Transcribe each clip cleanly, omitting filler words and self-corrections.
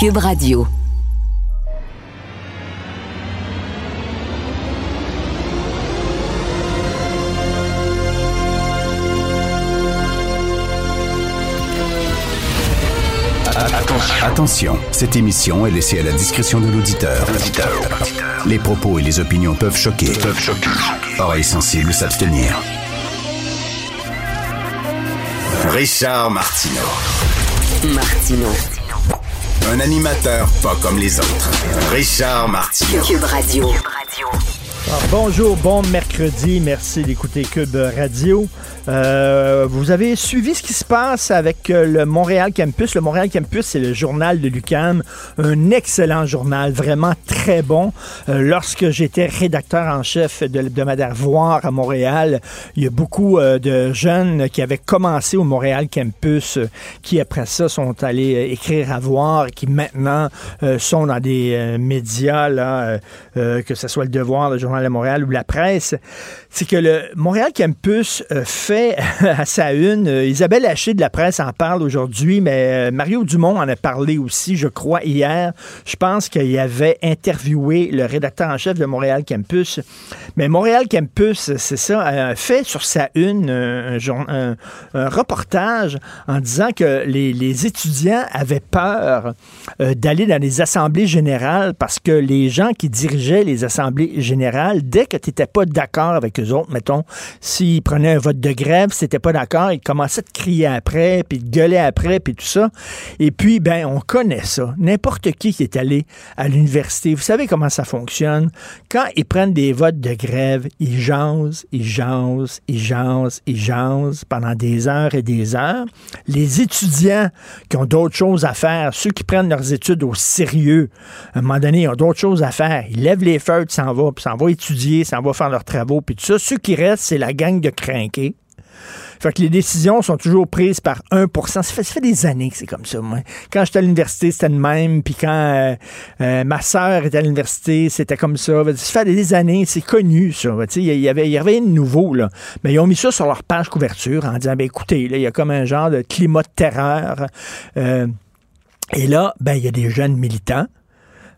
QUB Radio. Attention, cette émission est laissée à la discrétion de l'auditeur. Les propos et les opinions peuvent choquer. Oreilles sensibles s'abstenir. Richard Martineau. Un animateur pas comme les autres. Richard Martineau. QUB Radio. Alors, bonjour, bon mercredi. Merci d'écouter QUB Radio. Vous avez suivi ce qui se passe avec le Montréal Campus. Le Montréal Campus, c'est le journal de l'UQAM. Un excellent journal, vraiment très bon. Lorsque j'étais rédacteur en chef de l'hebdomadaire Voir à Montréal, il y a beaucoup de jeunes qui avaient commencé au Montréal Campus, qui après ça sont allés écrire à Voir, qui maintenant sont dans des médias, là, que ce soit le Devoir, le Journal de Montréal ou la Presse. C'est que le Montréal Campus fait à sa une. Isabelle Haché de la Presse en parle aujourd'hui, mais Mario Dumont en a parlé aussi, je crois, hier. Je pense qu'il avait interviewé le rédacteur en chef de Montréal Campus. Mais Montréal Campus, c'est ça, fait sur sa une un reportage en disant que les étudiants avaient peur d'aller dans les assemblées générales parce que les gens qui dirigeaient les assemblées générales, dès que tu n'étais pas d'accord avec eux autres, mettons, s'ils prenaient un vote de grève, c'était pas d'accord, ils commençaient de crier après, puis de gueuler après, puis tout ça. Et puis, ben, on connaît ça. N'importe qui est allé à l'université, vous savez comment ça fonctionne. Quand ils prennent des votes de grève, ils jasent pendant des heures et des heures. Les étudiants qui ont d'autres choses à faire, ceux qui prennent leurs études au sérieux, à un moment donné, ils ont d'autres choses à faire. Ils lèvent les feuilles, puis s'en vont étudier, s'en vont faire leurs travaux, puis tout ça. Ceux qui restent, c'est la gang de crinqués. Fait que les décisions sont toujours prises par 1%. Ça fait des années que c'est comme ça, moi. Quand j'étais à l'université, c'était le même. Puis quand ma sœur était à l'université, c'était comme ça. Ça fait des années, c'est connu, ça. Il y avait rien de nouveau, là. Mais ils ont mis ça sur leur page couverture en disant, ben écoutez, là, il y a comme un genre de climat de terreur. Et là, ben il y a des jeunes militants,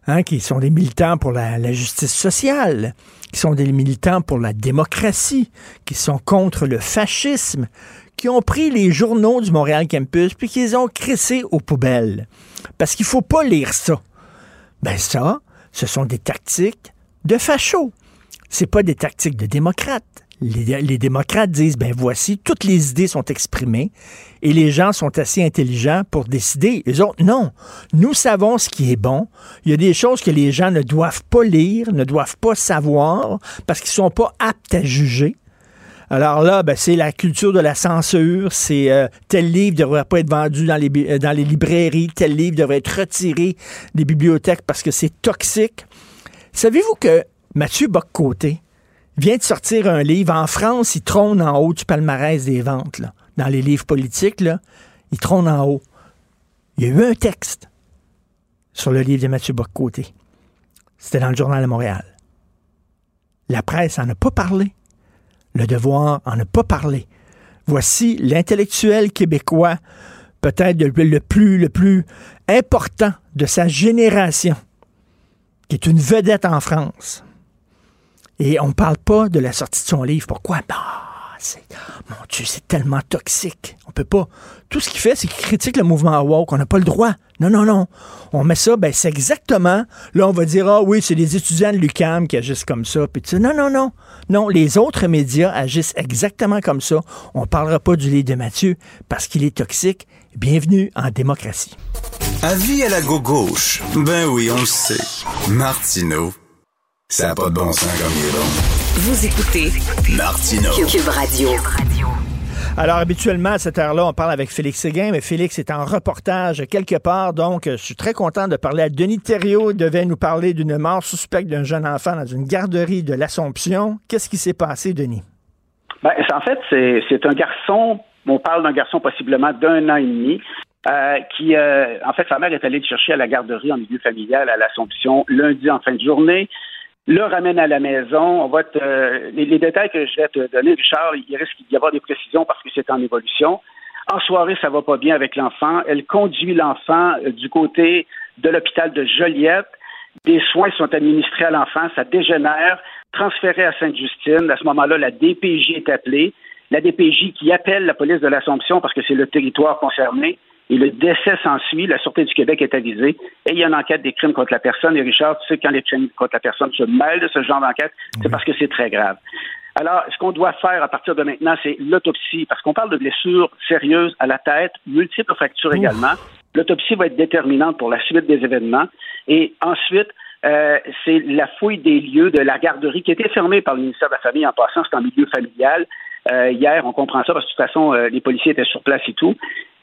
hein, qui sont des militants pour la justice sociale, qui sont des militants pour la démocratie, qui sont contre le fascisme, qui ont pris les journaux du Montréal Campus puis qu'ils ont crissés aux poubelles. Parce qu'il faut pas lire ça. Ben ça, ce sont des tactiques de fachos. C'est pas des tactiques de démocrates. Les démocrates disent, ben voici, toutes les idées sont exprimées et les gens sont assez intelligents pour décider. Les autres, non. Nous savons ce qui est bon. Il y a des choses que les gens ne doivent pas lire, ne doivent pas savoir parce qu'ils sont pas aptes à juger. Alors là, ben, c'est la culture de la censure, c'est tel livre ne devrait pas être vendu dans les librairies, tel livre devrait être retiré des bibliothèques parce que c'est toxique. Savez-vous que Mathieu Bock-Côté vient de sortir un livre. En France, il trône en haut du palmarès des ventes, là. Dans les livres politiques, là, il trône en haut. Il y a eu un texte sur le livre de Mathieu Bock-Côté. C'était dans le Journal de Montréal. La Presse en a pas parlé. Le Devoir en a pas parlé. Voici l'intellectuel québécois, peut-être le plus important de sa génération, qui est une vedette en France. Et on ne parle pas de la sortie de son livre. Pourquoi? Mon Dieu, c'est tellement toxique. On peut pas. Tout ce qu'il fait, c'est qu'il critique le mouvement woke. On n'a pas le droit. Non. On met ça, ben c'est exactement. Là, on va dire, ah oui, c'est les étudiants de l'UQAM qui agissent comme ça. Puis tu sais, non. Non, les autres médias agissent exactement comme ça. On ne parlera pas du livre de Mathieu parce qu'il est toxique. Bienvenue en démocratie. Avis à la gauche. Ben oui, on le sait. Martineau. Ça n'a pas de bon sens comme il est bon. Vous écoutez Martineau. QUB Radio. Alors, habituellement, à cette heure-là, on parle avec Félix Séguin, mais Félix est en reportage quelque part, donc je suis très content de parler à Denis Thériot. Il devait nous parler d'une mort suspecte d'un jeune enfant dans une garderie de l'Assomption. Qu'est-ce qui s'est passé, Denis? Ben, en fait, c'est un garçon, on parle d'un garçon possiblement d'1 an et demi, qui, en fait, sa mère est allée le chercher à la garderie en milieu familial à l'Assomption lundi en fin de journée. Le ramène à la maison. On va les détails que je vais te donner, Richard, il risque d'y avoir des précisions parce que c'est en évolution. En soirée, ça va pas bien avec l'enfant. Elle conduit l'enfant du côté de l'hôpital de Joliette. Des soins sont administrés à l'enfant, ça dégénère, transféré à Sainte-Justine. À ce moment-là, la DPJ est appelée. La DPJ qui appelle la police de l'Assomption parce que c'est le territoire concerné. Et le décès s'ensuit, la Sûreté du Québec est avisée, et il y a une enquête des crimes contre la personne. Et Richard, tu sais, quand les crimes contre la personne se mêlent de ce genre d'enquête, oui, c'est parce que c'est très grave. Alors, ce qu'on doit faire à partir de maintenant, c'est l'autopsie, parce qu'on parle de blessures sérieuses à la tête, multiples fractures également. L'autopsie va être déterminante pour la suite des événements. Et ensuite, c'est la fouille des lieux de la garderie qui était fermée par le ministère de la Famille en passant, c'est en milieu familial. Hier, on comprend ça parce que de toute façon, les policiers étaient sur place et tout.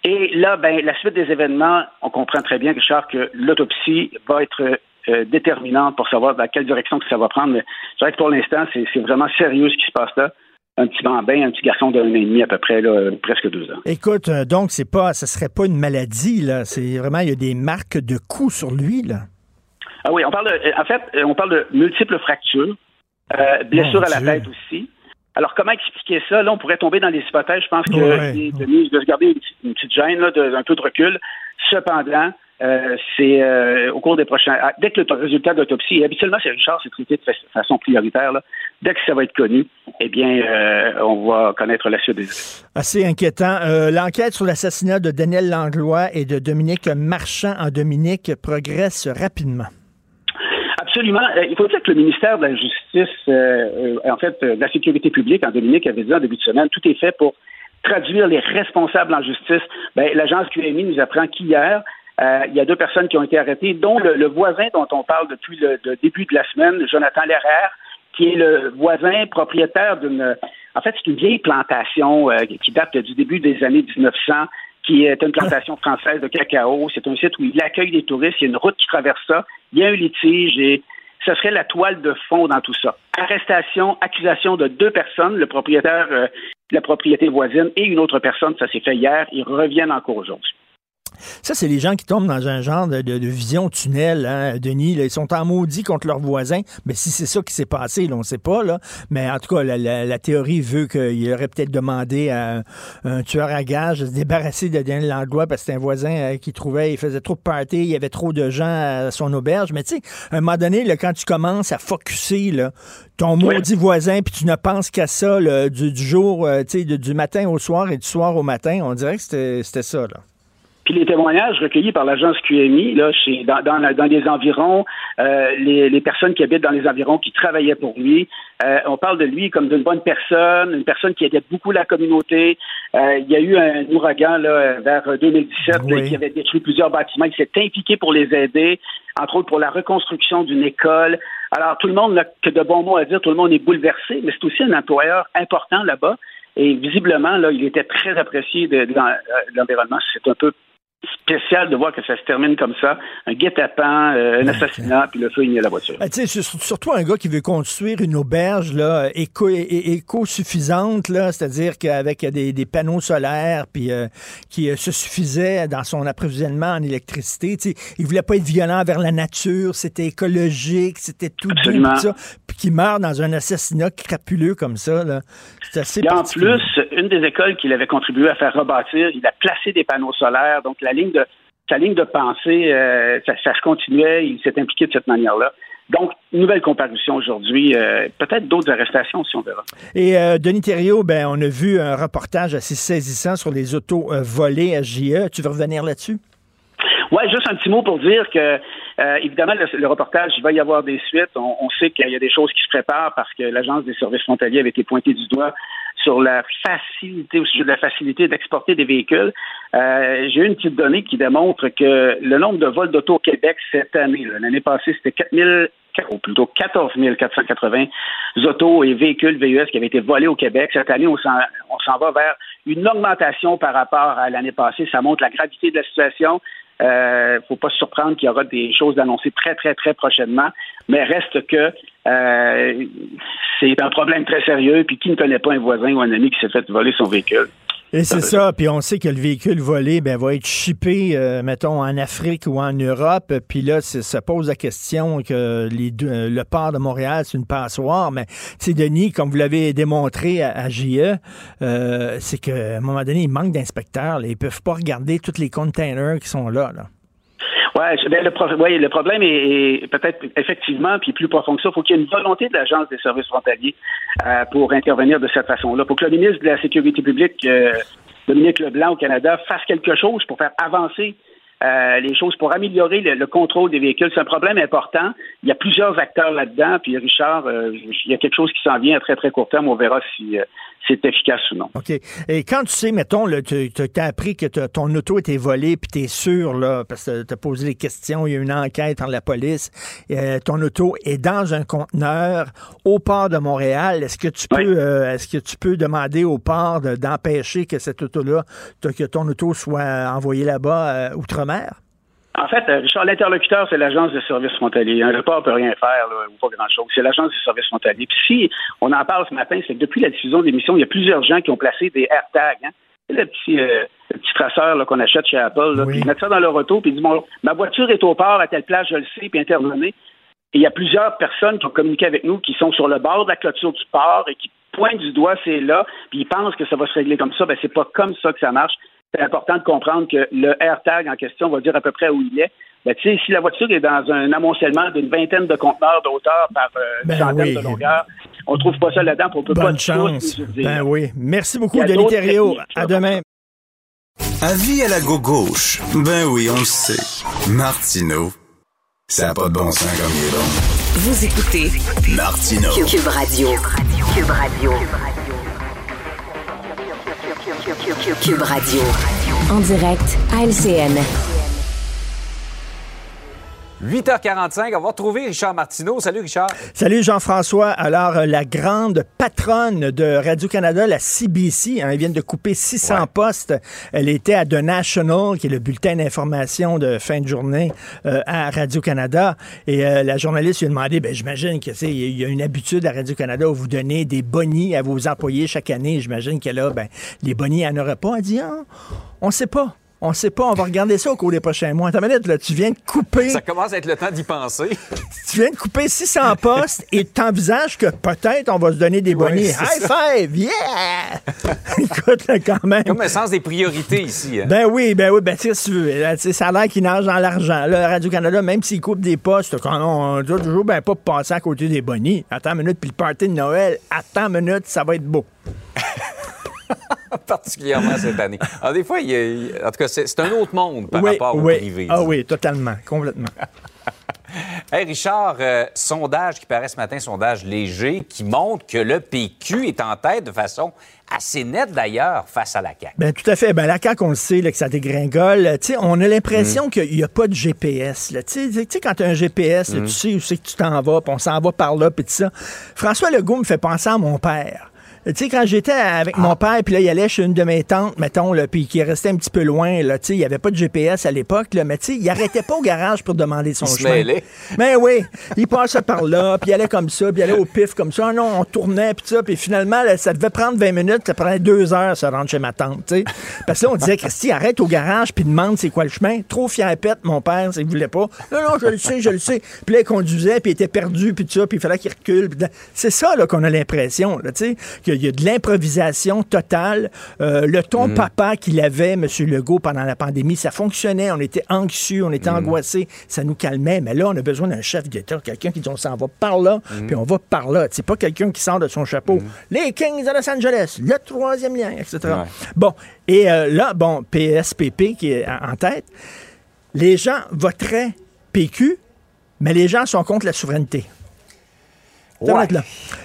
Et là, ben, la suite des événements, on comprend très bien, Richard, que l'autopsie va être déterminante pour savoir dans quelle direction que ça va prendre. Mais je dirais que pour l'instant, c'est vraiment sérieux ce qui se passe là. Un petit bambin, un petit garçon d'un an et demi à peu près, là, presque 2 ans. Écoute, donc, c'est pas, ce serait pas une maladie, là. C'est vraiment, il y a des marques de coups sur lui, là. Ah oui, on parle de, en fait, on parle de multiples fractures, blessures à la tête aussi. Alors, comment expliquer ça? Là, on pourrait tomber dans les hypothèses. Je pense qu'il est de se garder une petite gêne, là, un peu de recul. Cependant, c'est au cours des prochains... Dès que le résultat d'autopsie, et habituellement, c'est Richard, c'est traité de façon prioritaire, là. Dès que ça va être connu, eh bien, on va connaître la suite des... Assez inquiétant. L'enquête sur l'assassinat de Daniel Langlois et de Dominique Marchand en Dominique progresse rapidement. Absolument. Il faut dire que le ministère de la Justice, en fait, de la Sécurité publique en Dominique avait dit en début de semaine, tout est fait pour traduire les responsables en justice. Ben, l'agence QMI nous apprend qu'hier, il y a 2 personnes qui ont été arrêtées, dont le voisin dont on parle depuis le début de la semaine, Jonathan Lerrer, qui est le voisin propriétaire d'une... En fait, c'est une vieille plantation qui date du début des années 1900, qui est une plantation française de cacao. C'est un site où il accueille des touristes. Il y a une route qui traverse ça. Il y a un litige et ce serait la toile de fond dans tout ça. Arrestation, accusation de 2 personnes, le propriétaire de la propriété voisine et une autre personne. Ça s'est fait hier. Ils reviennent en cours aujourd'hui. Ça, c'est les gens qui tombent dans un genre de vision tunnel, hein, Denis. Là, ils sont en maudit contre leurs voisins. Mais si c'est ça qui s'est passé, là, on ne sait pas, là. Mais en tout cas, la théorie veut qu'il aurait peut-être demandé à un tueur à gages de se débarrasser de Daniel Langlois parce que c'était un voisin qui trouvait, il faisait trop de party, il y avait trop de gens à son auberge. Mais tu sais, à un moment donné, là, quand tu commences à focusser, là, ton maudit voisin, puis tu ne penses qu'à ça, là, du jour, tu sais, du matin au soir et du soir au matin, on dirait que c'était ça, là. Puis les témoignages recueillis par l'agence QMI, là, dans les environs, les personnes qui habitent dans les environs, qui travaillaient pour lui, on parle de lui comme d'une bonne personne, une personne qui aidait beaucoup la communauté. Il y a eu un ouragan là, vers 2017 qui avait détruit plusieurs bâtiments. Il s'est impliqué pour les aider, entre autres pour la reconstruction d'une école. Alors, tout le monde n'a que de bons mots à dire, tout le monde est bouleversé, mais c'est aussi un employeur important là-bas. Et visiblement, là, il était très apprécié de l'environnement. C'est un peu spécial de voir que ça se termine comme ça, un guet-apens, un assassinat, puis le feu igné la voiture. Ah, tu sais, surtout un gars qui veut construire une auberge là, éco-suffisante, là, c'est-à-dire qu'avec des panneaux solaires, puis qui se suffisait dans son approvisionnement en électricité. Tu sais, il voulait pas être violent vers la nature, c'était écologique, c'était tout doux, tout ça, puis qui meurt dans un assassinat crapuleux comme ça, là. C'est assez particulier. En plus, une des écoles qu'il avait contribué à faire rebâtir, il a placé des panneaux solaires, donc sa ligne de pensée, ça se continuait, il s'est impliqué de cette manière-là. Donc, nouvelle comparution aujourd'hui, peut-être d'autres arrestations si on verra. Et Denis Thériot, ben, on a vu un reportage assez saisissant sur les autos volées à JE. Tu veux revenir là-dessus? Oui, juste un petit mot pour dire que, évidemment, le reportage, il va y avoir des suites. On sait qu'il y a des choses qui se préparent parce que l'Agence des services frontaliers avait été pointée du doigt sur la facilité, au sujet de la facilité d'exporter des véhicules. J'ai eu une petite donnée qui démontre que le nombre de vols d'auto au Québec cette année, l'année passée, c'était 14 480 autos et véhicules VUS qui avaient été volés au Québec. Cette année, on s'en va vers une augmentation par rapport à l'année passée. Ça montre la gravité de la situation. Faut pas se surprendre qu'il y aura des choses annoncées très, très, très prochainement, mais reste que c'est un problème très sérieux, puis qui ne connaît pas un voisin ou un ami qui s'est fait voler son véhicule? Et c'est ça, puis on sait que le véhicule volé va être shippé, mettons, en Afrique ou en Europe, puis là, ça pose la question que le port de Montréal, c'est une passoire, mais tu sais, Denis, comme vous l'avez démontré à JE, c'est qu'à un moment donné, il manque d'inspecteurs, ils peuvent pas regarder tous les containers qui sont là. Oui, le problème est peut-être effectivement, puis plus profond que ça, il faut qu'il y ait une volonté de l'Agence des services frontaliers pour intervenir de cette façon-là, pour que le ministre de la Sécurité publique, Dominique Leblanc au Canada, fasse quelque chose pour faire avancer les choses, pour améliorer le contrôle des véhicules. C'est un problème important. Il y a plusieurs acteurs là-dedans, puis Richard, il y a quelque chose qui s'en vient à très, très court terme. On verra si c'est efficace ou non. OK. Et quand tu sais, mettons, tu as appris que ton auto était volée, puis tu es sûr, là, parce que tu as posé des questions, il y a une enquête par la police, ton auto est dans un conteneur au port de Montréal. Est-ce que tu peux, demander au port d'empêcher que cette auto-là, que ton auto soit envoyée là-bas outre-mer? En fait, Richard, l'interlocuteur, c'est l'Agence des services frontaliers. Un report ne peut rien faire, là, ou pas grand-chose. C'est l'Agence des services frontaliers. Puis si on en parle ce matin, c'est que depuis la diffusion de l'émission, il y a plusieurs gens qui ont placé des AirTags. Hein? Le petit traceur là, qu'on achète chez Apple. Là, oui. Puis ils mettent ça dans leur auto et ils disent bon, ma voiture est au port, à telle place, je le sais, puis intervenez. Et il y a plusieurs personnes qui ont communiqué avec nous qui sont sur le bord de la clôture du port et qui pointent du doigt, c'est là, puis ils pensent que ça va se régler comme ça. Bien, c'est pas comme ça que ça marche. C'est important de comprendre que le AirTag en question va dire à peu près où il est. Ben, tu sais, si la voiture est dans un amoncellement d'une vingtaine de conteneurs de hauteur par centaine de longueur, on ne trouve pas ça là-dedans. On peut pas de chance. Oui. Merci beaucoup, Denis Thériot. À demain. Avis à la gauche. Ben oui, on le sait. Martineau. Ça n'a pas de bon sens comme il est bon. Vous écoutez Martineau. QUB Radio. QUB Radio. QUB Radio. En direct à LCN. 8h45, on va retrouver Richard Martineau. Salut Richard. Salut Jean-François. Alors, la grande patronne de Radio-Canada, la CBC, hein, ils viennent de couper 600 postes. Elle était à The National, qui est le bulletin d'information de fin de journée à Radio-Canada. Et la journaliste lui a demandé, j'imagine que il y a une habitude à Radio-Canada où vous donnez des bonnies à vos employés chaque année. J'imagine qu'elle a, les bonnies, elle n'aurait pas. Elle dit, on ne sait pas. On ne sait pas, on va regarder ça au cours des prochains mois. Attends une minute, là, tu viens de couper... Ça commence à être le temps d'y penser. Tu viens de couper 600 postes et t'envisages que peut-être on va se donner des bonnies. High five! Yeah! Écoute, là, quand même... Comme un sens des priorités ici. Hein? Ben oui, tu veux, ça a l'air qu'il nage dans l'argent. Là, Radio-Canada, même s'il coupe des postes, on doit toujours pas passer à côté des bonnies. Attends une minute, puis le party de Noël, attends une minute, ça va être beau. Particulièrement cette année. Alors, des fois, en tout cas, c'est un autre monde par rapport au privé. Ah oui, totalement, complètement. Hey Richard, sondage qui paraît ce matin, sondage léger, qui montre que le PQ est en tête de façon assez nette d'ailleurs face à la CAQ. Bien, tout à fait. Bien, la CAQ, on le sait là, que ça dégringole. T'sais, on a l'impression qu'il n'y a pas de GPS. Tu sais, quand tu as un GPS, là, tu sais où c'est que tu t'en vas, puis on s'en va par là, puis tout ça. François Legault me fait penser à mon père. Tu sais, quand j'étais avec mon père, puis là, il allait chez une de mes tantes, mettons, puis qui restait un petit peu loin, là, tu sais, il n'y avait pas de GPS à l'époque, là, mais tu sais, il n'arrêtait pas au garage pour demander son chemin. Mais oui, il passait par là, puis il allait comme ça, puis il allait au pif comme ça. On tournait, puis ça, puis finalement, là, ça devait prendre 20 minutes, ça prenait 2 heures se rendre chez ma tante, tu sais. Parce que là, on disait, Christy, arrête au garage, puis demande c'est quoi le chemin. Trop fier à pète, mon père, il voulait pas. Non, je le sais. Puis là, il conduisait, puis il était perdu, puis tout ça, puis il fallait qu'il recule. C'est ça, là, qu'on a l'impression, là, tu sais, il y a de l'improvisation totale. Le ton papa qu'il avait, M. Legault, pendant la pandémie, ça fonctionnait. On était anxieux, on était angoissés. Ça nous calmait. Mais là, on a besoin d'un chef d'État, quelqu'un qui dit on s'en va par là, puis on va par là. C'est pas quelqu'un qui sort de son chapeau. Les Kings de Los Angeles, le 3e lien, etc. Ouais. Bon, et là, PSPP qui est en tête. Les gens voteraient PQ, mais les gens sont contre la souveraineté. Ouais.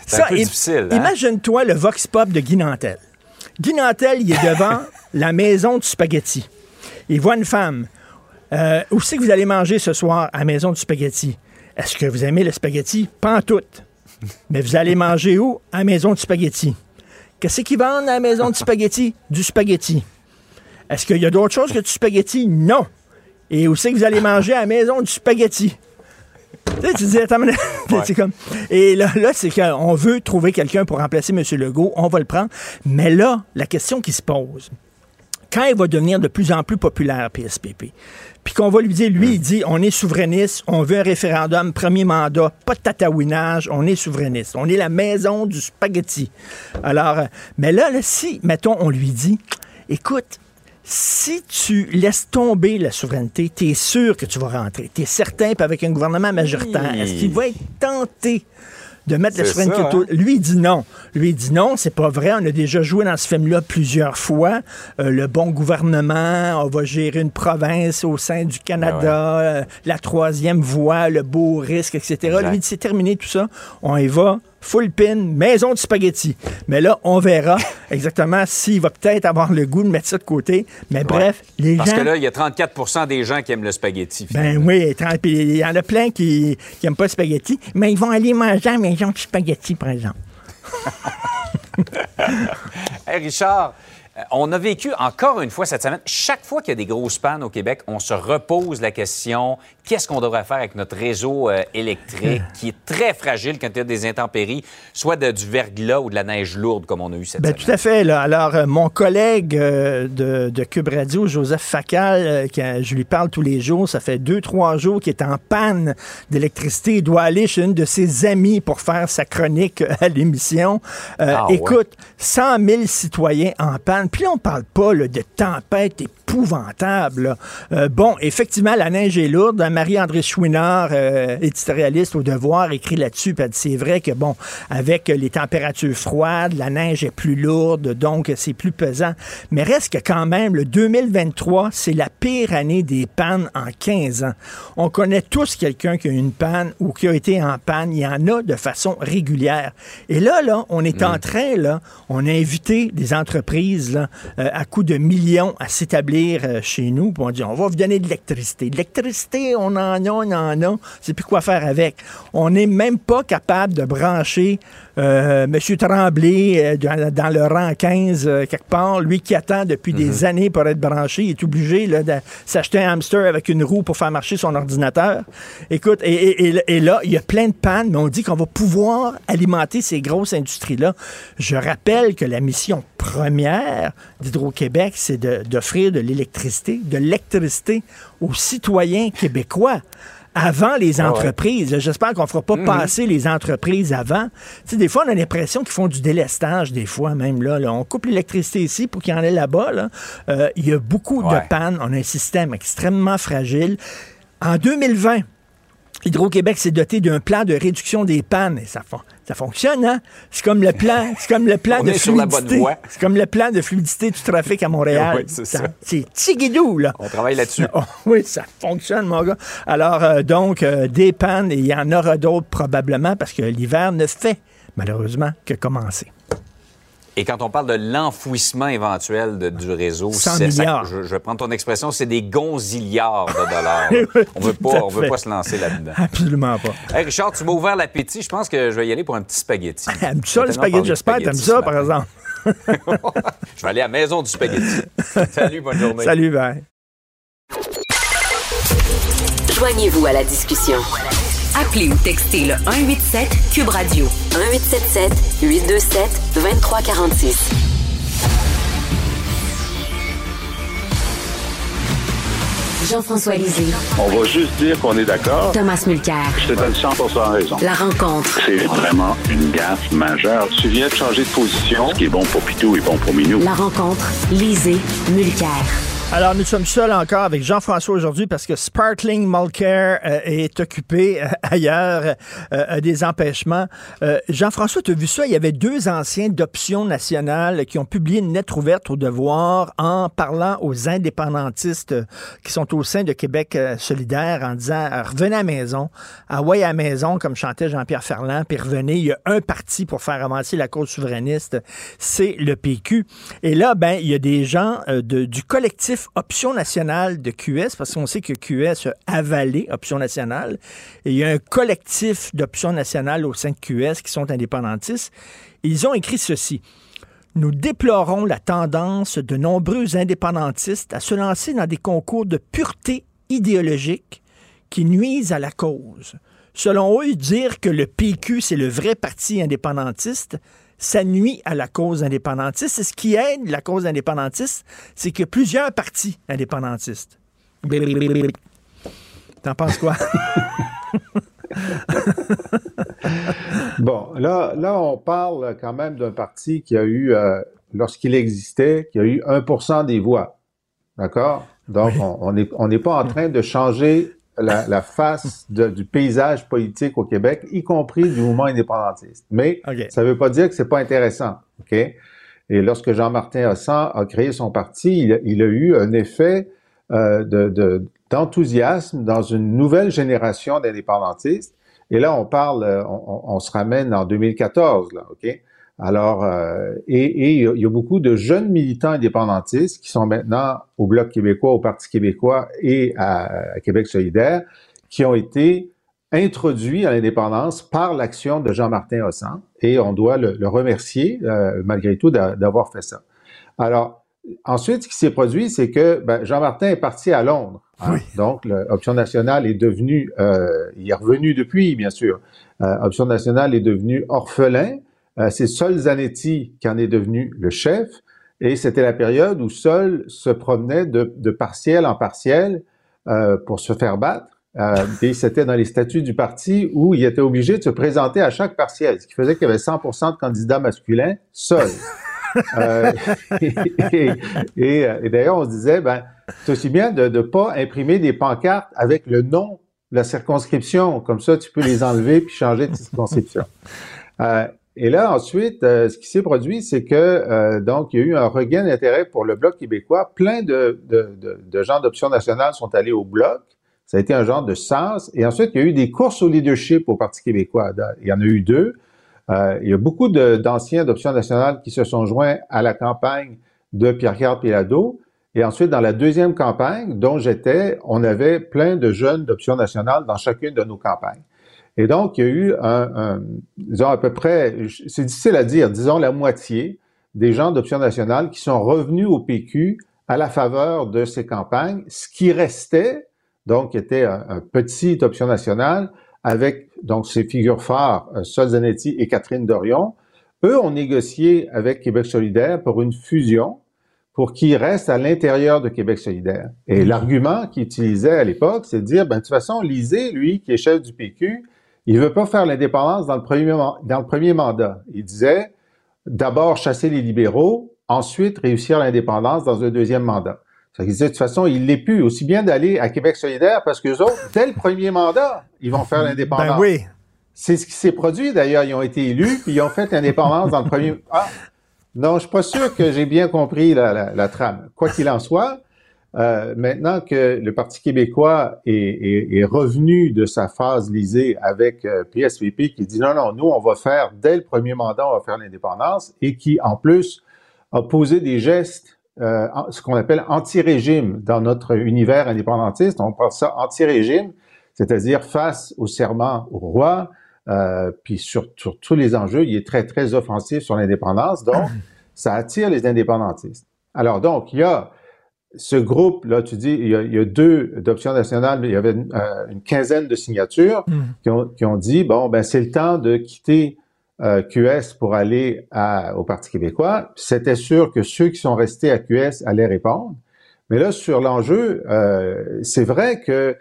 C'est un peu difficile. Hein? Imagine-toi le vox pop de Guy Nantel. Guy Nantel, il est devant la maison du spaghetti. Il voit une femme. Où c'est que vous allez manger ce soir à la maison du spaghetti? Est-ce que vous aimez le spaghetti? Pas en tout. Mais vous allez manger où? À la maison du spaghetti. Qu'est-ce qu'ils vendent à la maison du spaghetti? Du spaghetti. Est-ce qu'il y a d'autres choses que du spaghetti? Non. Et où c'est que vous allez manger à la maison du spaghetti? Tu dis, attends, c'est comme... Et là, c'est qu'on veut trouver quelqu'un pour remplacer M. Legault, on va le prendre. Mais là, la question qui se pose, quand il va devenir de plus en plus populaire, PSPP, puis qu'on va lui dire, il dit, on est souverainiste, on veut un référendum, premier mandat, pas de tatouinage, on est souverainiste, on est la maison du spaghetti. Alors, mais là, si, mettons, on lui dit, écoute, si tu laisses tomber la souveraineté, tu es sûr que tu vas rentrer. Tu es certain, puis avec un gouvernement majoritaire, est-ce qu'il va être tenté de mettre la souveraineté autour? Lui, il dit non. Lui, il dit non, c'est pas vrai. On a déjà joué dans ce film-là plusieurs fois. Le bon gouvernement, on va gérer une province au sein du Canada, la troisième voie, le beau risque, etc. Exact. Lui, il dit c'est terminé tout ça. On y va. Full pin, maison de spaghetti. Mais là, on verra exactement s'il va peut-être avoir le goût de mettre ça de côté. Mais bref, les gens... Parce que là, il y a 34 % des gens qui aiment le spaghetti. Finalement. Ben oui, puis il y en a plein qui n'aiment pas le spaghetti, mais ils vont aller manger à la maison de spaghetti, par exemple. Hey Richard, on a vécu encore une fois cette semaine, chaque fois qu'il y a des grosses pannes au Québec, on se repose la question, qu'est-ce qu'on devrait faire avec notre réseau électrique qui est très fragile quand il y a des intempéries, soit du verglas ou de la neige lourde comme on a eu cette semaine. Tout à fait. Là. Alors, mon collègue de QUB Radio, Joseph Facal, je lui parle tous les jours, ça fait 2-3 jours qu'il est en panne d'électricité. Il doit aller chez une de ses amies pour faire sa chronique à l'émission. Écoute, 100 000 citoyens en panne. Puis là, on parle pas là, de tempête épouvantable. Bon, effectivement, la neige est lourde. Marie-Andrée Chouinard, éditorialiste au Devoir, écrit là-dessus. Puis elle dit, c'est vrai que, bon, avec les températures froides, la neige est plus lourde, donc c'est plus pesant. Mais reste que quand même, le 2023, c'est la pire année des pannes en 15 ans. On connaît tous quelqu'un qui a eu une panne ou qui a été en panne. Il y en a de façon régulière. Et là, on est en train, là, on a invité des entreprises là, à coût de millions à s'établir chez nous, puis on dit, on va vous donner de l'électricité. L'électricité, on en a, c'est plus quoi faire avec. On n'est même pas capable de brancher M. Tremblay dans le rang 15, quelque part, lui qui attend depuis des années pour être branché, il est obligé là, de s'acheter un hamster avec une roue pour faire marcher son ordinateur. Écoute, et là, il y a plein de pannes, mais on dit qu'on va pouvoir alimenter ces grosses industries-là. Je rappelle que la mission première d'Hydro-Québec, c'est d'offrir de l'électricité, aux citoyens québécois avant les entreprises. J'espère qu'on ne fera pas passer les entreprises avant. Tu sais, des fois, on a l'impression qu'ils font du délestage, des fois même. Là, on coupe l'électricité ici pour qu'il y en ait là-bas. Il y a beaucoup de pannes. On a un système extrêmement fragile. En 2020, Hydro-Québec s'est doté d'un plan de réduction des pannes. Et ça fonctionne, hein? C'est comme le plan de fluidité. C'est comme le plan de fluidité du trafic à Montréal. Oui, c'est ça. C'est tiguidou, là. On travaille là-dessus. Oui, ça fonctionne, mon gars. Alors, donc, des pannes, et il y en aura d'autres probablement, parce que l'hiver ne fait, malheureusement, que commencer. Et quand on parle de l'enfouissement éventuel du réseau, 100 milliards. Ça, je vais prendre ton expression, c'est des gonzillards de dollars. on ne veut pas se lancer là-dedans. Absolument pas. Hey Richard, tu m'as ouvert l'appétit. Je pense que je vais y aller pour un petit spaghetti. Aimes-tu ça, le spaghetti? J'espère que tu aimes ça, par exemple. Je vais aller à la maison du spaghetti. Salut, bonne journée. Salut, bye. Joignez-vous à la discussion. Appelez ou textez le 187 QUB Radio. 1877 827 2346. Jean-François Lisée. On va juste dire qu'on est d'accord. Thomas Mulcair. Je te donne 100 % raison. La rencontre. C'est vraiment une gaffe majeure. Tu viens de changer de position. Ce qui est bon pour Pitou est bon pour Minou. La rencontre. Lisée. Mulcair. Alors, nous sommes seuls encore avec Jean-François aujourd'hui parce que Sparkling Mulcair est occupé ailleurs à des empêchements. Jean-François, tu as vu ça? Il y avait 2 anciens d'Option Nationale qui ont publié une lettre ouverte au Devoir en parlant aux indépendantistes qui sont au sein de Québec Solidaire en disant « Revenez à la maison, Hawaï à la maison », comme chantait Jean-Pierre Ferland, puis revenez, il y a un parti pour faire avancer la cause souverainiste, c'est le PQ. Et là, ben, il y a des gens du collectif Option Nationale de QS, parce qu'on sait que QS a avalé Option Nationale, et il y a un collectif d'Option Nationale au sein de QS qui sont indépendantistes. Ils ont écrit ceci. Nous déplorons la tendance de nombreux indépendantistes à se lancer dans des concours de pureté idéologique qui nuisent à la cause. Selon eux, dire que le PQ, c'est le vrai parti indépendantiste, ça nuit à la cause indépendantiste. Et ce qui aide la cause indépendantiste, c'est qu'il y a plusieurs partis indépendantistes. T'en penses quoi? Bon, là, on parle quand même d'un parti qui a eu, lorsqu'il existait, qui a eu 1 % des voix. D'accord? Donc, oui. on n'est pas en train de changer la face du paysage politique au Québec, y compris du mouvement indépendantiste. Mais ça ne veut pas dire que ce n'est pas intéressant. OK? Et lorsque Jean-Martin Hossan a créé son parti, il a eu un effet d'enthousiasme dans une nouvelle génération d'indépendantistes. Et là, on parle, on se ramène en 2014, là, OK? Alors, et il y a beaucoup de jeunes militants indépendantistes qui sont maintenant au Bloc québécois, au Parti québécois et à Québec solidaire, qui ont été introduits à l'indépendance par l'action de Jean-Martin Hossan. Et on doit le remercier, malgré tout, d'avoir fait ça. Alors, ensuite, ce qui s'est produit, c'est que Jean-Martin est parti à Londres. Hein? Oui. Donc, l'Option nationale est devenue, il est revenu depuis, bien sûr, Option nationale est devenue orphelin. C'est Sol Zanetti qui en est devenu le chef, et c'était la période où Sol se promenait de partiel en partiel pour se faire battre, et c'était dans les statuts du parti où il était obligé de se présenter à chaque partiel, ce qui faisait qu'il y avait 100% de candidats masculins, Sol. Et d'ailleurs, on se disait, c'est aussi bien de ne pas imprimer des pancartes avec le nom de la circonscription, comme ça tu peux les enlever puis changer de circonscription. Et là, ensuite, ce qui s'est produit, c'est que donc il y a eu un regain d'intérêt pour le Bloc québécois. Plein de gens d'Option nationale sont allés au Bloc. Ça a été un genre de sens. Et ensuite, il y a eu des courses au leadership au Parti québécois. Il y en a eu deux. Il y a beaucoup d'anciens d'Option nationale qui se sont joints à la campagne de Pierre-Carl Péladeau. Et ensuite, dans la deuxième campagne dont j'étais, on avait plein de jeunes d'Option nationale dans chacune de nos campagnes. Et donc, il y a eu disons à peu près, c'est difficile à dire, disons la moitié des gens d'Option nationale qui sont revenus au PQ à la faveur de ces campagnes. Ce qui restait, donc, était un petit Option nationale avec, donc, ses figures phares, Sol Zanetti et Catherine Dorion. Eux ont négocié avec Québec solidaire pour une fusion pour qu'ils restent à l'intérieur de Québec solidaire. Et l'argument qu'ils utilisaient à l'époque, c'est de dire, de toute façon, Lisée, lui, qui est chef du PQ, il veut pas faire l'indépendance dans le premier mandat. Il disait, d'abord chasser les libéraux, ensuite réussir l'indépendance dans un deuxième mandat. Ça disait, de toute façon, il l'est plus, aussi bien d'aller à Québec solidaire parce qu'eux autres, dès le premier mandat, ils vont faire l'indépendance. Ben oui. C'est ce qui s'est produit, d'ailleurs. Ils ont été élus, puis ils ont fait l'indépendance dans le premier... Ah, non, je suis pas sûr que j'ai bien compris la trame. Quoi qu'il en soit... maintenant que le Parti québécois est revenu de sa phase Lisée avec PSVP qui dit non, nous on va faire, dès le premier mandat, on va faire l'indépendance, et qui en plus a posé des gestes, ce qu'on appelle anti-régime dans notre univers indépendantiste, on parle ça anti-régime, c'est-à-dire face au serment au roi, puis sur tous les enjeux, il est très très offensif sur l'indépendance, donc ça attire les indépendantistes. Alors donc, il y a ce groupe, là, tu dis, il y a deux d'Option nationale, mais il y avait une quinzaine de signatures qui ont dit, c'est le temps de quitter QS pour aller au Parti québécois. C'était sûr que ceux qui sont restés à QS allaient répondre. Mais là, sur l'enjeu, c'est vrai que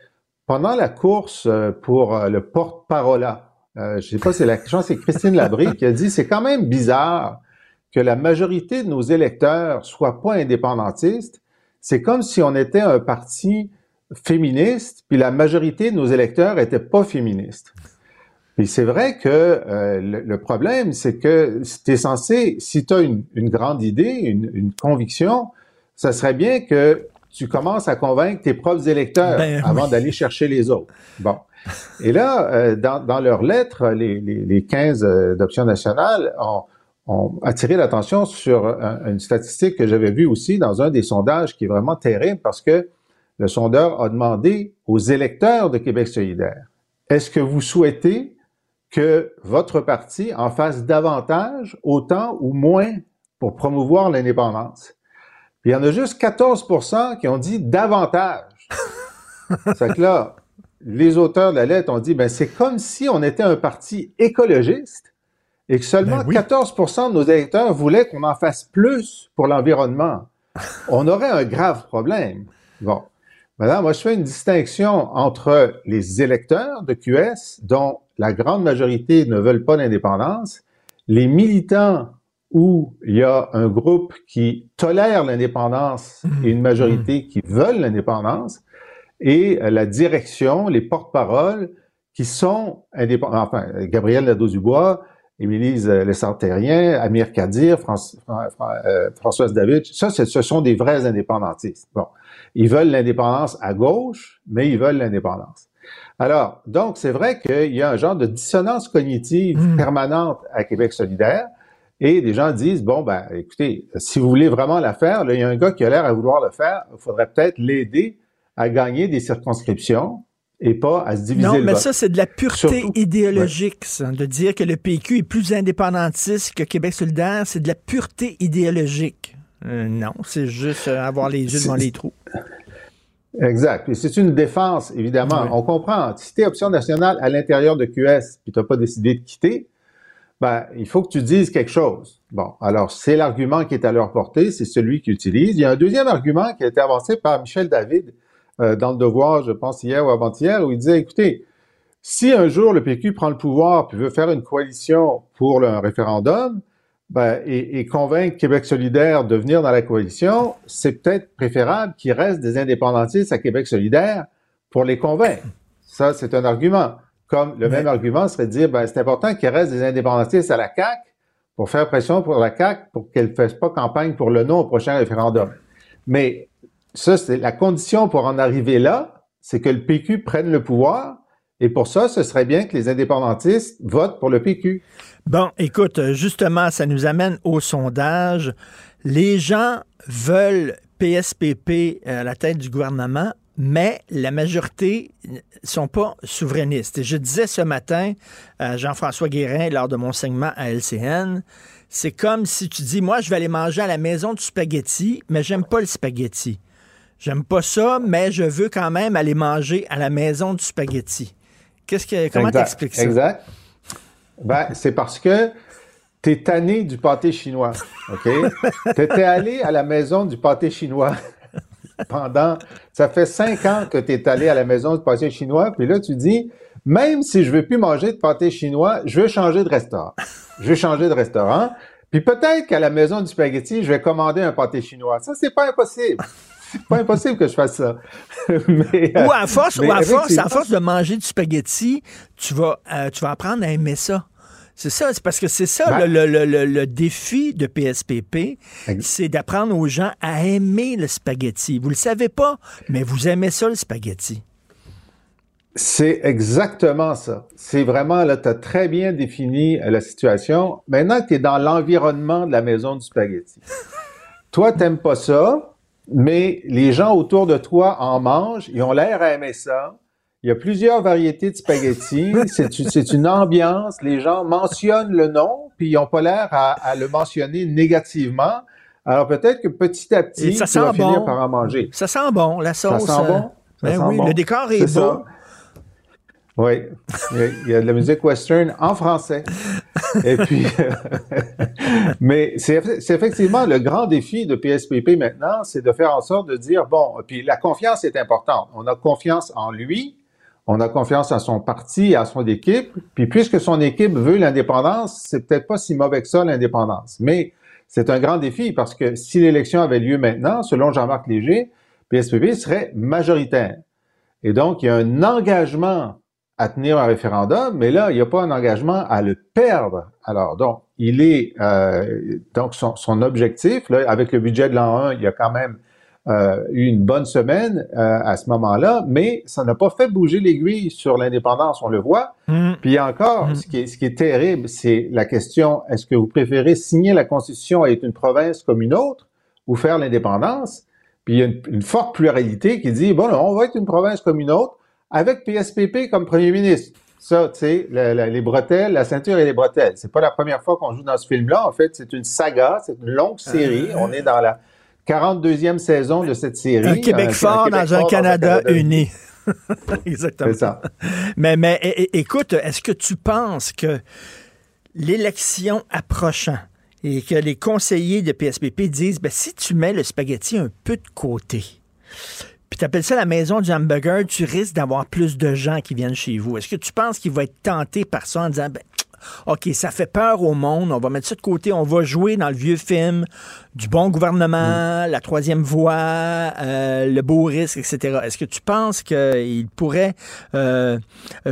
pendant la course pour le porte-parola, je sais pas, c'est Christine Labrie qui a dit, c'est quand même bizarre que la majorité de nos électeurs soient pas indépendantistes. C'est comme si on était un parti féministe, puis la majorité de nos électeurs n'étaient pas féministes. Puis c'est vrai que le problème, c'est que t'es censé, si tu as une grande idée, une conviction, ça serait bien que tu commences à convaincre tes propres électeurs avant d'aller chercher les autres. Bon. Et là, dans leurs lettres, les 15 d'Option nationale ont attiré l'attention sur une statistique que j'avais vue aussi dans un des sondages qui est vraiment terrible, parce que le sondeur a demandé aux électeurs de Québec solidaire, est-ce que vous souhaitez que votre parti en fasse davantage, autant ou moins, pour promouvoir l'indépendance? Il y en a juste 14% qui ont dit davantage. C'est que là, les auteurs de la lettre ont dit, c'est comme si on était un parti écologiste, et que seulement 14% de nos électeurs voulaient qu'on en fasse plus pour l'environnement. On aurait un grave problème. Bon. Maintenant, moi, je fais une distinction entre les électeurs de QS, dont la grande majorité ne veulent pas l'indépendance, les militants où il y a un groupe qui tolère l'indépendance et une majorité qui veulent l'indépendance, et la direction, les porte-paroles qui sont indépendants, enfin, Gabriel Nadeau-Dubois, Émilie Lessard-Terrien, Amir Kadir, Françoise David, ce sont des vrais indépendantistes. Bon, ils veulent l'indépendance à gauche, mais ils veulent l'indépendance. Alors, donc, c'est vrai qu'il y a un genre de dissonance cognitive permanente à Québec solidaire, et des gens disent, bon, ben, écoutez, si vous voulez vraiment la faire, là, il y a un gars qui a l'air à vouloir le faire, il faudrait peut-être l'aider à gagner des circonscriptions et pas à se diviser le vote. Non, mais ça, c'est de la pureté idéologique, ça, de dire que le PQ est plus indépendantiste que Québec solidaire, c'est de la pureté idéologique. Non, c'est juste avoir les yeux devant les trous. Exact. Et c'est une défense, évidemment. Oui. On comprend. Si t'es Option nationale à l'intérieur de QS puis t'as pas décidé de quitter, ben, il faut que tu dises quelque chose. Bon, alors, c'est l'argument qui est à leur portée, c'est celui qu'ils utilisent. Il y a un deuxième argument qui a été avancé par Michel David dans le Devoir, je pense, hier ou avant-hier, où il disait, écoutez, si un jour le PQ prend le pouvoir puis veut faire une coalition pour un référendum, ben, et convaincre Québec solidaire de venir dans la coalition, c'est peut-être préférable qu'il reste des indépendantistes à Québec solidaire pour les convaincre. Ça, c'est un argument. Comme le même argument serait de dire, ben, c'est important qu'il reste des indépendantistes à la CAQ pour faire pression pour la CAQ pour qu'elle ne fasse pas campagne pour le non au prochain référendum. Mais ça, c'est la condition pour en arriver là, c'est que le PQ prenne le pouvoir. Et pour ça, ce serait bien que les indépendantistes votent pour le PQ. Bon, écoute, justement, ça nous amène au sondage. Les gens veulent PSPP à la tête du gouvernement, mais la majorité ne sont pas souverainistes. Et je disais ce matin à Jean-François Guérin, lors de mon segment à LCN, c'est comme si tu dis, moi, je vais aller manger à la maison du spaghetti, mais j'aime pas le spaghetti. J'aime pas ça, mais je veux quand même aller manger à la maison du spaghetti. Comment t'expliques ça? Exact. Ben, c'est parce que t'es tanné du pâté chinois, OK? T'étais allé à la maison du pâté chinois ça fait 5 ans que t'es allé à la maison du pâté chinois, puis là, tu dis, même si je veux plus manger de pâté chinois, je veux changer de restaurant. Je veux changer de restaurant, puis peut-être qu'à la maison du spaghetti, je vais commander un pâté chinois. Ça, c'est pas impossible. C'est pas impossible que je fasse ça. À force de manger du spaghetti, tu vas apprendre à aimer ça. C'est ça, c'est parce que c'est ça le défi de PSPP, c'est d'apprendre aux gens à aimer le spaghetti. Vous le savez pas, mais vous aimez ça, le spaghetti. C'est exactement ça. C'est vraiment, là, tu as très bien défini la situation. Maintenant que tu es dans l'environnement de la maison du spaghetti. Toi, t'aimes pas ça, mais les gens autour de toi en mangent, ils ont l'air à aimer ça. Il y a plusieurs variétés de spaghettis, c'est une ambiance, les gens mentionnent le nom, puis ils n'ont pas l'air à le mentionner négativement. Alors peut-être que petit à petit, tu vas finir par en manger. Ça sent bon, la sauce. Ça sent bon. Le décor est beau. Oui, il y a de la musique western en français. Et puis, mais c'est effectivement le grand défi de PSPP maintenant, c'est de faire en sorte de dire, bon, puis la confiance est importante. On a confiance en lui, on a confiance en son parti, à son équipe, puis puisque son équipe veut l'indépendance, c'est peut-être pas si mauvais que ça, l'indépendance. Mais c'est un grand défi parce que si l'élection avait lieu maintenant, selon Jean-Marc Léger, PSPP serait majoritaire. Et donc, il y a un engagement à tenir un référendum, mais là, il n'y a pas un engagement à le perdre. Alors, donc, son objectif, là, avec le budget de l'an 1, il y a quand même eu une bonne semaine à ce moment-là, mais ça n'a pas fait bouger l'aiguille sur l'indépendance, on le voit. Puis encore, ce qui est terrible, c'est la question, est-ce que vous préférez signer la Constitution et être une province comme une autre, ou faire l'indépendance? Puis il y a une forte pluralité qui dit, bon, là, on va être une province comme une autre, avec PSPP comme premier ministre. Ça, tu sais, les bretelles, la ceinture et les bretelles. C'est pas la première fois qu'on joue dans ce film-là. En fait, c'est une saga, c'est une longue série. On est dans la 42e saison de cette série. Un Québec fort dans un Canada uni. Exactement. C'est ça. Mais écoute, est-ce que tu penses que l'élection approchant et que les conseillers de PSPP disent, ben, si tu mets le spaghetti un peu de côté, puis t'appelles ça la maison du hamburger, tu risques d'avoir plus de gens qui viennent chez vous. Est-ce que tu penses qu'il va être tenté par ça en disant, ben, OK, ça fait peur au monde, on va mettre ça de côté, on va jouer dans le vieux film du bon gouvernement, la troisième voie, le beau risque, etc. Est-ce que tu penses qu'il pourrait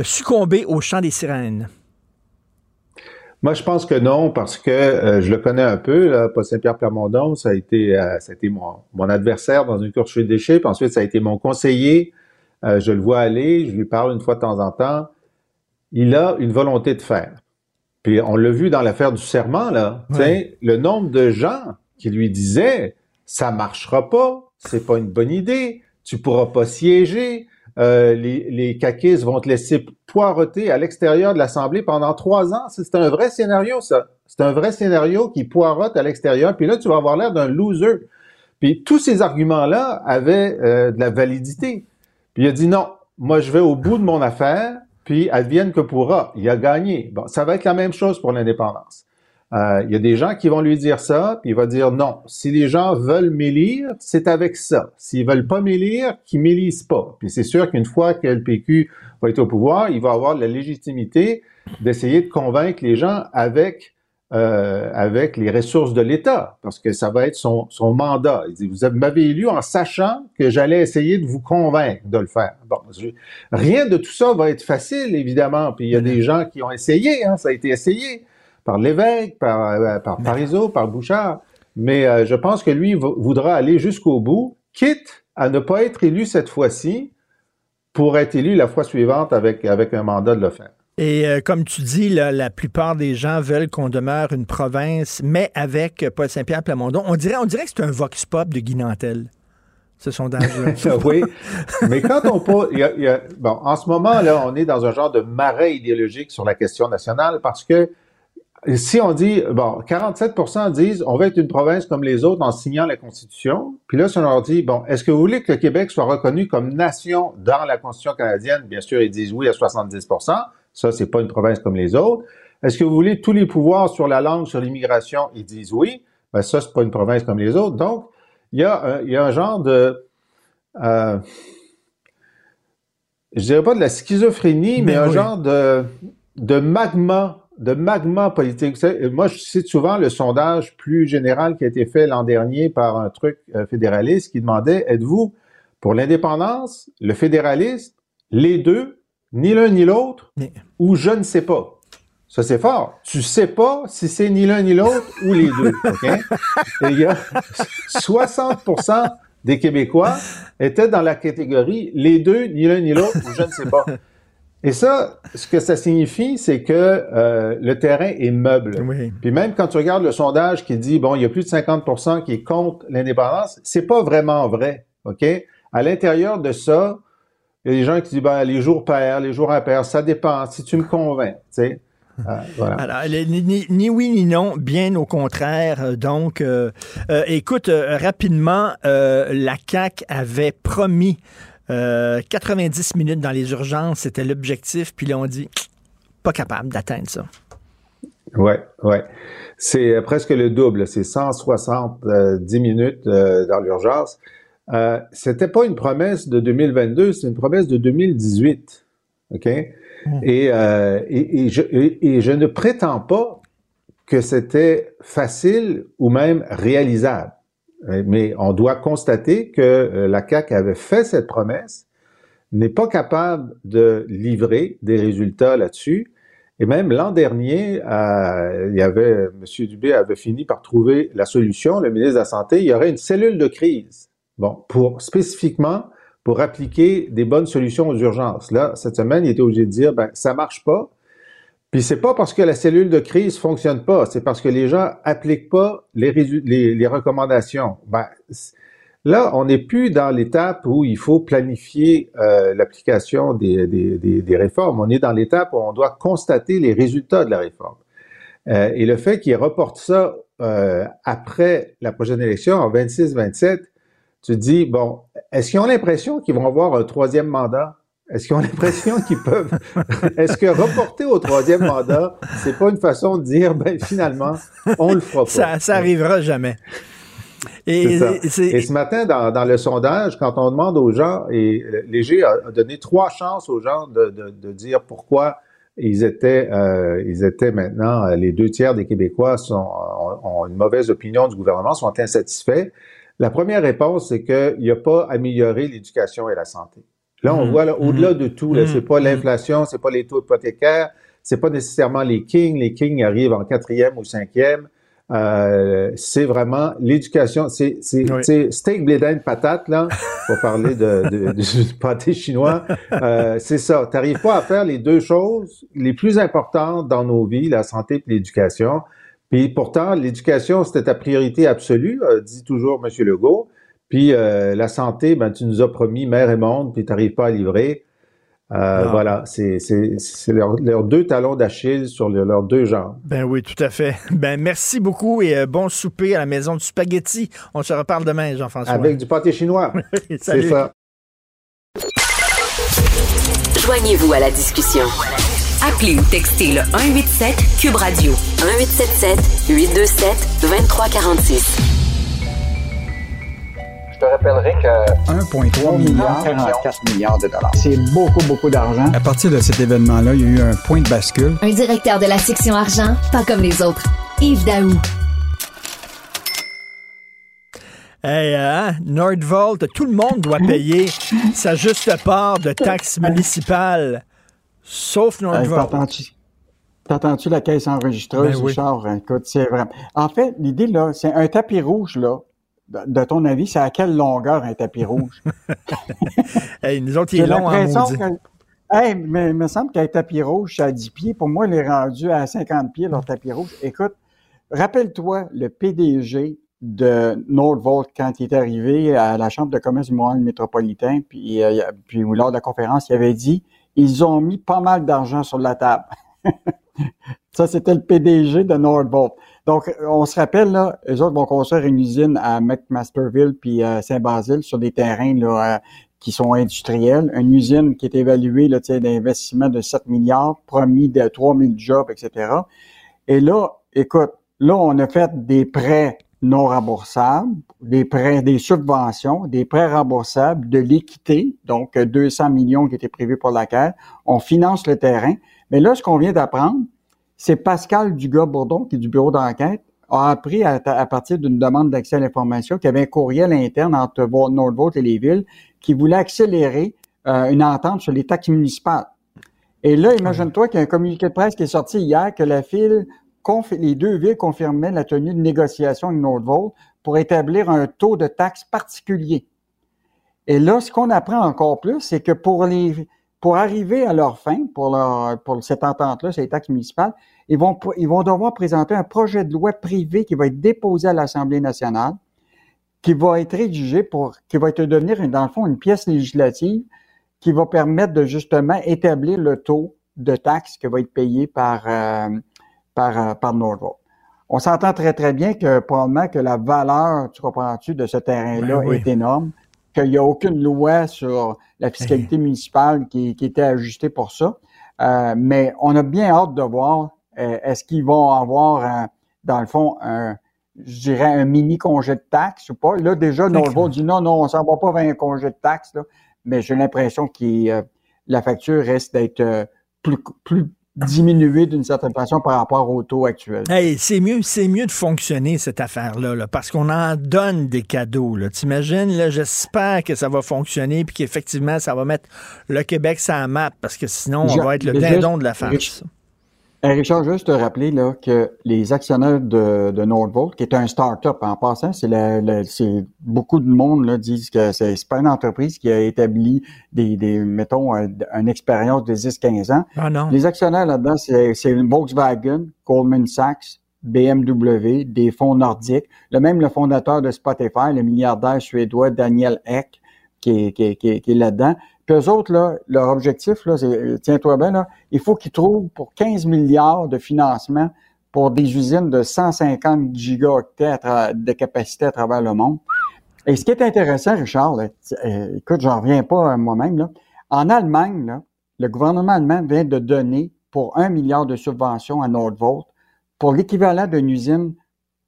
succomber au chant des sirènes? Moi, je pense que non, parce que je le connais un peu, là, Paul Saint-Pierre Plamondon, ça a été mon adversaire dans une course chez déchets, puis ensuite ça a été mon conseiller, je le vois aller, je lui parle une fois de temps en temps. Il a une volonté de faire. Puis on l'a vu dans l'affaire du serment, là, t'sais, le nombre de gens qui lui disaient « ça marchera pas, c'est pas une bonne idée, tu pourras pas siéger ». Les caquistes vont te laisser poireauter à l'extérieur de l'Assemblée pendant 3 ans. C'est un vrai scénario, ça. C'est un vrai scénario qui poireaute à l'extérieur. Puis là, tu vas avoir l'air d'un loser. Puis tous ces arguments-là avaient de la validité. Puis il a dit non, moi je vais au bout de mon affaire, puis advienne que pourra. Il a gagné. Bon, ça va être la même chose pour l'indépendance. Il y a des gens qui vont lui dire ça, puis il va dire non. Si les gens veulent m'élire, c'est avec ça. S'ils veulent pas m'élire, qu'ils m'élisent pas. Puis c'est sûr qu'une fois que le PQ va être au pouvoir, il va avoir la légitimité d'essayer de convaincre les gens avec les ressources de l'État, parce que ça va être son mandat. Il dit, vous m'avez élu en sachant que j'allais essayer de vous convaincre de le faire. Bon, rien de tout ça va être facile, évidemment. Puis il y a des gens qui ont essayé, hein, ça a été essayé. Par Lévesque, par Parizeau, par Bouchard. Mais je pense que lui voudra aller jusqu'au bout, quitte à ne pas être élu cette fois-ci pour être élu la fois suivante avec un mandat de le faire. Et comme tu dis, là, la plupart des gens veulent qu'on demeure une province, mais avec Paul Saint-Pierre Plamondon. On dirait que c'est un vox pop de Guy Nantel, ce sondage-là. Oui, mais quand on pose... Bon, en ce moment, là, on est dans un genre de marais idéologique sur la question nationale parce que si on dit, bon, 47% disent on va être une province comme les autres en signant la Constitution, puis là, si on leur dit, bon, est-ce que vous voulez que le Québec soit reconnu comme nation dans la Constitution canadienne? Bien sûr, ils disent oui à 70%. Ça, c'est pas une province comme les autres. Est-ce que vous voulez tous les pouvoirs sur la langue, sur l'immigration? Ils disent oui. Ben, ça, c'est pas une province comme les autres. Donc, il y a un genre de... je dirais pas de la schizophrénie, mais un genre de magma politique. Moi, je cite souvent le sondage plus général qui a été fait l'an dernier par un truc fédéraliste qui demandait, êtes-vous pour l'indépendance, le fédéraliste, les deux, ni l'un ni l'autre, ou je ne sais pas? Ça, c'est fort. Tu sais pas si c'est ni l'un ni l'autre ou les deux. Okay? Et il y a 60% des Québécois étaient dans la catégorie les deux, ni l'un ni l'autre, ou je ne sais pas. Et ça, ce que ça signifie, c'est que le terrain est meuble. Oui. Puis même quand tu regardes le sondage qui dit, bon, il y a plus de 50% qui est contre l'indépendance, c'est pas vraiment vrai, OK? À l'intérieur de ça, il y a des gens qui disent, ben, les jours pairs, les jours impairs, ça dépend, si tu me convaincs, tu sais. Voilà. Alors, ni oui ni non, bien au contraire. Donc, écoute, rapidement, la CAQ avait promis 90 minutes dans les urgences, c'était l'objectif, puis là, on dit « pas capable d'atteindre ça ». Oui. C'est presque le double, c'est 170 minutes dans l'urgence. C'était pas une promesse de 2022, c'est une promesse de 2018, OK? Et je ne prétends pas que c'était facile ou même réalisable. Mais on doit constater que la CAQ avait fait cette promesse, n'est pas capable de livrer des résultats là-dessus. Et même l'an dernier, M. Dubé avait fini par trouver la solution, le ministre de la Santé, il y aurait une cellule de crise, bon, spécifiquement pour appliquer des bonnes solutions aux urgences. Là, cette semaine, il était obligé de dire, ben, ça marche pas. Puis c'est pas parce que la cellule de crise fonctionne pas, c'est parce que les gens appliquent pas les recommandations. Ben, là, on n'est plus dans l'étape où il faut planifier l'application des réformes. On est dans l'étape où on doit constater les résultats de la réforme. Et le fait qu'ils reportent ça après la prochaine élection, en 26-27, tu te dis, bon, est-ce qu'ils ont l'impression qu'ils vont avoir un troisième mandat? Est-ce qu'ils ont l'impression qu'ils peuvent... Est-ce que reporter au troisième mandat, c'est pas une façon de dire, ben finalement, on le fera pas. Ça arrivera jamais. Et ce matin, dans le sondage, quand on demande aux gens, et Léger a donné 3 chances aux gens de dire pourquoi Ils étaient maintenant, les 2/3 des Québécois ont une mauvaise opinion du gouvernement, sont insatisfaits. La première réponse, c'est qu'il n'y a pas amélioré l'éducation et la santé. Là, on voit, là, au-delà de tout, là, c'est pas l'inflation, c'est pas les taux hypothécaires, c'est pas nécessairement les Kings. Les Kings arrivent en 4e ou 5e. C'est vraiment l'éducation, c'est steak, blé d'Inde, patate, là, pour parler de pâté chinois. C'est ça. T'arrives pas à faire les deux choses les plus importantes dans nos vies, la santé et l'éducation. Puis pourtant, l'éducation, c'était ta priorité absolue, dit toujours M. Legault. Puis la santé, ben tu nous as promis mer et monde, puis t'arrives pas à livrer. Voilà, c'est leurs deux talons d'Achille sur leurs deux jambes. Ben oui, tout à fait. Ben merci beaucoup et bon souper à la maison du spaghetti. On se reparle demain, Jean-François. Avec du pâté chinois. C'est ça. Joignez-vous à la discussion. Appelez ou textez le 187 QUB Radio 1877 827 2346. Je te rappellerai que 1,3 milliard, 44 milliards de dollars. C'est beaucoup, beaucoup d'argent. À partir de cet événement-là, il y a eu un point de bascule. Un directeur de la section argent, pas comme les autres. Yves Daou. Hey, Northvolt, tout le monde doit payer sa juste part de taxes municipales, sauf Northvolt. T'entends-tu la caisse enregistreuse, ben oui. Richard? Écoute, c'est vrai. En fait, l'idée, là, c'est un tapis rouge, là. De ton avis, c'est à quelle longueur un tapis rouge? Hey, nous autres, il est long en maudit. Hey, mais il me semble qu'un tapis rouge, c'est à 10 pieds. Pour moi, il est rendu à 50 pieds, leur tapis rouge. Écoute, rappelle-toi le PDG de Northvolt quand il est arrivé à la Chambre de commerce du Montréal métropolitain, puis lors de la conférence, il avait dit « Ils ont mis pas mal d'argent sur la table. » Ça, c'était le PDG de Northvolt. Donc, on se rappelle, là, eux autres vont construire une usine à McMasterville puis à Saint-Basile sur des terrains là, qui sont industriels. Une usine qui est évaluée là, d'investissement de 7 milliards, promis de 3000 jobs, etc. Et là, écoute, là, on a fait des prêts non remboursables, des prêts, des subventions, des prêts remboursables, de l'équité, donc 200 millions qui étaient prévus pour la CAQ. On finance le terrain. Mais là, ce qu'on vient d'apprendre, c'est Pascal Dugas-Bourdon, qui est du bureau d'enquête, a appris à partir d'une demande d'accès à l'information qu'il y avait un courriel interne entre Northvolt et les villes qui voulait accélérer une entente sur les taxes municipales. Et là, imagine-toi qu'il y a un communiqué de presse qui est sorti hier que les deux villes confirmaient la tenue de négociations avec Northvolt pour établir un taux de taxe particulier. Et là, ce qu'on apprend encore plus, c'est que pour arriver à leur fin, pour cette entente-là, ces taxes municipales, ils vont devoir présenter un projet de loi privé qui va être déposé à l'Assemblée nationale, qui va être rédigé qui va être devenir, dans le fond, une pièce législative qui va permettre de justement établir le taux de taxe qui va être payé par Northvolt. On s'entend très, très bien que probablement que la valeur, tu comprends-tu, de ce terrain-là est énorme. Qu'il n'y a aucune loi sur la fiscalité municipale qui était ajustée pour ça. Mais on a bien hâte de voir est-ce qu'ils vont avoir, dans le fond, je dirais un mini congé de taxes ou pas. Là, déjà, Northvolt dit non, on s'en va pas vers un congé de taxes. Là. Mais j'ai l'impression que la facture risque d'être plus diminuée d'une certaine façon par rapport au taux actuel. Hey, c'est mieux de fonctionner cette affaire-là, là, parce qu'on en donne des cadeaux. Là. T'imagines, là, j'espère que ça va fonctionner puis qu'effectivement, ça va mettre le Québec sur la map, parce que sinon, on va être le dindon de la farce. Richard, juste te rappeler là, que les actionnaires de Northvolt, qui est un start-up en passant, c'est beaucoup de monde là, disent que c'est pas une entreprise qui a établi mettons, une expérience de 10-15 ans. Ah non. Les actionnaires là-dedans, c'est Volkswagen, Goldman Sachs, BMW, des fonds nordiques, le fondateur de Spotify, le milliardaire suédois Daniel Ek, qui est là-dedans. Puis eux autres, là, leur objectif, là, c'est, tiens-toi bien, là, il faut qu'ils trouvent pour 15 milliards de financement pour des usines de 150 gigaoctets de capacité à travers le monde. Et ce qui est intéressant, Richard, là, écoute, j'en reviens pas moi-même, là. En Allemagne, là, le gouvernement allemand vient de donner pour 1 milliard de subventions à Northvolt pour l'équivalent d'une usine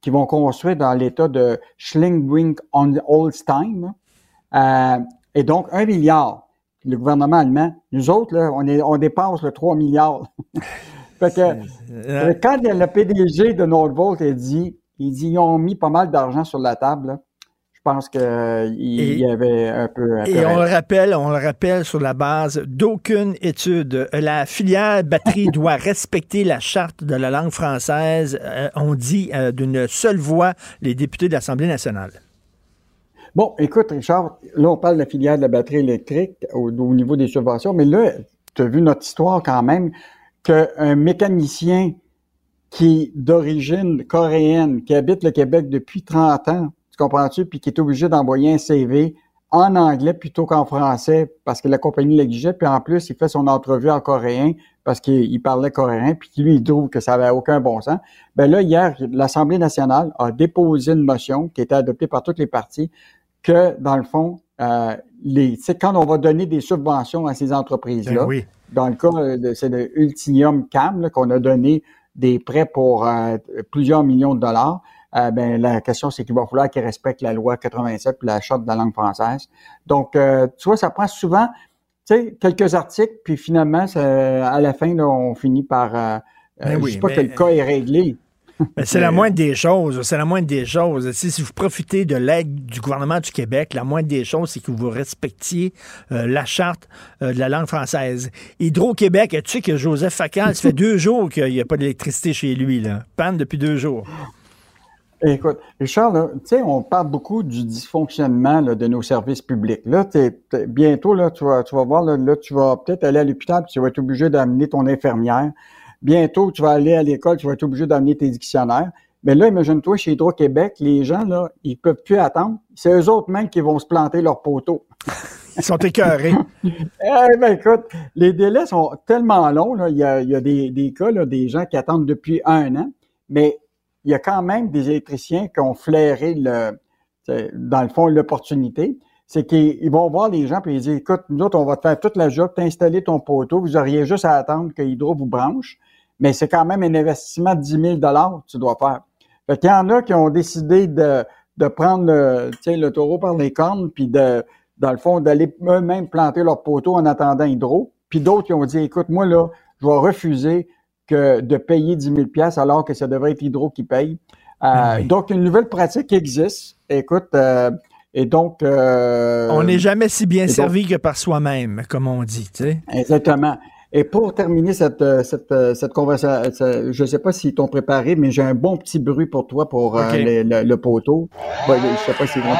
qu'ils vont construire dans l'État de Schleswig-Holstein, et donc 1 milliard. le gouvernement allemand. Nous autres, là, on dépense le 3 milliards. Fait que, quand le PDG de Northvolt a dit, ils ont mis pas mal d'argent sur la table, là. Je pense qu'il y avait un peu... Et on le rappelle sur la base d'aucune étude. La filière batterie doit respecter la charte de la langue française. On dit d'une seule voix les députés de l'Assemblée nationale. Bon, écoute, Richard, là, on parle de la filière de la batterie électrique au niveau des subventions, mais là, tu as vu notre histoire quand même, qu'un mécanicien qui d'origine coréenne, qui habite le Québec depuis 30 ans, tu comprends-tu? Puis qui est obligé d'envoyer un CV en anglais plutôt qu'en français parce que la compagnie l'exigeait. Puis en plus, il fait son entrevue en coréen parce qu'il parlait coréen. Puis lui, il trouve que ça n'avait aucun bon sens. Bien là, hier, l'Assemblée nationale a déposé une motion qui a été adoptée par toutes les parties que, dans le fond, c'est quand on va donner des subventions à ces entreprises-là. Ben oui. Dans le cas, c'est le Ultium Cam là, qu'on a donné des prêts pour plusieurs millions de dollars. Ben, la question, c'est qu'il va falloir qu'ils respectent la loi 87 et la charte de la langue française. Donc, tu vois, ça prend souvent, tu sais, quelques articles, puis finalement, ça, à la fin, là, on finit par... je ne sais pas que le cas est réglé. Ben, c'est la moindre des choses. C'est la moindre des choses. Si vous profitez de l'aide du gouvernement du Québec, la moindre des choses, c'est que vous respectiez la charte de la langue française. Hydro-Québec, tu sais que Joseph Facal, ça fait 2 jours qu'il n'y a pas d'électricité chez lui, là. Panne depuis 2 jours. Écoute, Richard, tu sais, on parle beaucoup du dysfonctionnement là, de nos services publics. Là, bientôt, là, tu vas voir, là, tu vas peut-être aller à l'hôpital, puis tu vas être obligé d'amener ton infirmière. Bientôt, tu vas aller à l'école, tu vas être obligé d'amener tes dictionnaires. Mais là, imagine-toi, chez Hydro-Québec, les gens, là, ils peuvent plus attendre. C'est eux autres même qui vont se planter leurs poteaux. Ils sont écœurés. Écoute, les délais sont tellement longs. Là. Il y a des cas, là, des gens qui attendent depuis 1 an, mais il y a quand même des électriciens qui ont flairé, dans le fond, l'opportunité. C'est qu'ils vont voir les gens et ils disent, écoute, nous autres, on va te faire toute la job, t'installer ton poteau, vous auriez juste à attendre que Hydro vous branche, mais c'est quand même un investissement de 10 000 $ que tu dois faire. Fait qu'il y en a qui ont décidé de prendre le taureau par les cornes puis dans le fond, d'aller eux-mêmes planter leur poteau en attendant Hydro. Puis d'autres qui ont dit, écoute, moi, là, je vais refuser que de payer 10 000 $ alors que ça devrait être Hydro qui paye. Oui. Donc, une nouvelle pratique existe. Écoute, et donc... on n'est jamais si bien servi que par soi-même, comme on dit, tu sais. Exactement. Et pour terminer cette conversation, je ne sais pas s'ils t'ont préparé, mais j'ai un bon petit bruit pour toi pour le poteau. Bon, je ne sais pas s'ils vont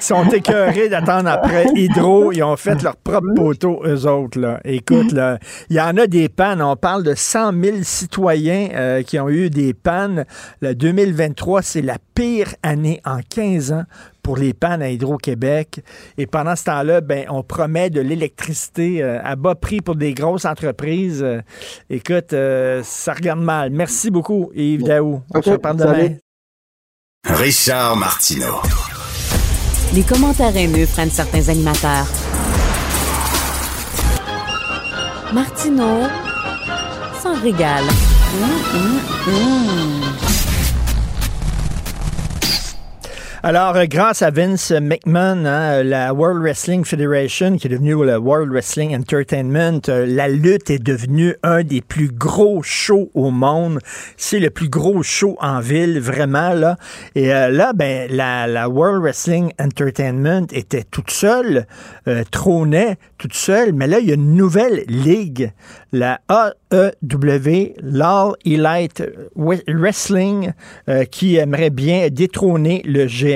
Ils sont écœurés d'attendre après Hydro. Ils ont fait leur propre poteau, eux autres. Là. Écoute, là, il y en a des pannes. On parle de 100 000 citoyens qui ont eu des pannes. Le 2023, c'est la pire année en 15 ans pour les pannes à Hydro-Québec. Et pendant ce temps-là, ben, on promet de l'électricité à bas prix pour des grosses entreprises. Écoute, ça regarde mal. Merci beaucoup, Yves Daou. On se reparle demain. Richard Martineau. Les commentaires haineux prennent certains animateurs. Martineau s'en régale. Alors, grâce à Vince McMahon, hein, la World Wrestling Federation, qui est devenue la World Wrestling Entertainment, la lutte est devenue un des plus gros shows au monde. C'est le plus gros show en ville, vraiment, là. Et là, ben, la World Wrestling Entertainment était toute seule, trônait toute seule, mais là, il y a une nouvelle ligue, la AEW, l'All Elite Wrestling, qui aimerait bien détrôner le géant.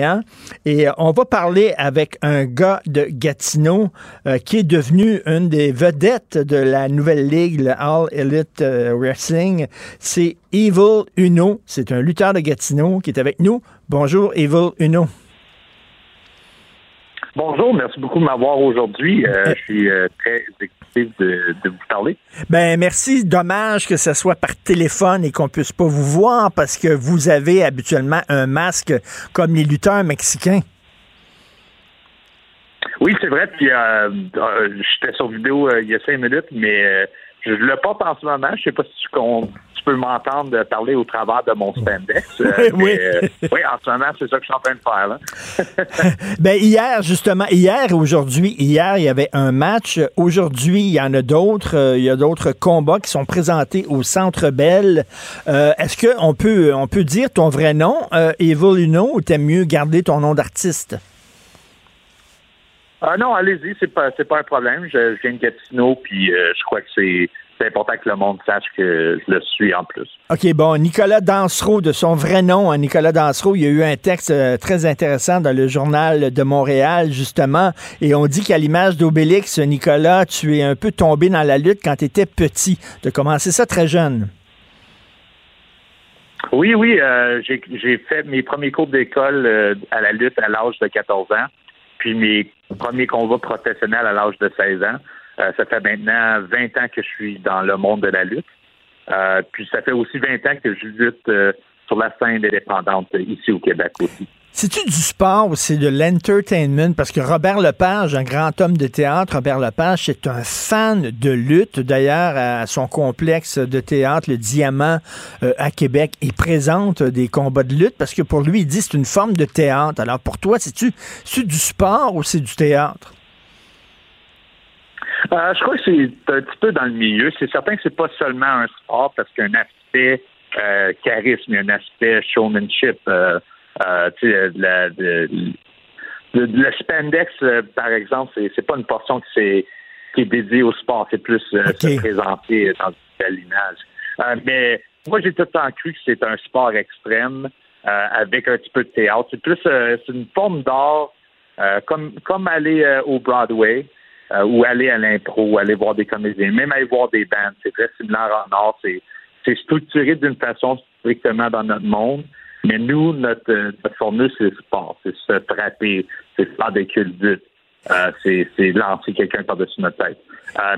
Et on va parler avec un gars de Gatineau qui est devenu une des vedettes de la nouvelle ligue, le All Elite Wrestling. C'est Evil Uno. C'est un lutteur de Gatineau qui est avec nous. Bonjour, Evil Uno. Bonjour, merci beaucoup de m'avoir aujourd'hui. Je suis très excité de vous parler. Ben merci. Dommage que ce soit par téléphone et qu'on puisse pas vous voir parce que vous avez habituellement un masque comme les lutteurs mexicains. Oui, c'est vrai. Puis j'étais sur vidéo il y a 5 minutes, mais je le porte en ce moment. Je sais pas si tu peux m'entendre parler au travers de mon spandex. Oui, en ce moment, c'est ça que je suis en train de faire. Là. Hier, il y avait un match. Aujourd'hui, il y en a d'autres. Il y a d'autres combats qui sont présentés au Centre Bell. Est-ce qu'on peut, dire ton vrai nom, Evil Uno, ou t'aimes mieux garder ton nom d'artiste? Non, allez-y, c'est pas un problème. Je viens de Gatineau, puis je crois que c'est important que le monde sache que je le suis en plus. OK, bon, Nicolas Dansereau, de son vrai nom, hein, Nicolas Dansereau, il y a eu un texte très intéressant dans le Journal de Montréal, justement, et on dit qu'à l'image d'Obélix, Nicolas, tu es un peu tombé dans la lutte quand tu étais petit. Tu as commencé ça très jeune. Oui, j'ai fait mes premiers cours d'école à la lutte à l'âge de 14 ans. Puis mes premiers combats professionnels à l'âge de 16 ans. Ça fait maintenant 20 ans que je suis dans le monde de la lutte. Puis ça fait aussi 20 ans que je lutte sur la scène indépendante ici au Québec aussi. C'est-tu du sport ou c'est de l'entertainment? Parce que Robert Lepage, un grand homme de théâtre, Robert Lepage, c'est un fan de lutte. D'ailleurs, à son complexe de théâtre, le Diamant, à Québec, il présente des combats de lutte parce que pour lui, il dit que c'est une forme de théâtre. Alors pour toi, c'est-tu du sport ou c'est du théâtre? Je crois que c'est un petit peu dans le milieu. C'est certain que c'est pas seulement un sport parce qu'il y a un aspect charisme, il y a un aspect showmanship. Le spandex, par exemple, c'est pas une portion qui est dédiée au sport, c'est plus se présenter dans une image. Mais moi, j'ai tout le temps cru que c'est un sport extrême avec un petit peu de théâtre. C'est plus c'est une forme d'art, comme aller au Broadway ou aller à l'impro, ou aller voir des comédiens, même aller voir des bands. C'est très similaire en art. C'est structuré d'une façon strictement dans notre monde. Mais nous, notre formule, c'est le sport. C'est se frapper, c'est faire des culbutes, c'est lancer quelqu'un par-dessus notre tête.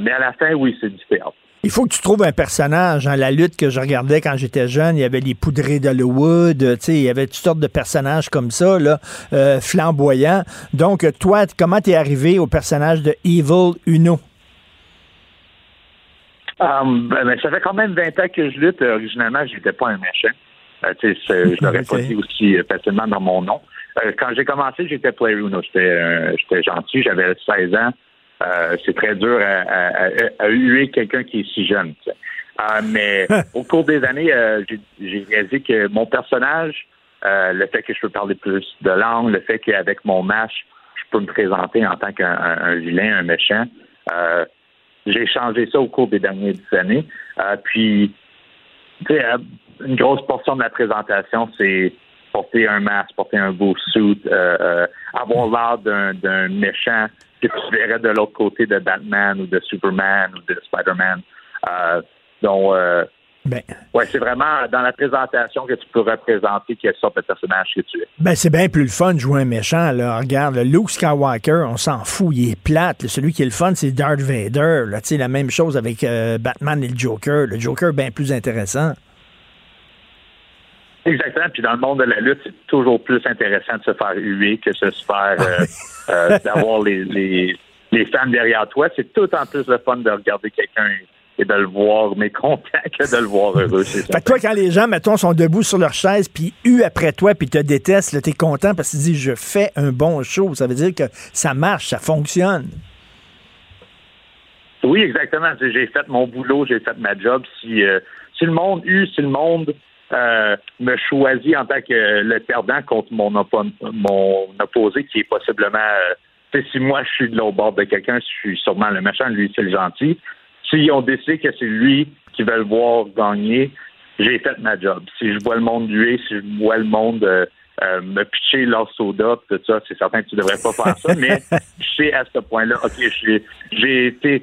Mais à la fin, oui, c'est du théâtre. Il faut que tu trouves un personnage. Hein. La lutte que je regardais quand j'étais jeune, il y avait les poudrés d'Hollywood, il y avait toutes sortes de personnages comme ça, là, flamboyants. Donc, toi, comment t'es arrivé au personnage de Evil Uno? Ça fait quand même 20 ans que je lutte. Originalement, je n'étais pas un méchant. Je l'aurais pas dit aussi facilement dans mon nom. Quand j'ai commencé, j'étais Play Uno. J'étais gentil, j'avais 16 ans. C'est très dur à huer quelqu'un qui est si jeune. Mais au cours des années, j'ai réalisé que mon personnage, le fait que je peux parler plus de langue, le fait qu'avec mon match, je peux me présenter en tant qu'un vilain, un méchant, j'ai changé ça au cours des dernières 10 années. Puis, tu sais, une grosse portion de la présentation, c'est porter un masque, porter un beau suit, avoir l'air d'un méchant que tu verrais de l'autre côté de Batman ou de Superman ou de Spider-Man. Ouais, c'est vraiment dans la présentation que tu peux représenter quelle sorte de personnage que tu es. C'est bien plus le fun de jouer un méchant, là. Regarde, le Luke Skywalker, on s'en fout, il est plate. Là. Celui qui est le fun, c'est Darth Vader. Là. Tu sais, la même chose avec Batman et le Joker. Le Joker, bien plus intéressant. Exactement, puis dans le monde de la lutte, c'est toujours plus intéressant de se faire huer que de se faire d'avoir les fans derrière toi. C'est tout en plus le fun de regarder quelqu'un et de le voir mécontent que de le voir heureux. Fait que toi, quand les gens, mettons, sont debout sur leur chaise, puis huent après toi, puis te détestent, là, t'es content parce qu'ils disent « je fais un bon show ». Ça veut dire que ça marche, ça fonctionne. Oui, exactement. J'ai fait mon boulot, j'ai fait ma job. Si le monde hue, si le monde... me choisit en tant que le perdant contre mon opposé qui est possiblement... si moi, je suis de l'autre bord de quelqu'un, je suis sûrement le méchant, lui, c'est le gentil. S'ils ont décidé que c'est lui qui veut le voir gagner, j'ai fait ma job. Si je vois le monde huer, si je vois le monde me pitcher leur soda, tout ça, c'est certain que tu devrais pas faire ça, mais c'est à ce point-là. OK, j'ai fait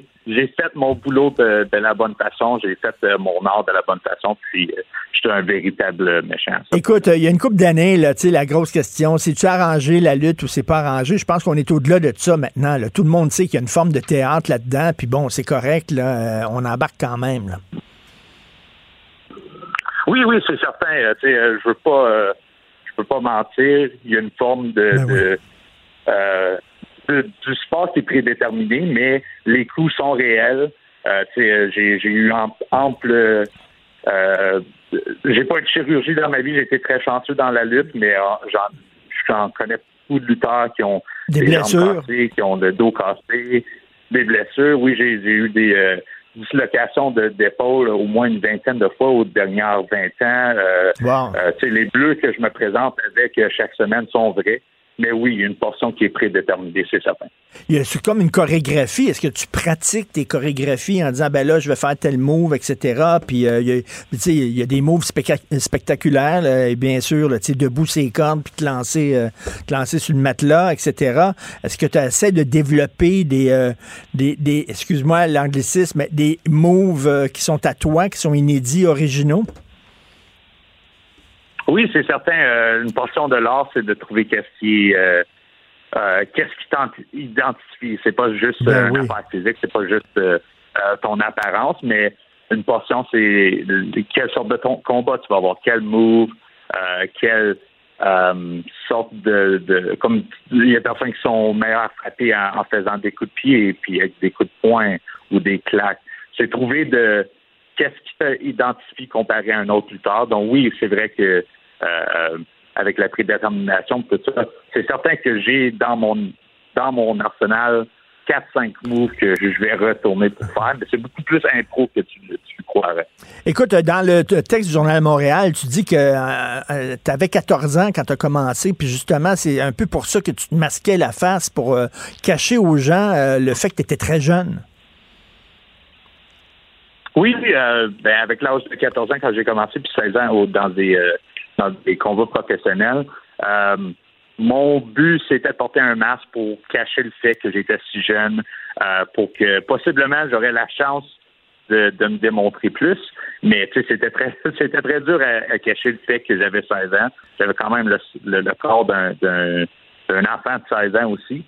mon boulot de la bonne façon, j'ai fait mon art de la bonne façon, puis je suis un véritable méchant. Ça. Écoute, il y a une couple d'années, là, la grosse question, c'est-tu arrangé la lutte ou c'est pas arrangé? Je pense qu'on est au-delà de ça maintenant. Là. Tout le monde sait qu'il y a une forme de théâtre là-dedans, puis bon, c'est correct, là, on embarque quand même. Là. Oui, c'est certain. Je peux pas mentir. Il y a une forme du sport qui est prédéterminé, mais les coups sont réels. J'ai eu ample J'ai pas eu de chirurgie dans ma vie, j'ai été très chanceux dans la lutte, mais j'en connais beaucoup de lutteurs qui ont des blessures, cassées, qui ont le dos cassé, des blessures. Oui, j'ai eu des dislocations d'épaule au moins une vingtaine de fois aux dernières 20 ans. Les bleus que je me présente avec chaque semaine sont vrais. Mais oui, il y a une portion qui est prédéterminée, c'est certain. C'est comme une chorégraphie. Est-ce que tu pratiques tes chorégraphies en disant, ben là, je vais faire tel move, etc. Puis, il y a des moves spectaculaires, là, et bien sûr, là, debout sur les cordes, puis te lancer sur le matelas, etc. Est-ce que tu essaies de développer des excuse-moi l'anglicisme, mais des moves qui sont à toi, qui sont inédits, originaux? Oui, c'est certain. Une portion de l'art, c'est de trouver qu'est-ce qui t'identifie. C'est pas juste une affaire physique, c'est pas juste ton apparence, mais une portion, c'est quelle sorte de combat tu vas avoir, quel move, quelle sorte de comme il y a des personnes qui sont meilleures à frapper en faisant des coups de pied et puis avec des coups de poing ou des claques. C'est trouver de qu'est-ce qui t'identifie comparé à un autre plus tard. Donc oui, c'est vrai que avec la prédétermination, tout ça, c'est certain que j'ai dans mon arsenal 4-5 moves que je vais retourner pour faire, mais c'est beaucoup plus impro que tu croirais. Écoute, dans le texte du Journal de Montréal, tu dis que tu avais 14 ans quand tu as commencé, puis justement, c'est un peu pour ça que tu te masquais la face, pour cacher aux gens le fait que tu étais très jeune. Oui, avec l'âge de 14 ans quand j'ai commencé, puis 16 ans dans des combats professionnels, mon but, c'était de porter un masque pour cacher le fait que j'étais si jeune, pour que possiblement j'aurais la chance de me démontrer plus. Mais tu sais, c'était très dur à cacher le fait que j'avais 16 ans. J'avais quand même le corps d'un enfant de 16 ans aussi.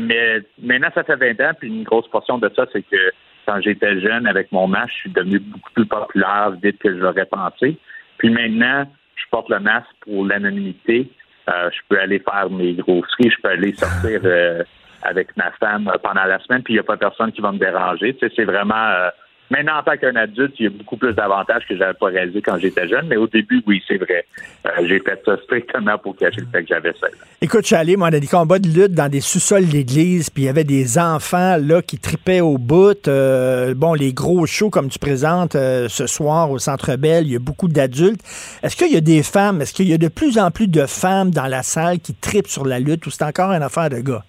Mais maintenant, ça fait 20 ans, puis une grosse portion de ça, c'est que quand j'étais jeune, avec mon masque, je suis devenu beaucoup plus populaire vite que je l'aurais pensé. Puis maintenant, je porte le masque pour l'anonymité. Je peux aller faire mes grosseries, je peux aller sortir avec ma femme pendant la semaine, puis il n'y a pas personne qui va me déranger. Tu sais, c'est vraiment... maintenant, en tant qu'un adulte, il y a beaucoup plus d'avantages que je n'avais pas réalisé quand j'étais jeune, mais au début, oui, c'est vrai. J'ai fait ça strictement pour cacher le fait que j'avais ça. Écoute, je suis allé, moi, dans des combats de lutte dans des sous-sols d'église, puis il y avait des enfants, là, qui tripaient au bout. Les gros shows, comme tu présentes ce soir au Centre Bell, il y a beaucoup d'adultes. Est-ce qu'il y a des femmes, est-ce qu'il y a de plus en plus de femmes dans la salle qui tripent sur la lutte, ou c'est encore une affaire de gars?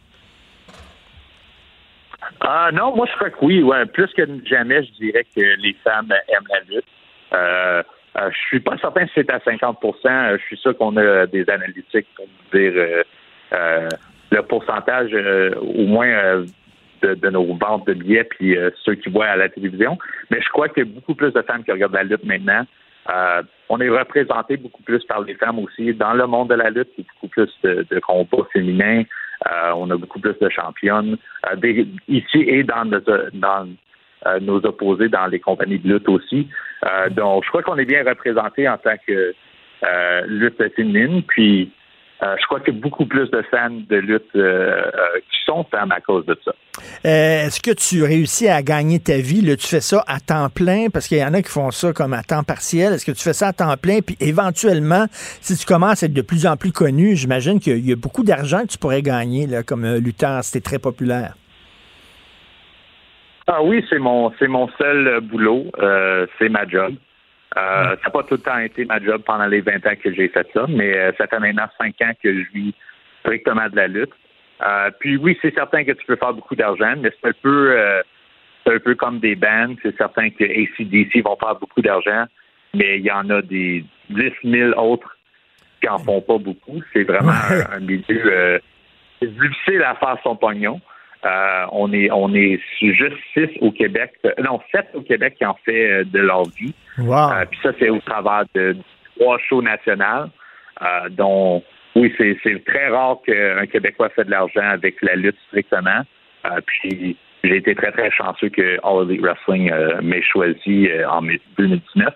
Non, moi je crois que oui. Ouais. Plus que jamais, je dirais que les femmes aiment la lutte. Je suis pas certain si c'est à 50%. Je suis sûr qu'on a des analytiques pour dire le pourcentage au moins de nos ventes de billets puis ceux qui voient à la télévision. Mais je crois qu'il y a beaucoup plus de femmes qui regardent la lutte maintenant. On est représenté beaucoup plus par les femmes aussi dans le monde de la lutte. Il y a beaucoup plus de combats féminins. On a beaucoup plus de championnes ici et dans nos opposés dans les compagnies de lutte aussi. Donc, je crois qu'on est bien représenté en tant que lutte féminine. Puis, je crois qu'il y a beaucoup plus de fans de lutte qui sont femmes à cause de ça. Est-ce que tu réussis à gagner ta vie? Là, tu fais ça à temps plein, parce qu'il y en a qui font ça comme à temps partiel. Est-ce que tu fais ça à temps plein? Puis éventuellement, si tu commences à être de plus en plus connu, j'imagine qu'il y a beaucoup d'argent que tu pourrais gagner là, comme lutteur si tu es très populaire. Ah oui, c'est mon seul boulot. C'est ma job. Ça n'a pas tout le temps été ma job pendant les 20 ans que j'ai fait ça, mais ça fait maintenant 5 ans que je vis strictement de la lutte. Puis oui, c'est certain que tu peux faire beaucoup d'argent, mais c'est un peu comme des bands. C'est certain que AC/DC vont faire beaucoup d'argent, mais il y en a des 10 000 autres qui n'en font pas beaucoup. C'est vraiment un milieu difficile à faire son pognon. On est juste 7 au Québec qui en fait de leur vie. Wow. Puis ça, c'est au travers de 3 shows nationales, dont, oui, c'est très rare qu'un Québécois fait de l'argent avec la lutte strictement. Puis j'ai été très, très chanceux que All Elite Wrestling m'ait choisi en 2019.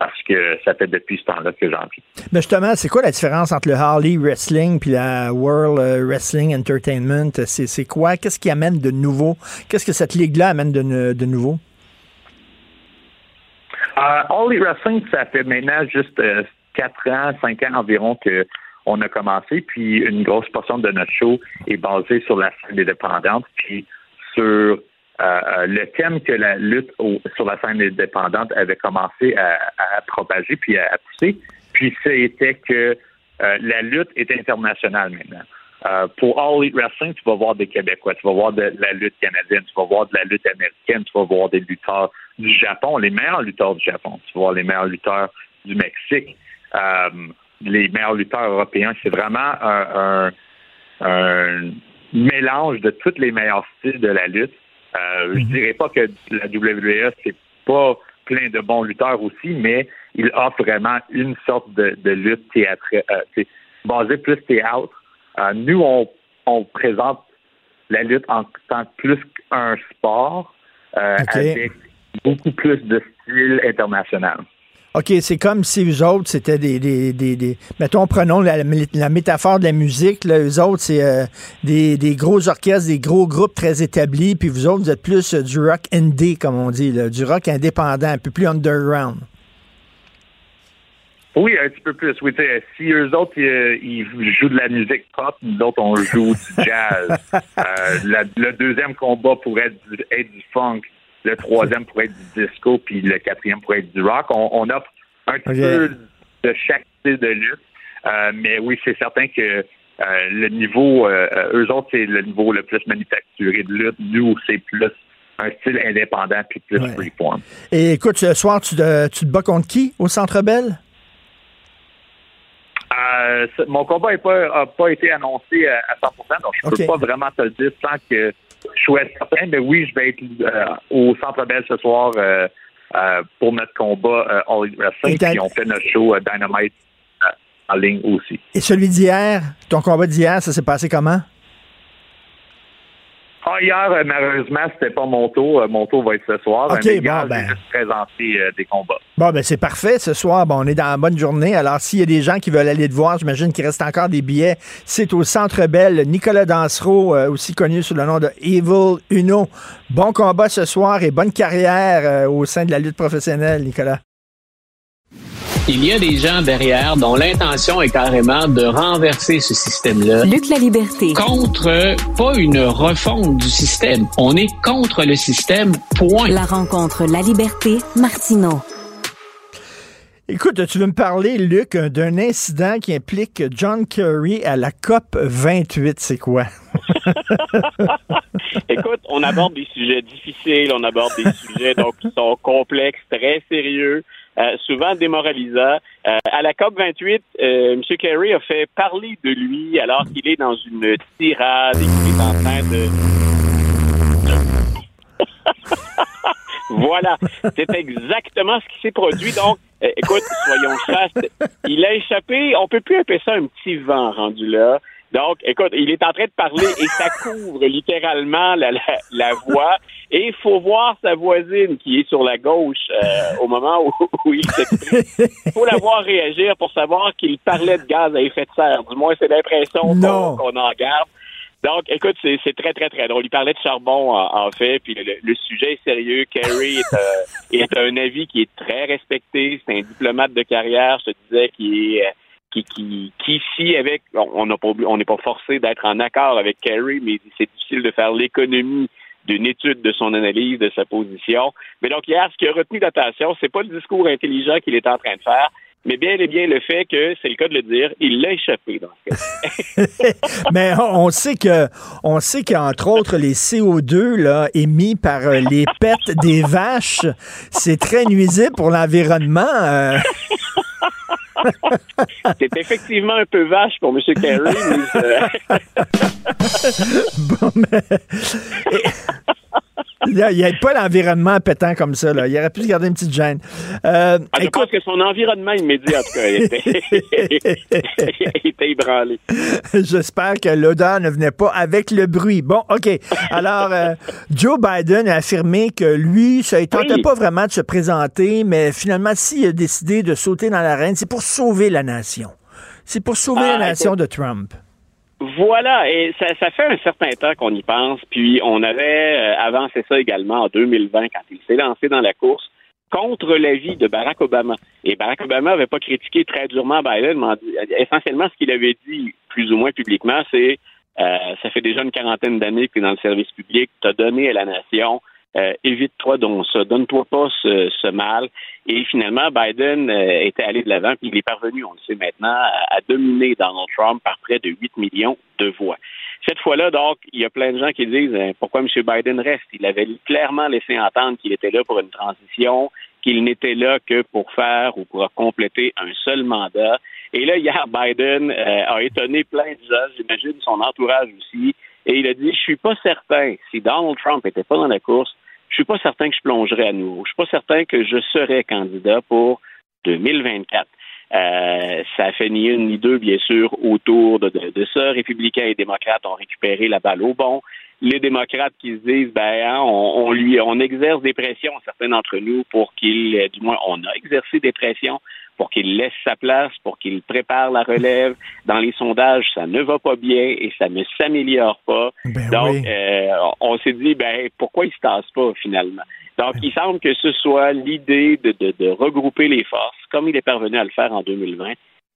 Parce que ça fait depuis ce temps-là que j'en vis. Mais justement, c'est quoi la différence entre le Harley Wrestling puis la World Wrestling Entertainment? C'est quoi? Qu'est-ce qui amène de nouveau? Qu'est-ce que cette ligue-là amène de nouveau? All Elite Wrestling, ça fait maintenant juste 4 ans, 5 ans environ qu'on a commencé, puis une grosse portion de notre show est basée sur la scène indépendante, puis sur le thème que la lutte sur la scène indépendante avait commencé à propager, puis à pousser, puis c'était que la lutte est internationale maintenant. Pour All Elite Wrestling, tu vas voir des Québécois, tu vas voir de la lutte canadienne, tu vas voir de la lutte américaine, tu vas voir des lutteurs du Japon, les meilleurs lutteurs du Japon, tu vas voir les meilleurs lutteurs du Mexique, les meilleurs lutteurs européens. C'est vraiment un mélange de tous les meilleurs styles de la lutte. Je dirais pas que la WWE, c'est pas plein de bons lutteurs aussi, mais il offre vraiment une sorte de lutte théâtrale, basée plus théâtre. Nous, on présente la lutte en tant que plus qu'un sport, avec beaucoup plus de style international. OK, c'est comme si eux autres, c'était des mettons, prenons la métaphore de la musique, là, eux autres, c'est des gros orchestres, des gros groupes très établis, puis vous autres, vous êtes plus du rock indé, comme on dit, là, du rock indépendant, un peu plus underground. Oui, un petit peu plus. Oui, si eux autres, ils jouent de la musique pop, nous autres, on joue du jazz. Le deuxième combat pourrait être du funk. Le troisième pourrait être du disco, puis le quatrième pourrait être du rock. On offre un petit peu de chaque style de lutte. Mais oui, c'est certain que le niveau, eux autres, c'est le niveau le plus manufacturé de lutte. Nous, c'est plus un style indépendant, puis plus freeform. Et écoute, ce soir, tu te bats contre qui au Centre Bell? Mon combat n'a pas été annoncé à 100%, donc je ne peux pas vraiment te le dire sans que je sois certain, mais oui, je vais être au Centre Bell ce soir pour notre combat All Elite Wrestling, puis on fait notre show Dynamite en ligne aussi. Et celui d'hier, ton combat d'hier, ça s'est passé comment? Hier, malheureusement, c'était pas mon tour. Mon tour va être ce soir. Okay, j'ai juste présenté des combats. Bon, ben c'est parfait ce soir. Bon, on est dans la bonne journée. Alors, s'il y a des gens qui veulent aller te voir, j'imagine qu'il reste encore des billets. C'est au Centre Bell. Nicolas Dansereau, aussi connu sous le nom de Evil Uno. Bon combat ce soir et bonne carrière au sein de la lutte professionnelle, Nicolas. Il y a des gens derrière dont l'intention est carrément de renverser ce système-là. Luc Laliberté. Contre, pas une refonte du système. On est contre le système, point. La rencontre La Liberté, Martineau. Écoute, tu veux me parler, Luc, d'un incident qui implique John Kerry à la COP 28, c'est quoi? Écoute, on aborde des sujets difficiles, on aborde des sujets donc qui sont complexes, très sérieux. Souvent démoralisant. À la COP28, M. Kerry a fait parler de lui alors qu'il est dans une tirade et qu'il est en train de... Voilà. C'est exactement ce qui s'est produit. Donc, écoute, soyons chastes. Il a échappé. On peut plus appeler ça un petit vent rendu là. Donc, écoute, il est en train de parler et ça couvre littéralement la voix. Et il faut voir sa voisine qui est sur la gauche au moment où il s'exprime. Il faut la voir réagir pour savoir qu'il parlait de gaz à effet de serre. Du moins, c'est l'impression qu'on en garde. Donc, écoute, c'est très, très, très drôle. Il parlait de charbon, en fait, puis le sujet est sérieux. Kerry est un avis qui est très respecté. C'est un diplomate de carrière, je te disais, qui est... Qui ici, avec, on n'est pas forcé d'être en accord avec Kerry, mais c'est difficile de faire l'économie d'une étude, de son analyse, de sa position. Mais donc, hier, ce qui a retenu l'attention, c'est pas le discours intelligent qu'il est en train de faire, mais bien et bien le fait que, c'est le cas de le dire, il l'a échappé dans ce cas. Mais on sait qu'entre autres, les CO2 là, émis par les pets des vaches, c'est très nuisible pour l'environnement. C'est effectivement un peu vache pour M. Kerry. Bon, mais... Il n'aide pas l'environnement pétant comme ça. Là. Il aurait pu se garder une petite gêne. Je pense que son environnement immédiat, en tout cas, il était ébranlé. J'espère que l'odeur ne venait pas avec le bruit. Bon, OK. Alors, Joe Biden a affirmé que lui, ça ne tentait pas vraiment de se présenter, mais finalement, s'il a décidé de sauter dans l'arène, c'est pour sauver la nation. C'est pour sauver la nation de Trump. Voilà, et ça fait un certain temps qu'on y pense, puis on avait avancé ça également en 2020 quand il s'est lancé dans la course. contre l'avis de Barack Obama. Et Barack Obama n'avait pas critiqué très durement Biden, mais essentiellement, ce qu'il avait dit, plus ou moins publiquement, c'est ça fait déjà une quarantaine d'années que tu es dans le service public, tu as donné à la nation, évite-toi donc ça, donne-toi pas ce mal. Et finalement, Biden était allé de l'avant, puis il est parvenu, on le sait maintenant, à dominer Donald Trump par près de 8 millions de voix. Cette fois-là, donc, il y a plein de gens qui disent pourquoi M. Biden reste. Il avait clairement laissé entendre qu'il était là pour une transition, qu'il n'était là que pour faire ou pour compléter un seul mandat. Et là, hier, Biden a étonné plein de gens, j'imagine son entourage aussi, et il a dit « Je suis pas certain, si Donald Trump n'était pas dans la course, je suis pas certain que je plongerais à nouveau. Je suis pas certain que je serais candidat pour 2024. » Ça fait ni une ni deux, bien sûr, autour de ça. Républicains et démocrates ont récupéré la balle au bond. Les démocrates qui se disent, on exerce des pressions, certains d'entre nous, pour qu'il, du moins, on a exercé des pressions pour qu'il laisse sa place, pour qu'il prépare la relève. Dans les sondages, ça ne va pas bien et ça ne s'améliore pas. On s'est dit, pourquoi il se tasse pas, finalement? Donc, il semble que ce soit l'idée de regrouper les forces, comme il est parvenu à le faire en 2020,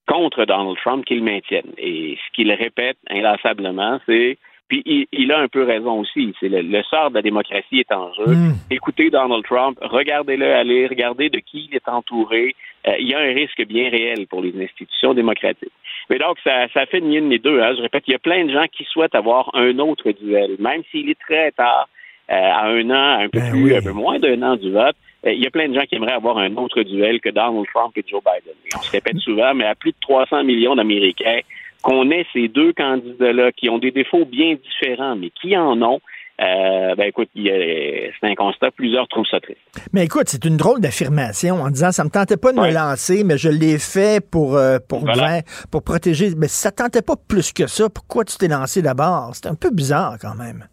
contre Donald Trump, qu'il maintienne. Et ce qu'il répète inlassablement, c'est... Puis il a un peu raison aussi. C'est le sort de la démocratie est en jeu. Écoutez Donald Trump, regardez-le aller, regardez de qui il est entouré. Il y a un risque bien réel pour les institutions démocratiques. Mais donc, ça fait ni une ni deux. Je répète, il y a plein de gens qui souhaitent avoir un autre duel, même s'il est très tard. À un an, un peu moins d'un an du vote, il y a plein de gens qui aimeraient avoir un autre duel que Donald Trump et Joe Biden. Et on se répète souvent, mais à plus de 300 millions d'Américains, qu'on ait ces deux candidats-là qui ont des défauts bien différents, mais qui en ont, écoute, c'est un constat, plusieurs trouvent ça triste. Mais écoute, c'est une drôle d'affirmation en disant, ça me tentait pas de me lancer, mais je l'ai fait pour protéger. Mais ça tentait pas plus que ça, pourquoi tu t'es lancé d'abord? C'est un peu bizarre quand même.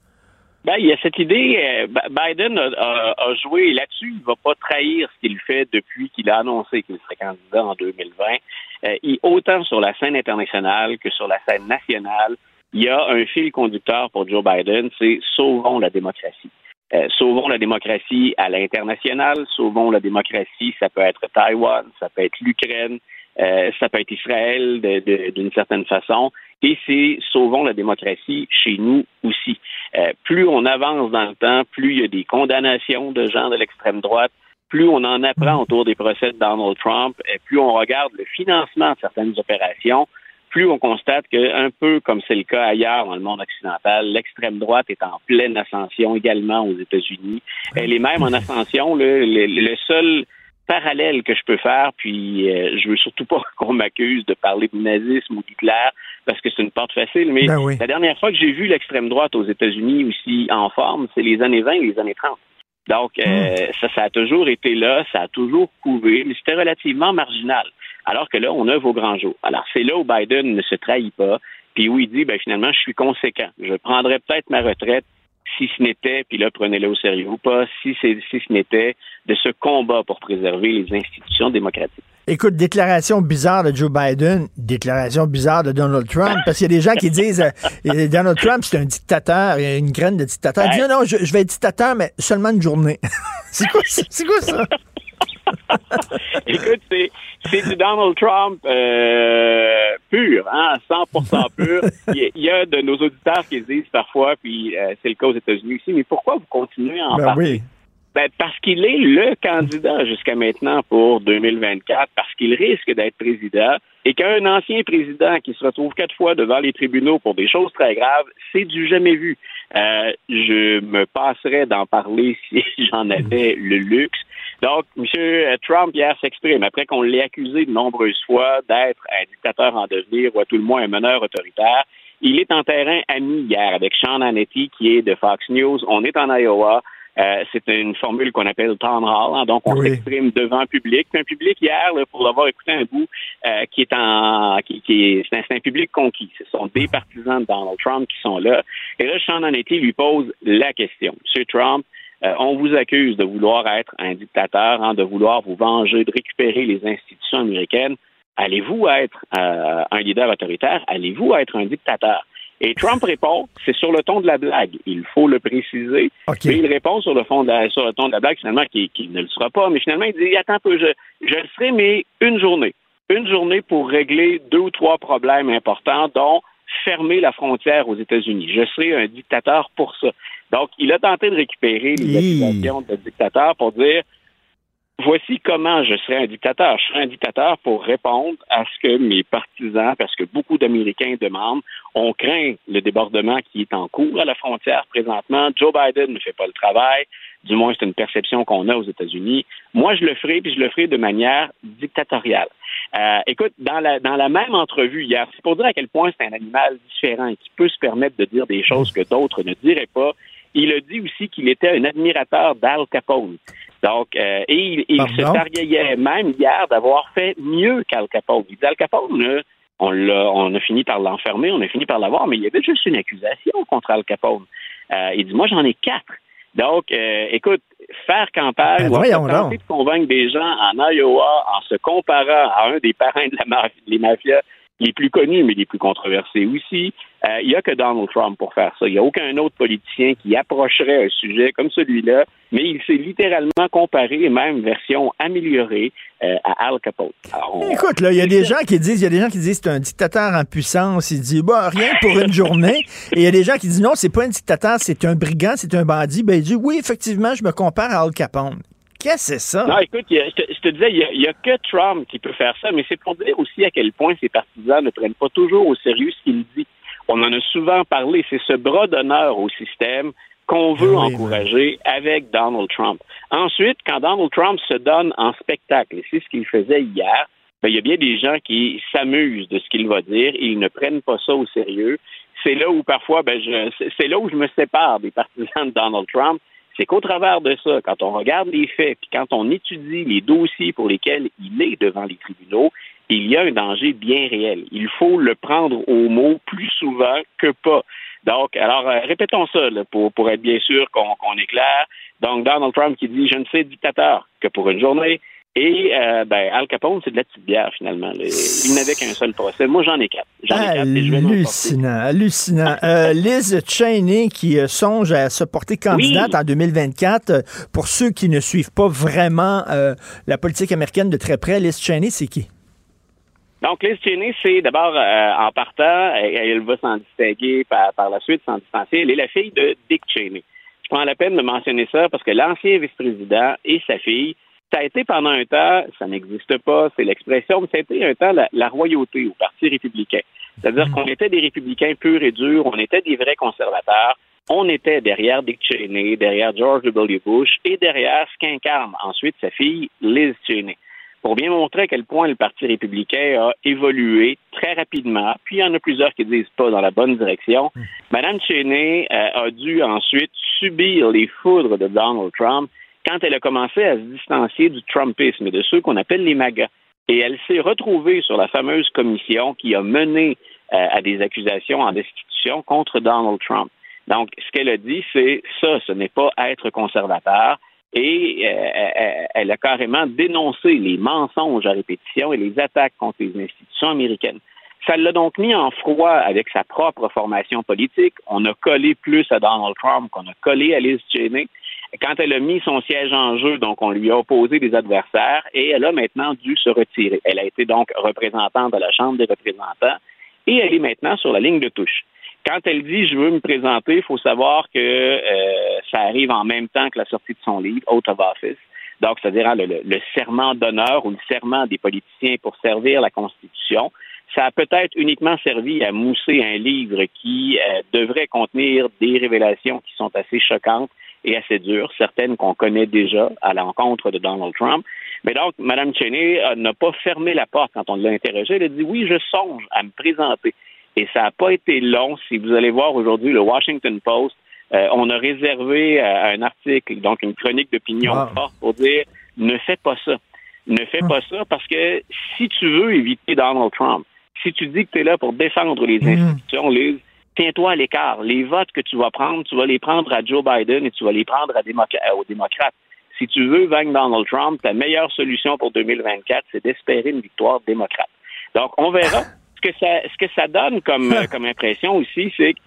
Il y a cette idée, Biden a joué là-dessus, il ne va pas trahir ce qu'il fait depuis qu'il a annoncé qu'il serait candidat en 2020. Autant sur la scène internationale que sur la scène nationale, il y a un fil conducteur pour Joe Biden, c'est « sauvons la démocratie ». Sauvons la démocratie à l'international, sauvons la démocratie, ça peut être Taïwan, ça peut être l'Ukraine, ça peut être Israël d'une certaine façon, et c'est « sauvons la démocratie chez nous aussi ». Plus on avance dans le temps, plus il y a des condamnations de gens de l'extrême droite, plus on en apprend autour des procès de Donald Trump, et plus on regarde le financement de certaines opérations, plus on constate que, un peu comme c'est le cas ailleurs dans le monde occidental, l'extrême droite est en pleine ascension également aux États-Unis. Elle est même en ascension, le seul parallèle que je peux faire, puis je veux surtout pas qu'on m'accuse de parler de nazisme ou d'Hitler, parce que c'est une porte facile, mais la dernière fois que j'ai vu l'extrême droite aux États-Unis aussi en forme, c'est les années 20 et les années 30. Donc, ça a toujours été là, ça a toujours couvé, mais c'était relativement marginal. Alors que là, on œuvre au grand jour. Alors, c'est là où Biden ne se trahit pas, puis où il dit, finalement, je suis conséquent. Je prendrais peut-être ma retraite si ce n'était, puis là, prenez-le au sérieux ou pas, si ce n'était de ce combat pour préserver les institutions démocratiques. Écoute, déclaration bizarre de Joe Biden, déclaration bizarre de Donald Trump, parce qu'il y a des gens qui disent Donald Trump, c'est un dictateur, une graine de dictateur. Il dit non, je vais être dictateur, mais seulement une journée. C'est quoi ça? Écoute, c'est du Donald Trump pur, 100% pur. Il y a de nos auditeurs qui disent parfois, puis c'est le cas aux États-Unis aussi, mais pourquoi vous continuez à en parler? Parce qu'il est le candidat jusqu'à maintenant pour 2024, parce qu'il risque d'être président, et qu'un ancien président qui se retrouve 4 fois devant les tribunaux pour des choses très graves, c'est du jamais vu. Je me passerais d'en parler si j'en avais le luxe. Donc, M. Trump, hier, s'exprime après qu'on l'ait accusé de nombreuses fois d'être un dictateur en devenir ou à tout le moins un meneur autoritaire. Il est en terrain ami hier avec Sean Hannity, qui est de Fox News. On est en Iowa. C'est une formule qu'on appelle town hall, donc on s'exprime devant public. C'est un public hier, là, pour l'avoir écouté un bout, c'est un public conquis. Ce sont des partisans de Donald Trump qui sont là. Et là, Sean Hannity lui pose la question. Monsieur Trump, on vous accuse de vouloir être un dictateur, de vouloir vous venger, de récupérer les institutions américaines. Allez-vous être un leader autoritaire? Allez-vous être un dictateur? Et Trump répond, c'est sur le ton de la blague. Il faut le préciser. Okay. Mais il répond sur le ton de la blague, finalement, qu'il ne le sera pas. Mais finalement, il dit, attends un peu, je le serai, mais une journée. Une journée pour régler 2 ou 3 problèmes importants, dont fermer la frontière aux États-Unis. Je serai un dictateur pour ça. Donc, il a tenté de récupérer les accusations de dictateur pour dire, voici comment je serai un dictateur. Je serai un dictateur pour répondre à ce que mes partisans, parce que beaucoup d'Américains demandent, on craint le débordement qui est en cours à la frontière présentement. Joe Biden ne fait pas le travail, du moins c'est une perception qu'on a aux États-Unis. Moi, je le ferai, puis je le ferai de manière dictatoriale. Écoute, dans la même entrevue hier, c'est pour dire à quel point c'est un animal différent et qui peut se permettre de dire des choses que d'autres ne diraient pas. Il a dit aussi qu'il était un admirateur d'Al Capone. Donc, et il se targuait même hier d'avoir fait mieux qu'Al Capone. Il dit Al Capone, on a fini par l'enfermer, on a fini par l'avoir, mais il y avait juste une accusation contre Al Capone. Il dit, moi, j'en ai 4. Donc, écoute, faire campagne, tenter de convaincre des gens en Iowa en se comparant à un des parrains de les mafias les plus connus, mais les plus controversés aussi, il n'y a que Donald Trump pour faire ça. Il n'y a aucun autre politicien qui approcherait un sujet comme celui-là, mais il s'est littéralement comparé, même version améliorée, à Al Capone. Alors, écoute, là, il y a des gens qui disent c'est un dictateur en puissance, il dit bah rien pour une journée, et il y a des gens qui disent non, c'est pas un dictateur, c'est un brigand, c'est un bandit. Ben il dit oui, effectivement, je me compare à Al Capone. Qu'est-ce que c'est ça? Non, écoute, je te disais, il n'y a que Trump qui peut faire ça, mais c'est pour dire aussi à quel point ses partisans ne prennent pas toujours au sérieux ce qu'il dit. On en a souvent parlé, c'est ce bras d'honneur au système qu'on veut encourager avec Donald Trump. Ensuite, quand Donald Trump se donne en spectacle, et c'est ce qu'il faisait hier, ben, il y a bien des gens qui s'amusent de ce qu'il va dire, et ils ne prennent pas ça au sérieux. C'est là où parfois, c'est là où je me sépare des partisans de Donald Trump. C'est qu'au travers de ça, quand on regarde les faits, puis quand on étudie les dossiers pour lesquels il est devant les tribunaux, il y a un danger bien réel. Il faut le prendre au mot plus souvent que pas. Donc, alors, répétons ça là, pour être bien sûr qu'on est clair. Donc, Donald Trump qui dit « Je ne sais dictateur que pour une journée ». Et Al Capone, c'est de la petite bière, finalement. Il n'avait qu'un seul procès. Moi, j'en ai 4. Hallucinant. Liz Cheney, qui songe à se porter candidate en 2024. Pour ceux qui ne suivent pas vraiment la politique américaine de très près, Liz Cheney, c'est qui? Donc, Liz Cheney, c'est d'abord, en partant, elle va s'en distinguer par la suite, s'en distancier. Elle est la fille de Dick Cheney. Je prends la peine de mentionner ça parce que l'ancien vice-président et sa fille, ça a été pendant un temps, ça n'existe pas, c'est l'expression, mais ça a été un temps la royauté au Parti républicain. C'est-à-dire qu'on était des républicains purs et durs, on était des vrais conservateurs, on était derrière Dick Cheney, derrière George W. Bush et derrière ce qu'incarne ensuite sa fille Liz Cheney. Pour bien montrer à quel point le Parti républicain a évolué très rapidement, puis il y en a plusieurs qui ne disent pas dans la bonne direction, Mme Cheney a dû ensuite subir les foudres de Donald Trump quand elle a commencé à se distancier du Trumpisme et de ceux qu'on appelle les MAGA. Et elle s'est retrouvée sur la fameuse commission qui a mené à des accusations en destitution contre Donald Trump. Donc, ce qu'elle a dit, c'est ça, ce n'est pas être conservateur. Et elle a carrément dénoncé les mensonges à répétition et les attaques contre les institutions américaines. Ça l'a donc mis en froid avec sa propre formation politique. On a collé plus à Donald Trump qu'on a collé à Liz Cheney. Quand elle a mis son siège en jeu, donc on lui a opposé des adversaires et elle a maintenant dû se retirer. Elle a été donc représentante à la Chambre des représentants et elle est maintenant sur la ligne de touche. Quand elle dit « je veux me présenter », il faut savoir que ça arrive en même temps que la sortie de son livre « Oath of Office ». Donc, c'est-à-dire le serment d'honneur ou le serment des politiciens pour servir la Constitution. Ça a peut-être uniquement servi à mousser un livre qui devrait contenir des révélations qui sont assez choquantes et assez dures, certaines qu'on connaît déjà à l'encontre de Donald Trump. Mais donc, Mme Cheney n'a pas fermé la porte quand on l'a interrogée. Elle a dit « oui, je songe à me présenter ». Et ça n'a pas été long. Si vous allez voir aujourd'hui le Washington Post, on a réservé un article, donc une chronique d'opinion forte pour dire « ne fais pas ça ». Ne fais pas ça parce que si tu veux éviter Donald Trump, si tu dis que tu es là pour défendre les institutions, tiens-toi à l'écart. Les votes que tu vas les prendre à Joe Biden et tu vas les prendre aux démocrates. Si tu veux vaincre Donald Trump, ta meilleure solution pour 2024, c'est d'espérer une victoire démocrate. Donc, on verra ce que ça donne comme impression aussi, c'est que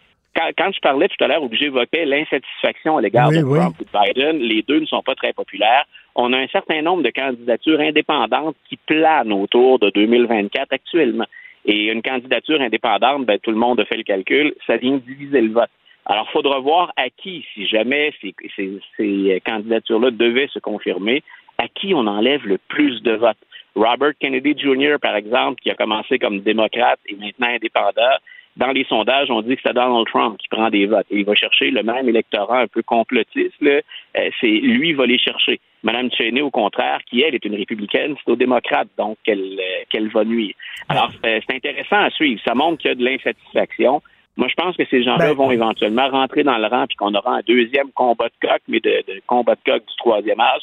quand je parlais tout à l'heure, où j'évoquais l'insatisfaction à l'égard de Trump et de Biden, les deux ne sont pas très populaires. On a un certain nombre de candidatures indépendantes qui planent autour de 2024 actuellement. Et une candidature indépendante, ben, tout le monde a fait le calcul, ça vient diviser le vote. Alors, il faudra voir à qui, si jamais ces candidatures-là devaient se confirmer, à qui on enlève le plus de votes. Robert Kennedy Jr., par exemple, qui a commencé comme démocrate et maintenant indépendant, dans les sondages, on dit que c'est Donald Trump qui prend des votes. Et il va chercher le même électorat un peu complotiste, là. C'est lui qui va les chercher. Mme Cheney, au contraire, qui, elle, est une républicaine, c'est aux démocrates, donc qu'elle va nuire. Alors, c'est intéressant à suivre. Ça montre qu'il y a de l'insatisfaction. Moi, je pense que ces gens-là vont éventuellement rentrer dans le rang, puis qu'on aura un deuxième combat de coq, mais de combat de coq du troisième âge.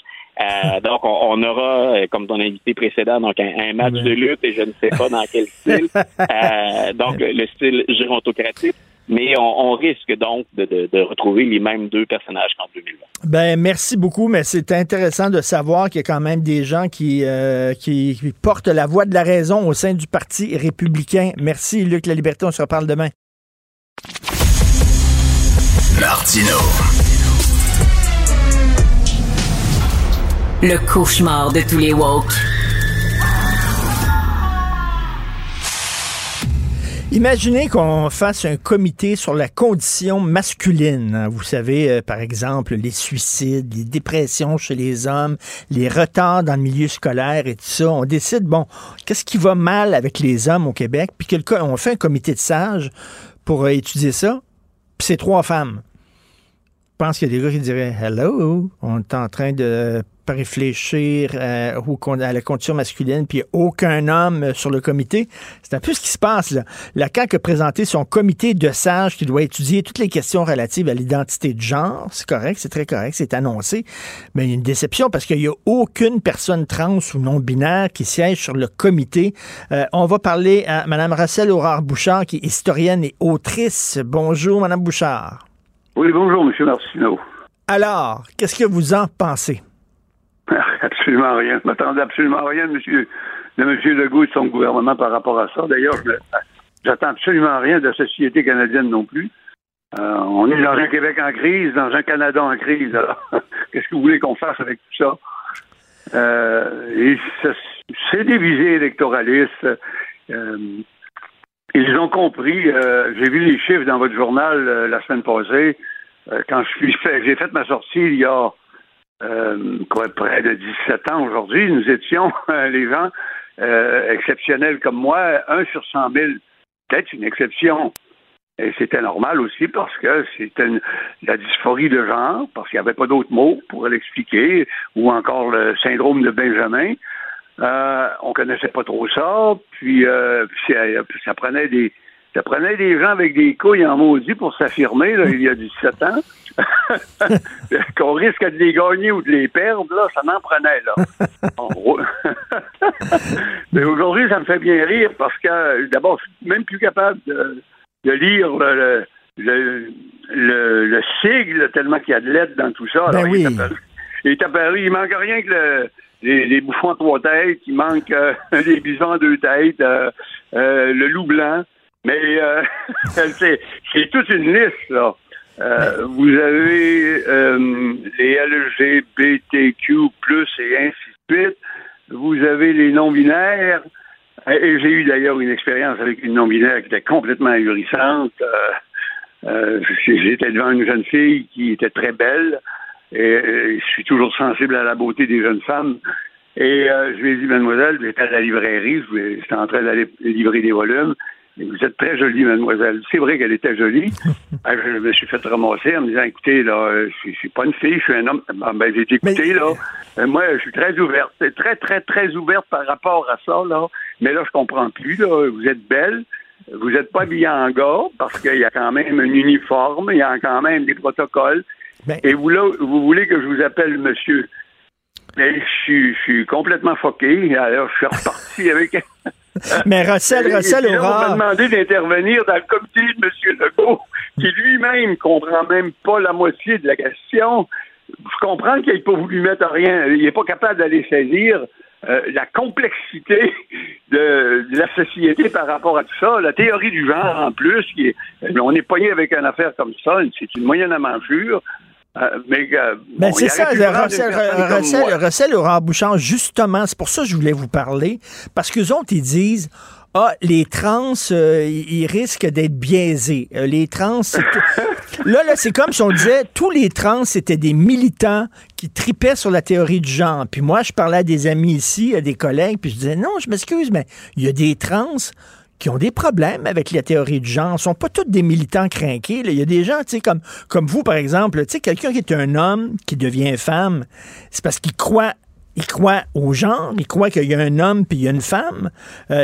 Donc, on aura, comme ton invité précédent, donc un match de lutte, et je ne sais pas dans quel style, donc le style gérontocratique, mais on risque donc de retrouver les mêmes deux personnages qu'en 2020. Ben, merci beaucoup, mais c'est intéressant de savoir qu'il y a quand même des gens qui portent la voix de la raison au sein du Parti républicain. Merci, Luc Laliberté, on se reparle demain. Martineau. Le cauchemar de tous les woke. Imaginez qu'on fasse un comité sur la condition masculine. Vous savez, par exemple, les suicides, les dépressions chez les hommes, les retards dans le milieu scolaire et tout ça. On décide, bon, qu'est-ce qui va mal avec les hommes au Québec? Puis on fait un comité de sages pour étudier ça. Puis c'est 3 femmes. Je pense qu'il y a des gars qui diraient « Hello, on est en train de réfléchir à la condition masculine, puis aucun homme sur le comité. » C'est un peu ce qui se passe, là. La CAQ a présenté son comité de sages qui doit étudier toutes les questions relatives à l'identité de genre. C'est correct, c'est très correct, c'est annoncé. Mais il y a une déception parce qu'il n'y a aucune personne trans ou non-binaire qui siège sur le comité. On va parler à Mme Rachel Aurore-Bouchard, qui est historienne et autrice. Bonjour, Mme Bouchard. Oui, bonjour, M. Martineau. Alors, qu'est-ce que vous en pensez? Absolument rien. Je m'attendais absolument rien de M. Legault et de son gouvernement par rapport à ça. D'ailleurs, j'attends absolument rien de la société canadienne non plus. On est dans un Québec en crise, dans un Canada en crise. Alors, qu'est-ce que vous voulez qu'on fasse avec tout ça? C'est divisé électoraliste. Ils ont compris, j'ai vu les chiffres dans votre journal la semaine passée, quand j'ai fait ma sortie il y a près de 17 ans aujourd'hui, nous étions, les gens exceptionnels comme moi, 1 sur 100 000, peut-être une exception. Et c'était normal aussi parce que c'était la dysphorie de genre, parce qu'il n'y avait pas d'autre mot pour l'expliquer, ou encore le syndrome de Benjamin. On connaissait pas trop ça, puis ça prenait des gens avec des couilles en maudit pour s'affirmer, là, il y a 17 ans, qu'on risque de les gagner ou de les perdre, là, ça n'en prenait, là. En gros. Mais aujourd'hui, ça me fait bien rire parce que, d'abord, je suis même plus capable de lire le sigle, tellement qu'il y a de lettres dans tout ça. Alors, ben oui. Il est apparu, il manque rien que les bouffons à 3 têtes, il manque les bisons à 2 têtes, le loup blanc, mais c'est toute une liste, là. Vous avez les LGBTQ+, et ainsi de suite. Vous avez les non-binaires. Et j'ai eu d'ailleurs une expérience avec une non-binaire qui était complètement ahurissante. J'étais devant une jeune fille qui était très belle. Et je suis toujours sensible à la beauté des jeunes femmes. Et je lui ai dit, mademoiselle, j'étais à la librairie, j'étais en train d'aller livrer des volumes. Et vous êtes très jolie, mademoiselle. C'est vrai qu'elle était jolie. Je me suis fait ramasser en me disant, écoutez, là, je suis pas une fille, je suis un homme. Ben, j'ai été écouté, là. Moi, je suis très ouverte. Très, très, très ouverte par rapport à ça, là. Mais là, je comprends plus, là. Vous êtes belle. Vous êtes pas habillée en gars, parce qu'il y a quand même un uniforme, il y a quand même des protocoles. Ben. Et vous, là, vous voulez que je vous appelle monsieur. Et je suis complètement foqué. Alors, je suis reparti avec... Mais Russell Aurore... On m'a demandé d'intervenir dans le comité de M. Legault, qui lui-même comprend même pas la moitié de la question. Je comprends qu'il n'a pas voulu mettre rien. Il n'est pas capable d'aller saisir la complexité de la société par rapport à tout ça, la théorie du genre en plus, qui est, on est pogné avec une affaire comme ça, c'est une moyenne aventure. Mais c'est ça, le recel au Rambouchan, justement, c'est pour ça que je voulais vous parler, parce qu'eux autres, ils disent... Ah, les trans, ils risquent d'être biaisés. Les trans, là, c'est comme si on disait, tous les trans, c'était des militants qui tripaient sur la théorie du genre. Puis moi, je parlais à des amis ici, à des collègues, puis je disais, non, je m'excuse, mais il y a des trans qui ont des problèmes avec la théorie du genre. Ils ne sont pas tous des militants crinqués. Il y a des gens, tu sais, comme vous, par exemple, tu sais, quelqu'un qui est un homme, qui devient femme, c'est parce qu'il croit... Il croit au genre, il croit qu'il y a un homme puis il y a une femme.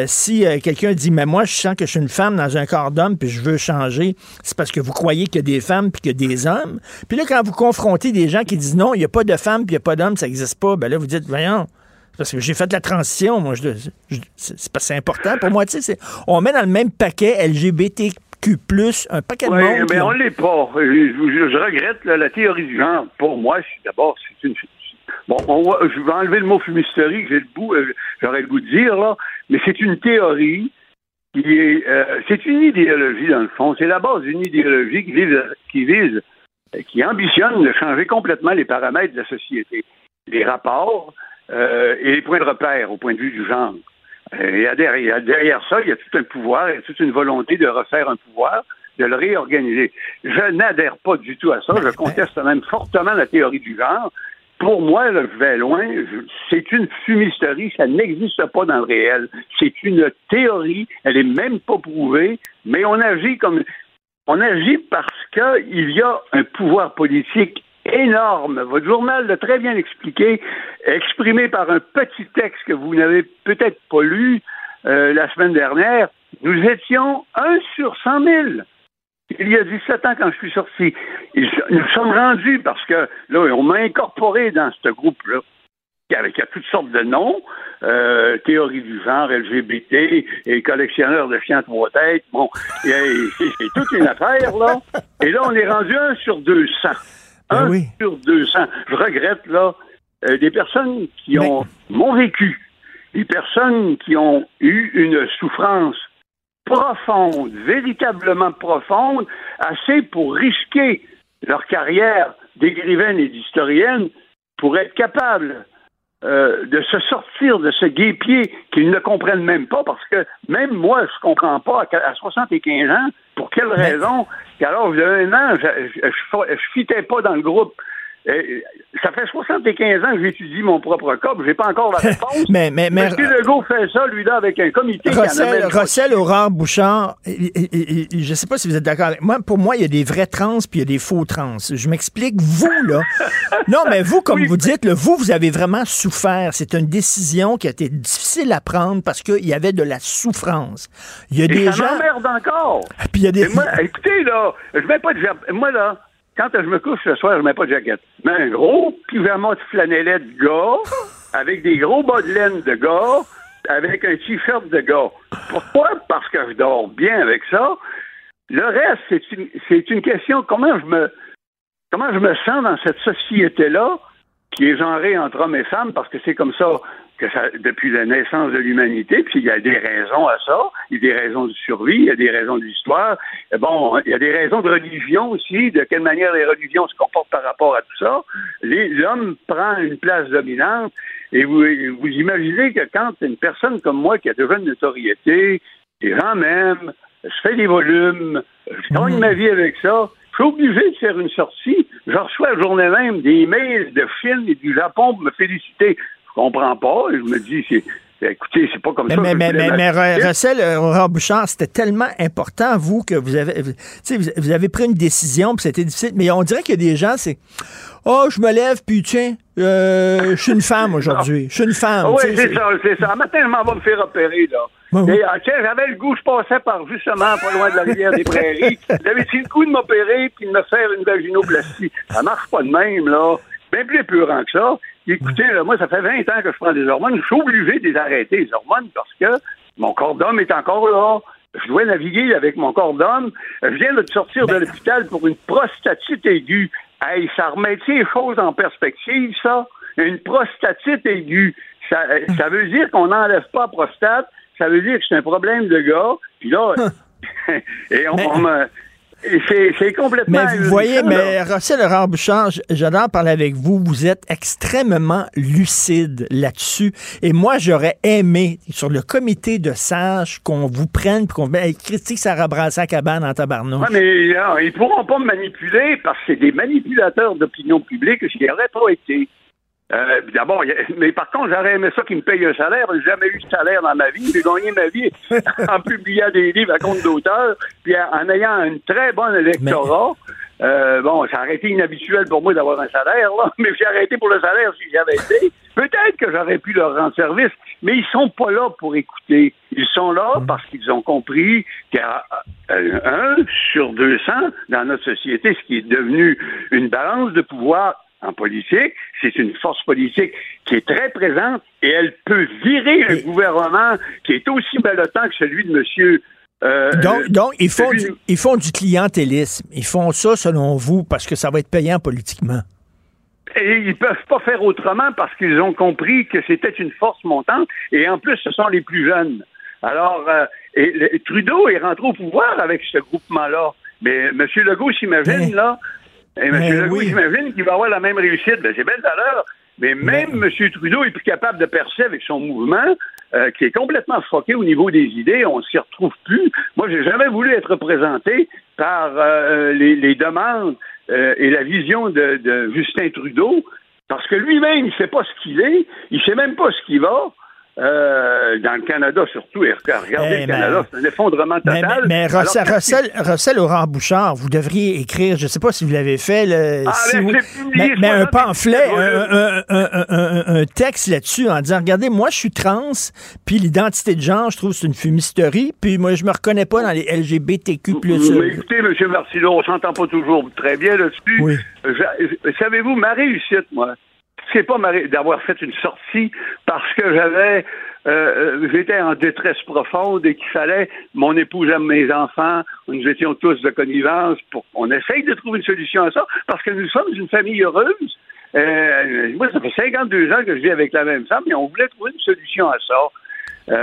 Si quelqu'un dit « Mais moi, je sens que je suis une femme dans un corps d'homme puis je veux changer », c'est parce que vous croyez qu'il y a des femmes puis qu'il y a des hommes. Puis là, quand vous confrontez des gens qui disent « Non, il n'y a pas de femme puis il n'y a pas d'homme, ça n'existe pas », ben là, vous dites « Voyons, c'est parce que j'ai fait la transition, moi, c'est parce que c'est important pour moi. » Tu sais, on met dans le même paquet LGBTQ+, un paquet de monde. Oui, mais on ne l'est pas. Je regrette là, la théorie du genre. Pour moi, d'abord, c'est une... Bon, je vais enlever le mot fumisterie que j'aurais le goût de dire, là, mais c'est une théorie qui est... c'est une idéologie, dans le fond. C'est la base d'une idéologie qui ambitionne de changer complètement les paramètres de la société, les rapports et les points de repère au point de vue du genre. Et derrière ça, il y a tout un pouvoir, il y a toute une volonté de refaire un pouvoir, de le réorganiser. Je n'adhère pas du tout à ça. Je conteste même fortement la théorie du genre. Pour moi, là, je vais loin, c'est une fumisterie, ça n'existe pas dans le réel. C'est une théorie, elle est même pas prouvée, mais on agit parce qu'il y a un pouvoir politique énorme. Votre journal l'a très bien expliqué, exprimé par un petit texte que vous n'avez peut-être pas lu la semaine dernière. Nous étions 1 sur 100 000. Il y a 17 ans, quand je suis sorti, nous sommes rendus, parce que là, on m'a incorporé dans ce groupe-là, qui a toutes sortes de noms, théorie du genre, LGBT, et collectionneur de chiens à trois têtes, bon, c'est toute une affaire, là. Et là, on est rendu 1 sur 200. 1 sur 200. Je regrette, là, des personnes qui ont mon vécu, des personnes qui ont eu une souffrance profonde, véritablement profonde, assez pour risquer leur carrière d'écrivaine et d'historienne pour être capable de se sortir de ce guêpier qu'ils ne comprennent même pas, parce que même moi, je ne comprends pas à 75 ans, pour quelle raison, qu'à l'âge de 1 an, je ne fitais pas dans le groupe. Ça fait 75 ans que j'étudie mon propre cas, je n'ai pas encore la réponse. mais Monsieur Legault fait ça, lui, là, avec un comité. Recel au Rambouchan, je ne sais pas si vous êtes d'accord avec moi, pour moi, il y a des vrais trans puis il y a des faux trans. Je m'explique, vous, là. Non, mais vous, comme vous dites, là, vous avez vraiment souffert. C'est une décision qui a été difficile à prendre parce qu'il y avait de la souffrance. Il y a des gens... Ça m'emmerde encore. Puis il y a des... Moi, écoutez, là, je ne mets pas de... Moi, là, quand je me couche ce soir, je mets pas de jaquette. Mais un gros pyjama de flanellette de gars, avec des gros bas de laine de gars, avec un t-shirt de gars. Pourquoi? Parce que je dors bien avec ça. Le reste, c'est une question comment je me sens dans cette société-là, qui est genrée entre hommes et femmes, parce que c'est comme ça que ça, depuis la naissance de l'humanité, puis il y a des raisons à ça, il y a des raisons de survie, il y a des raisons de l'histoire, bon, il y a des raisons de religion aussi, de quelle manière les religions se comportent par rapport à tout ça. L'homme prend une place dominante, et vous imaginez que quand une personne comme moi, qui a déjà une notoriété, les gens m'aiment, je fais des volumes, je gagne ma vie avec ça, je suis obligé de faire une sortie, je reçois la journée même des mails de Chine et du Japon pour me féliciter. Je comprends pas, je me dis, écoutez, c'est pas comme ça. Mais Recel au Rambouchan, c'était tellement important, vous, que vous avez pris une décision, puis c'était difficile, mais on dirait qu'il y a des gens, c'est, oh, je me lève, puis tiens, je suis une femme aujourd'hui, je suis une femme. Oui, c'est ça, un matin, je m'en vais me faire opérer, là. Et, tiens, j'avais le goût, je passais par justement pas loin de la rivière des Prairies, j'avais le goût de m'opérer, puis de me faire une vaginoplastie. Ça marche pas de même, là, bien plus épeurant que ça. Écoutez, là, moi, ça fait 20 ans que je prends des hormones. Je suis obligé de les arrêter, les hormones, parce que mon corps d'homme est encore là. Je dois naviguer avec mon corps d'homme. Je viens de sortir de l'hôpital pour une prostatite aiguë. Hey, ça remet les choses en perspective, ça. Une prostatite aiguë, Ça veut dire qu'on n'enlève pas la prostate, ça veut dire que c'est un problème de gars, puis là, c'est complètement... Mais vous voyez, mais Rossel Laurent-Bouchard, j'adore parler avec vous, vous êtes extrêmement lucide là-dessus, et moi, j'aurais aimé, sur le comité de sages, qu'on vous prenne, puis qu'on critique Sarah Brassard-Cabane en tabarnouche. Oui, mais là, ils pourront pas me manipuler, parce que c'est des manipulateurs d'opinion publique, ce qui n'aurait pas été. D'abord, mais par contre, j'aurais aimé ça qu'ils me payent un salaire. J'ai jamais eu de salaire dans ma vie. J'ai gagné ma vie en publiant des livres à compte d'auteur, puis en ayant un très bon électorat. Mais... bon, ça aurait été inhabituel pour moi d'avoir un salaire, là, mais j'ai arrêté pour le salaire si j'avais été. Peut-être que j'aurais pu leur rendre service, mais ils sont pas là pour écouter. Ils sont là parce qu'ils ont compris qu'il y a 1 sur 200 dans notre société, ce qui est devenu une balance de pouvoir en politique. C'est une force politique qui est très présente et elle peut virer un gouvernement qui est aussi ballottant que celui de M. Donc ils font du clientélisme. Ils font ça, selon vous, parce que ça va être payant politiquement. Et ils ne peuvent pas faire autrement parce qu'ils ont compris que c'était une force montante et en plus, ce sont les plus jeunes. Alors, Trudeau est rentré au pouvoir avec ce groupement-là. Mais M. Legault s'imagine, là... Et M. Legault, j'imagine qu'il va avoir la même réussite. Ben, c'est belle valeur, mais même M. Trudeau est plus capable de percer avec son mouvement qui est complètement foqué au niveau des idées. On ne s'y retrouve plus. Moi, j'ai jamais voulu être représenté par les demandes et la vision de Justin Trudeau parce que lui-même, il ne sait pas ce qu'il est. Il ne sait même pas ce qu'il va. Dans le Canada surtout, et regardez le Canada, c'est un effondrement total. Mais Rossel Laurent-Bouchard, vous devriez écrire, je ne sais pas si vous l'avez fait, un pamphlet, un texte là-dessus en disant, regardez, moi je suis trans, puis l'identité de genre, je trouve c'est une fumisterie, puis moi je me reconnais pas dans les LGBTQ+. Mais écoutez, M. Martineau, on s'entend pas toujours très bien là-dessus. Oui. Savez-vous, ma réussite, moi, c'est pas d'avoir fait une sortie parce que j'étais en détresse profonde et qu'il fallait, mon épouse aime mes enfants, nous étions tous de connivence, on essaye de trouver une solution à ça parce que nous sommes une famille heureuse. Moi, ça fait 52 ans que je vis avec la même femme, mais on voulait trouver une solution à ça.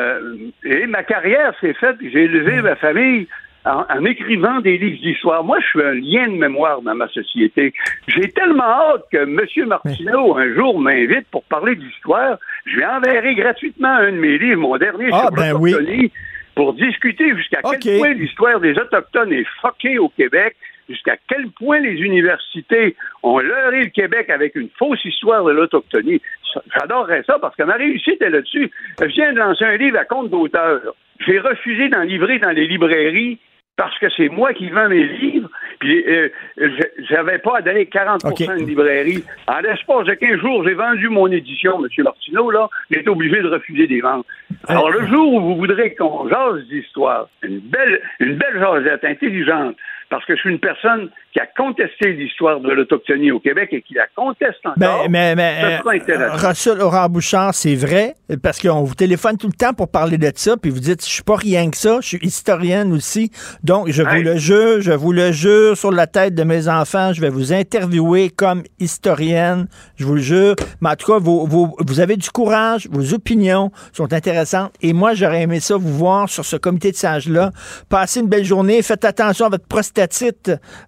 Et ma carrière s'est faite, j'ai élevé ma famille en écrivant des livres d'histoire. Moi, je suis un lien de mémoire dans ma société. J'ai tellement hâte que M. Martineau, un jour, m'invite pour parler d'histoire. Je lui enverrai gratuitement un de mes livres, mon dernier sur l'autochtonie, pour discuter jusqu'à quel point l'histoire des Autochtones est fuckée au Québec, jusqu'à quel point les universités ont leurré le Québec avec une fausse histoire de l'autochtonie. J'adorerais ça parce que ma réussite est là-dessus. Je viens de lancer un livre à compte d'auteur. J'ai refusé d'en livrer dans les librairies parce que c'est moi qui vends mes livres, puis j'avais pas à donner 40% de librairie. En l'espace de 15 jours, j'ai vendu mon édition, M. Martineau, là, j'étais obligé de refuser des ventes. Alors, le jour où vous voudrez qu'on jase d'histoire, une belle jasette intelligente, parce que je suis une personne qui a contesté l'histoire de l'autochtonie au Québec et qui la conteste encore. Rossel Laurent-Bouchard, c'est vrai, parce qu'on vous téléphone tout le temps pour parler de ça, puis vous dites, je suis pas rien que ça, je suis historienne aussi, donc je vous le jure, sur la tête de mes enfants, je vais vous interviewer comme historienne, je vous le jure, mais en tout cas, vous avez du courage, vos opinions sont intéressantes, et moi, j'aurais aimé ça, vous voir sur ce comité de sages-là. Passez une belle journée, faites attention à votre prostatite,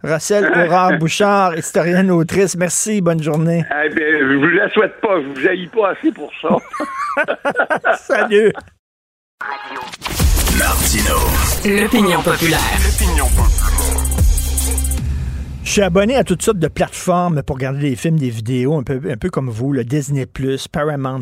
Rossel Laurent-Bouchard, historienne, autrice. Merci, bonne journée. Je vous la souhaite pas, je vous haïs pas assez pour ça. Salut. Martino. L'opinion populaire. L'opinion populaire. Je suis abonné à toutes sortes de plateformes pour regarder des films, des vidéos, un peu comme vous, le Disney+, Paramount+,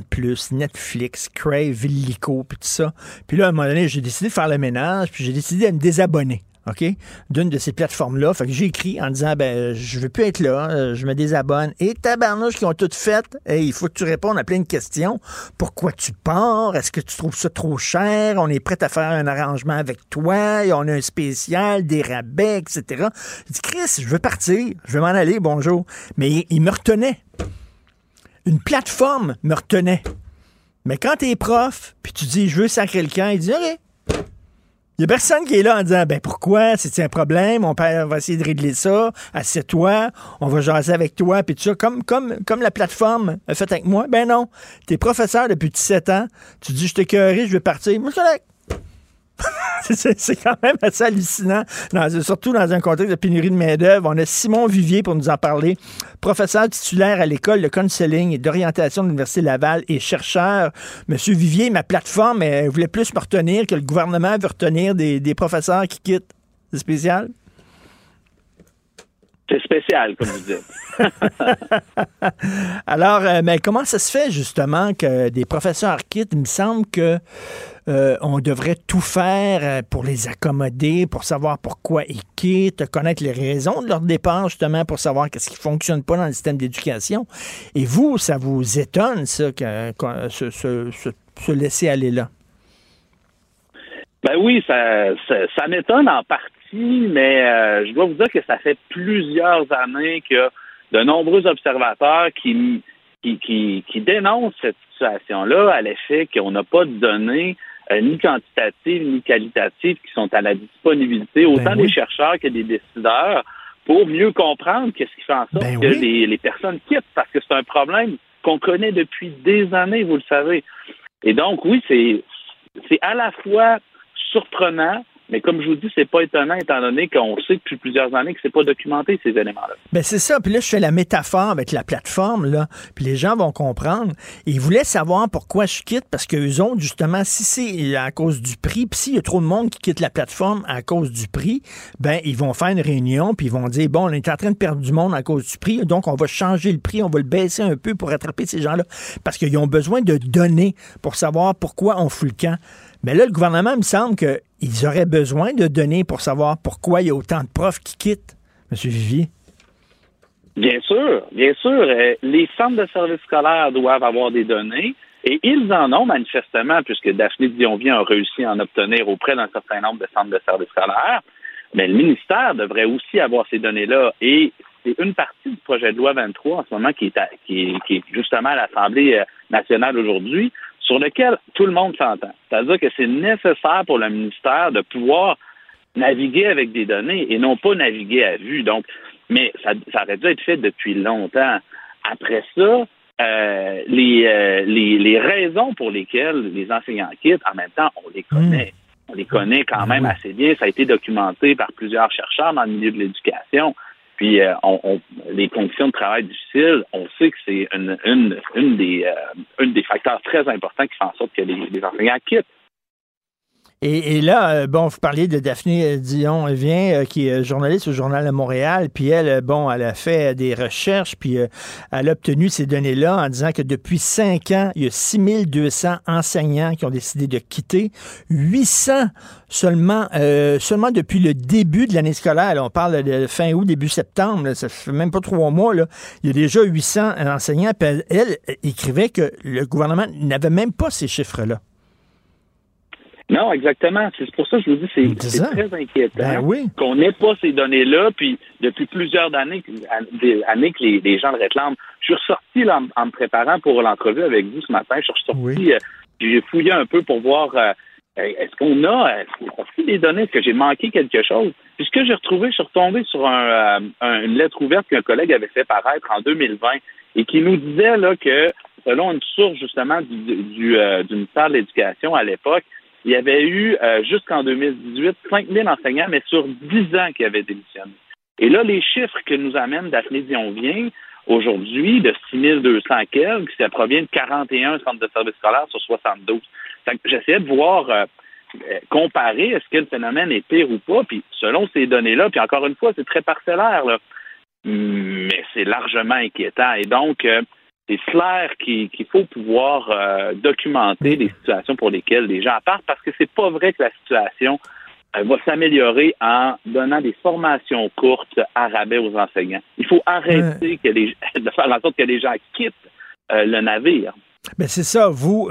Netflix, Crave, Illico, puis tout ça. Puis là, à un moment donné, j'ai décidé de faire le ménage, puis j'ai décidé de me désabonner. OK? D'une de ces plateformes-là. Fait que j'ai écrit en disant, je veux plus être là, je me désabonne. Et tabarnouche qui ont toutes faites, il faut que tu répondes à plein de questions. Pourquoi tu pars? Est-ce que tu trouves ça trop cher? On est prêt à faire un arrangement avec toi. Et on a un spécial, des rabais, etc. Je dis, Chris, je veux partir. Je veux m'en aller, bonjour. Mais il me retenait. Une plateforme me retenait. Mais quand t'es prof, puis tu dis, je veux sacrer le camp, il dit, OK. Il n'y a personne qui est là en disant « Ben pourquoi? C'est un problème, mon père va essayer de régler ça, assieds-toi, on va jaser avec toi, puis tout ça. » Comme la plateforme a fait avec moi. Ben non, t'es professeur depuis 17 ans, tu dis « Je t'ai écœuré, je vais partir. » Moi, c'est quand même assez hallucinant, surtout dans un contexte de pénurie de main-d'œuvre. On a Simon Vivier pour nous en parler, professeur titulaire à l'école de counseling et d'orientation de l'Université Laval et chercheur. Monsieur Vivier, ma plateforme, elle voulait plus me retenir que le gouvernement veut retenir des professeurs qui quittent. C'est spécial? C'est spécial, comme vous dites. Alors, mais comment ça se fait, justement, que des professeurs quittent? Il me semble que on devrait tout faire pour les accommoder, pour savoir pourquoi ils quittent, connaître les raisons de leur départ, justement, pour savoir qu'est-ce qui ne fonctionne pas dans le système d'éducation. Et vous, ça vous étonne, ça, se laisser aller là? Ben oui, ça m'étonne en partie. Mais je dois vous dire que ça fait plusieurs années qu'il y a de nombreux observateurs qui dénoncent cette situation-là à l'effet qu'on n'a pas de données ni quantitatives ni qualitatives qui sont à la disponibilité autant des chercheurs que des décideurs pour mieux comprendre qu'est-ce qui fait en sorte que les personnes quittent, parce que c'est un problème qu'on connaît depuis des années, vous le savez. Et donc, oui, c'est à la fois surprenant, mais comme je vous dis, c'est pas étonnant étant donné qu'on sait depuis plusieurs années que c'est pas documenté, ces éléments-là. Bien, c'est ça. Puis là, je fais la métaphore avec la plateforme, là. Puis les gens vont comprendre. Ils voulaient savoir pourquoi je quitte, parce qu'eux autres, justement, si c'est à cause du prix, puis s'il y a trop de monde qui quitte la plateforme à cause du prix, ben ils vont faire une réunion, puis ils vont dire, bon, on est en train de perdre du monde à cause du prix, donc on va changer le prix, on va le baisser un peu pour rattraper ces gens-là. Parce qu'ils ont besoin de données pour savoir pourquoi on fout le camp. Mais là, le gouvernement, il me semble qu'ils auraient besoin de données pour savoir pourquoi il y a autant de profs qui quittent, M. Vivier. Bien sûr, bien sûr. Les centres de services scolaires doivent avoir des données, et ils en ont manifestement, puisque Daphné Dionvien a réussi à en obtenir auprès d'un certain nombre de centres de services scolaires. Mais le ministère devrait aussi avoir ces données-là, et c'est une partie du projet de loi 23 en ce moment qui est justement à l'Assemblée nationale aujourd'hui, sur lequel tout le monde s'entend. C'est-à-dire que c'est nécessaire pour le ministère de pouvoir naviguer avec des données et non pas naviguer à vue. Donc, mais ça aurait dû être fait depuis longtemps. Après ça, les raisons pour lesquelles les enseignants quittent, en même temps, on les connaît. On les connaît quand même assez bien. Ça a été documenté par plusieurs chercheurs dans le milieu de l'éducation. Puis, les conditions de travail difficiles, on sait que c'est une des facteurs très importants qui fait en sorte que les enseignants quittent. Et là, bon, vous parliez de Daphné Dionvien, qui est journaliste au Journal de Montréal, puis elle, bon, elle a fait des recherches, puis elle a obtenu ces données-là en disant que depuis 5 ans, il y a 6200 enseignants qui ont décidé de quitter, 800 seulement depuis le début de l'année scolaire. Là, on parle de fin août, début septembre, là, ça fait même pas 3 mois, là. Il y a déjà 800 enseignants, puis elle écrivait que le gouvernement n'avait même pas ces chiffres-là. Non, exactement. C'est pour ça que je vous dis c'est très inquiétant qu'on n'ait pas ces données-là. Puis depuis plusieurs années que les gens le réclament. Je suis ressorti là, en me préparant pour l'entrevue avec vous ce matin. Je suis ressorti, j'ai fouillé un peu pour voir est-ce qu'on a des données, est-ce que j'ai manqué quelque chose. Puis ce que j'ai retrouvé, je suis retombé sur une lettre ouverte qu'un collègue avait fait paraître en 2020 et qui nous disait là que selon une source justement du ministère de l'Éducation à l'époque, il y avait eu, jusqu'en 2018, 5 000 enseignants, mais sur 10 ans qui avaient démissionné. Et là, les chiffres que nous amène Daphné Dionvien aujourd'hui, de 6 200 quelques, ça provient de 41 centres de services scolaires sur 72. Fait que j'essayais de voir, comparer, est-ce que le phénomène est pire ou pas, puis selon ces données-là, puis encore une fois, c'est très parcellaire, là, mais c'est largement inquiétant. Et donc, c'est clair qu'il faut pouvoir documenter les situations pour lesquelles les gens partent, parce que c'est pas vrai que la situation va s'améliorer en donnant des formations courtes à rabais aux enseignants. Il faut arrêter de faire en sorte que les gens quittent le navire. Bien, c'est ça. Vous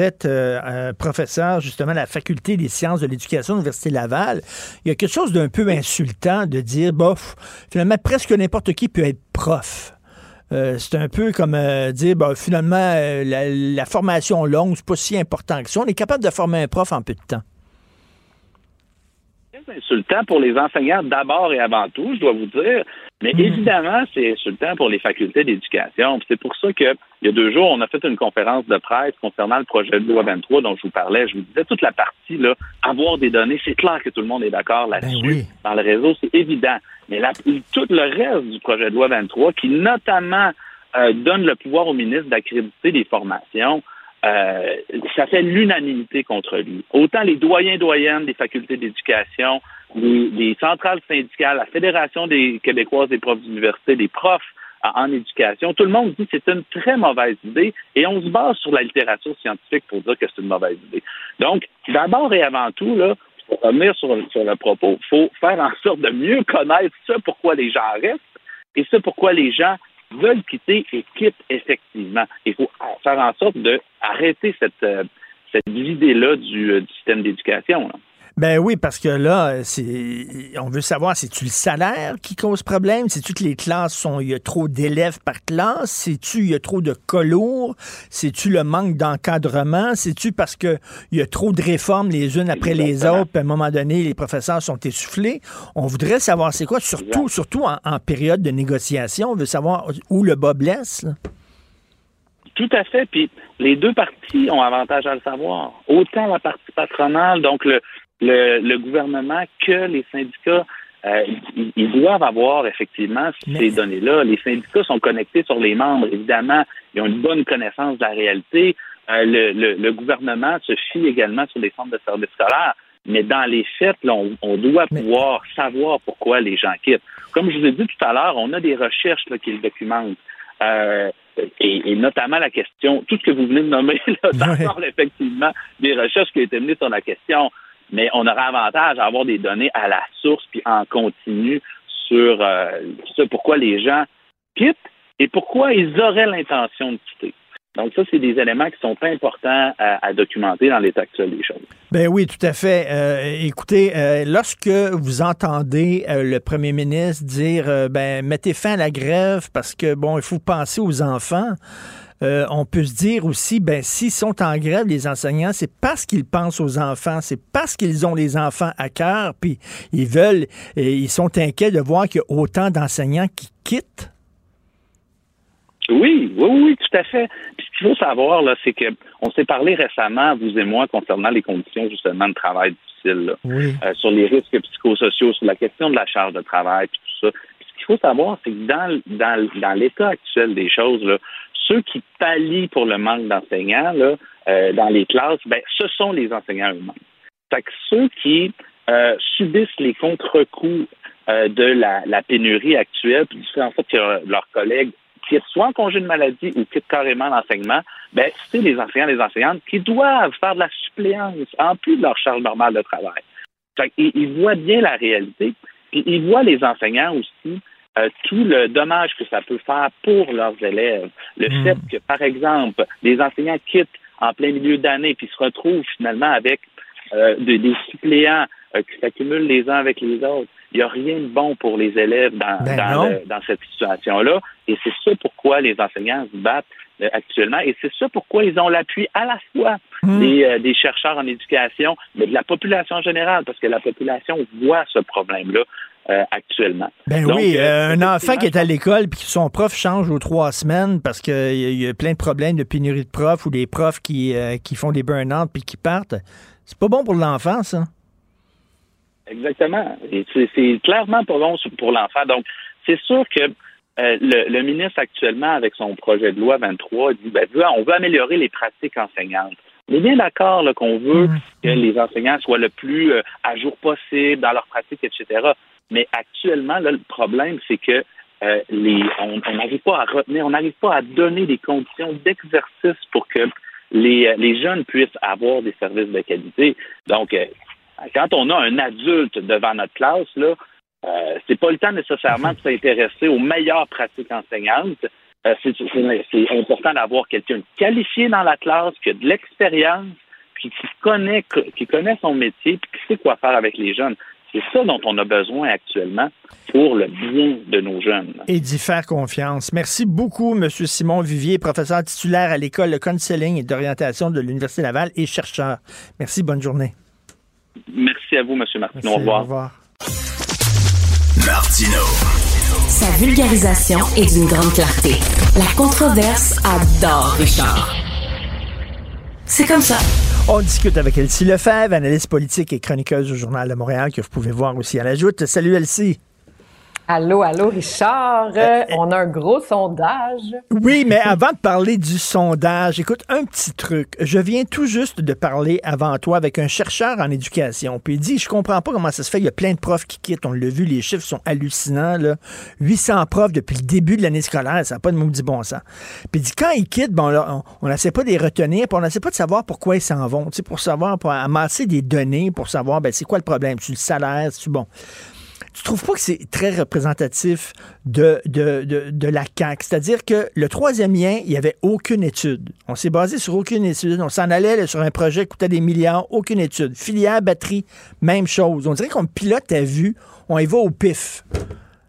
êtes professeur, justement, à la Faculté des sciences de l'éducation de l'Université Laval. Il y a quelque chose d'un peu insultant de dire, bof, finalement, presque n'importe qui peut être prof. C'est un peu comme dire, ben, finalement, la formation longue, c'est pas si important que ça. On est capable de former un prof en peu de temps. c'est insultant pour les enseignants d'abord et avant tout, je dois vous dire. Mais évidemment, c'est insultant pour les facultés d'éducation. Puis c'est pour ça qu'il y a 2 jours, on a fait une conférence de presse concernant le projet de loi 23 dont je vous parlais. Je vous disais, toute la partie, là, avoir des données, c'est clair que tout le monde est d'accord là-dessus. Ben oui. Dans le réseau, c'est évident. Mais tout le reste du projet de loi 23, qui notamment donne le pouvoir au ministre d'accréditer des formations, ça fait l'unanimité contre lui. Autant les doyens-doyennes des facultés d'éducation, les centrales syndicales, la Fédération des Québécoises des profs d'université, les profs en éducation, tout le monde dit que c'est une très mauvaise idée et on se base sur la littérature scientifique pour dire que c'est une mauvaise idée. Donc, d'abord et avant tout, là, pour revenir sur le propos, il faut faire en sorte de mieux connaître ce pourquoi les gens restent et ce pourquoi les gens veulent quitter et quittent effectivement. Il faut faire en sorte d'arrêter cette idée-là du système d'éducation, là. Ben oui, parce que là, on veut savoir, c'est-tu le salaire qui cause problème? C'est-tu que les classes il y a trop d'élèves par classe? C'est-tu il y a trop de colours? C'est-tu le manque d'encadrement? C'est-tu parce que il y a trop de réformes les unes après les autres, puis à un moment donné, les professeurs sont essoufflés? On voudrait savoir c'est quoi, surtout en période de négociation. On veut savoir où le bas blesse, là. Tout à fait, puis les deux parties ont avantage à le savoir. Autant la partie patronale, donc le gouvernement que les syndicats, ils doivent avoir effectivement ces données-là. Les syndicats sont connectés sur les membres, évidemment. Ils ont une bonne connaissance de la réalité. Le gouvernement se fie également sur les centres de services scolaires. Mais dans les faits, là, on doit pouvoir savoir pourquoi les gens quittent. Comme je vous ai dit tout à l'heure, on a des recherches là, qui le documentent. Et notamment la question, tout ce que vous venez de nommer, là, ça parle effectivement des recherches qui ont été menées sur la question. Mais on aura avantage à avoir des données à la source puis en continu sur ce pourquoi les gens quittent et pourquoi ils auraient l'intention de quitter. Donc ça, c'est des éléments qui sont importants à documenter dans l'état actuel des choses. Ben oui, tout à fait. Écoutez, lorsque vous entendez le premier ministre dire mettez fin à la grève parce que il faut penser aux enfants. On peut se dire aussi, s'ils sont en grève, les enseignants, c'est parce qu'ils pensent aux enfants, c'est parce qu'ils ont les enfants à cœur, puis ils sont inquiets de voir qu'il y a autant d'enseignants qui quittent. Oui, tout à fait. Puis ce qu'il faut savoir, là, c'est qu'on s'est parlé récemment, vous et moi, concernant les conditions, justement, de travail difficile, là, sur les risques psychosociaux, sur la question de la charge de travail, puis tout ça. Puis ce qu'il faut savoir, c'est que dans l'état actuel des choses, là, ceux qui pallient pour le manque d'enseignants là, dans les classes, ce sont les enseignants eux-mêmes. Fait que ceux qui subissent les contre-coups de la pénurie actuelle, puis c'est en fait que leurs collègues quittent soit en congé de maladie ou quittent carrément l'enseignement, c'est les enseignants et les enseignantes qui doivent faire de la suppléance en plus de leur charge normale de travail. Fait qu'ils voient bien la réalité, puis ils voient les enseignants aussi tout le dommage que ça peut faire pour leurs élèves. Le fait que, par exemple, les enseignants quittent en plein milieu d'année puis se retrouvent finalement avec des suppléants qui s'accumulent les uns avec les autres. Il n'y a rien de bon pour les élèves dans cette situation-là. Et c'est ça pourquoi les enseignants se battent actuellement. Et c'est ça pourquoi ils ont l'appui à la fois des chercheurs en éducation, mais de la population en général, parce que la population voit ce problème-là. Actuellement. Donc, un enfant qui est à l'école puis que son prof change aux 3 semaines parce qu'il y a plein de problèmes de pénurie de profs ou des profs qui font des burn-out puis qui partent, c'est pas bon pour l'enfant, ça. Exactement. Et c'est clairement pas bon pour l'enfant. Donc, c'est sûr que le ministre actuellement, avec son projet de loi 23, dit on veut améliorer les pratiques enseignantes. On est bien d'accord là, qu'on veut que les enseignants soient le plus à jour possible dans leurs pratiques, etc., mais actuellement, là, le problème, c'est que on n'arrive pas à retenir, on n'arrive pas à donner des conditions d'exercice pour que les jeunes puissent avoir des services de qualité. Donc, quand on a un adulte devant notre classe, là, c'est pas le temps nécessairement de s'intéresser aux meilleures pratiques enseignantes. C'est important d'avoir quelqu'un qualifié dans la classe, qui a de l'expérience, puis qui connaît son métier, puis qui sait quoi faire avec les jeunes. C'est ça dont on a besoin actuellement pour le bien de nos jeunes. Et d'y faire confiance. Merci beaucoup, M. Simon Vivier, professeur titulaire à l'École de counseling et d'orientation de l'Université Laval et chercheur. Merci, bonne journée. Merci. Merci à vous, M. Martineau. Merci, au revoir. Au revoir. Martineau. Sa vulgarisation est d'une grande clarté. La controverse adore Richard. C'est comme ça. On discute avec Elsie Lefebvre, analyste politique et chroniqueuse au Journal de Montréal, que vous pouvez voir aussi à la Joute. Salut, Elsie. Allô, allô, Richard. On a un gros sondage. Oui, mais avant de parler du sondage, écoute, un petit truc. Je viens tout juste de parler avant toi avec un chercheur en éducation. Puis il dit, je comprends pas comment ça se fait, il y a plein de profs qui quittent. On l'a vu, les chiffres sont hallucinants, là. 800 profs depuis le début de l'année scolaire, ça n'a pas de maudit bon sens. Puis il dit, quand ils quittent, on n'essaie pas de les retenir, puis on n'essaie pas de savoir pourquoi ils s'en vont. Tu sais, pour savoir, pour amasser des données, pour savoir, ben c'est quoi le problème? C'est le salaire, c'est bon. Tu trouves pas que c'est très représentatif de la CAQ? C'est-à-dire que le troisième lien, il n'y avait aucune étude. On s'est basé sur aucune étude. On s'en allait sur un projet qui coûtait des milliards, aucune étude. Filière, batterie, même chose. On dirait qu'on pilote à vue, on y va au pif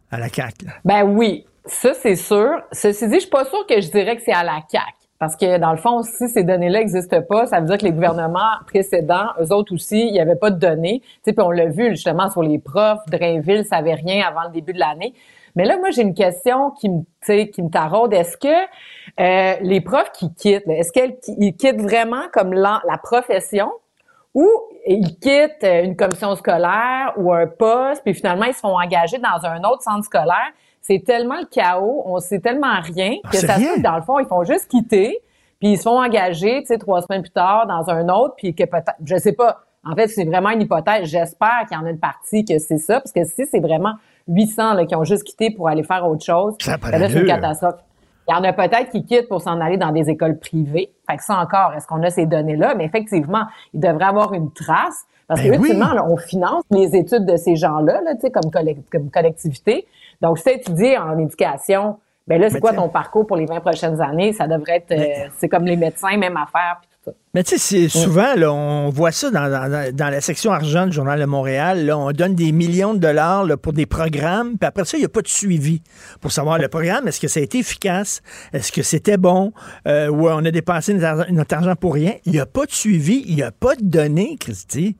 à la CAQ. Là. Ben oui, ça c'est sûr. Ceci dit, je suis pas sûre que je dirais que c'est à la CAQ. Parce que, dans le fond, si ces données-là n'existent pas, ça veut dire que les gouvernements précédents, eux autres aussi, il n'y avait pas de données. Tu sais, puis on l'a vu, justement, sur les profs, Drainville ne savait rien avant le début de l'année. Mais là, moi, j'ai une question qui me taraude. Est-ce que les profs qui quittent, est-ce qu'ils quittent vraiment comme la profession ou ils quittent une commission scolaire ou un poste, puis finalement, ils se font engager dans un autre centre scolaire? C'est tellement le chaos, on sait tellement rien que ça se fait, dans le fond, ils font juste quitter, puis ils se font engager, tu sais, 3 semaines plus tard dans un autre, puis que peut-être, je sais pas, en fait, c'est vraiment une hypothèse, j'espère qu'il y en a une partie que c'est ça, parce que si c'est vraiment 800 là, qui ont juste quitté pour aller faire autre chose, ça va être une catastrophe. Il y en a peut-être qui quittent pour s'en aller dans des écoles privées, fait que ça encore, est-ce qu'on a ces données-là? Mais effectivement, il devrait avoir une trace, parce que ultimement, là, on finance les études de ces gens-là, là, tu sais, comme collectivité. Donc, si tu étudies en éducation, ben là, c'est quoi ton parcours pour les 20 prochaines années? Ça devrait être... c'est comme les médecins, même affaire, puis tout ça. Mais tu sais, souvent, là, on voit ça dans la section argent du Journal de Montréal. Là, on donne des millions de dollars là, pour des programmes, puis après ça, il n'y a pas de suivi pour savoir le programme. Est-ce que ça a été efficace? Est-ce que c'était bon? Ou on a dépensé notre argent pour rien? Il n'y a pas de suivi, il n'y a pas de données, Christy.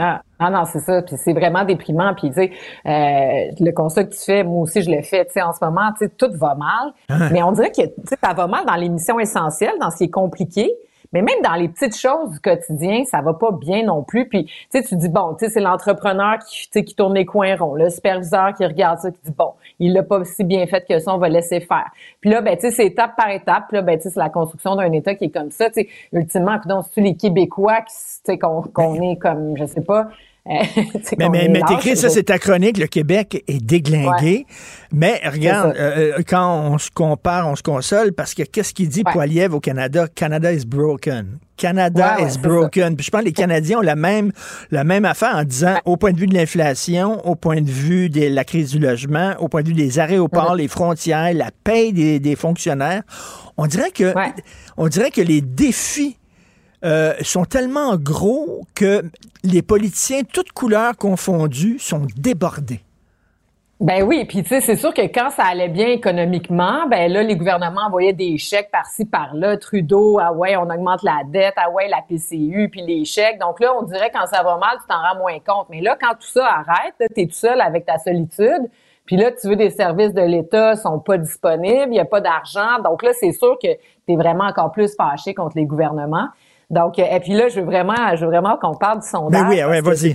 Ah non, c'est ça, puis c'est vraiment déprimant, puis tu sais, le constat que tu fais, moi aussi je le fais, tu sais, en ce moment, tu sais, tout va mal, mais on dirait que, tu sais, ça va mal dans les missions essentielles, dans ce qui est compliqué, mais même dans les petites choses du quotidien, ça va pas bien non plus, puis tu sais, tu dis, bon, tu sais, c'est l'entrepreneur qui tourne les coins ronds, le superviseur qui regarde ça, qui dit, bon, il l'a pas si bien fait que ça, on va laisser faire. Puis là, ben tu sais, c'est étape par étape, puis là, ben tu sais, c'est la construction d'un État qui est comme ça, tu sais, ultimement, puis donc, c'est-tu les Québécois qui, tu sais, qu'on est comme, je sais pas, mais t'écris ça, c'est ta chronique, le Québec est déglingué. Ouais. Mais regarde, quand on se compare, on se console, parce que qu'est-ce qu'il dit Poilievre au Canada? Canada is broken. Canada is broken. Puis je pense que les Canadiens ont la même affaire en disant, au point de vue de l'inflation, au point de vue de la crise du logement, au point de vue des aéroports, les frontières, la paye des fonctionnaires, on dirait que les défis sont tellement gros que les politiciens, toutes couleurs confondues, sont débordés. Ben oui, puis tu sais, c'est sûr que quand ça allait bien économiquement, ben là, les gouvernements envoyaient des chèques par-ci, par-là. Trudeau, ah ouais, on augmente la dette, ah ouais, la PCU, puis les chèques. Donc là, on dirait quand ça va mal, tu t'en rends moins compte. Mais là, quand tout ça arrête, là, t'es tout seul avec ta solitude, puis là, tu veux des services de l'État, sont pas disponibles, y a pas d'argent. Donc là, c'est sûr que t'es vraiment encore plus fâché contre les gouvernements. Donc, et puis là, je veux vraiment qu'on parle du sondage. Ben oui, ouais, vas-y.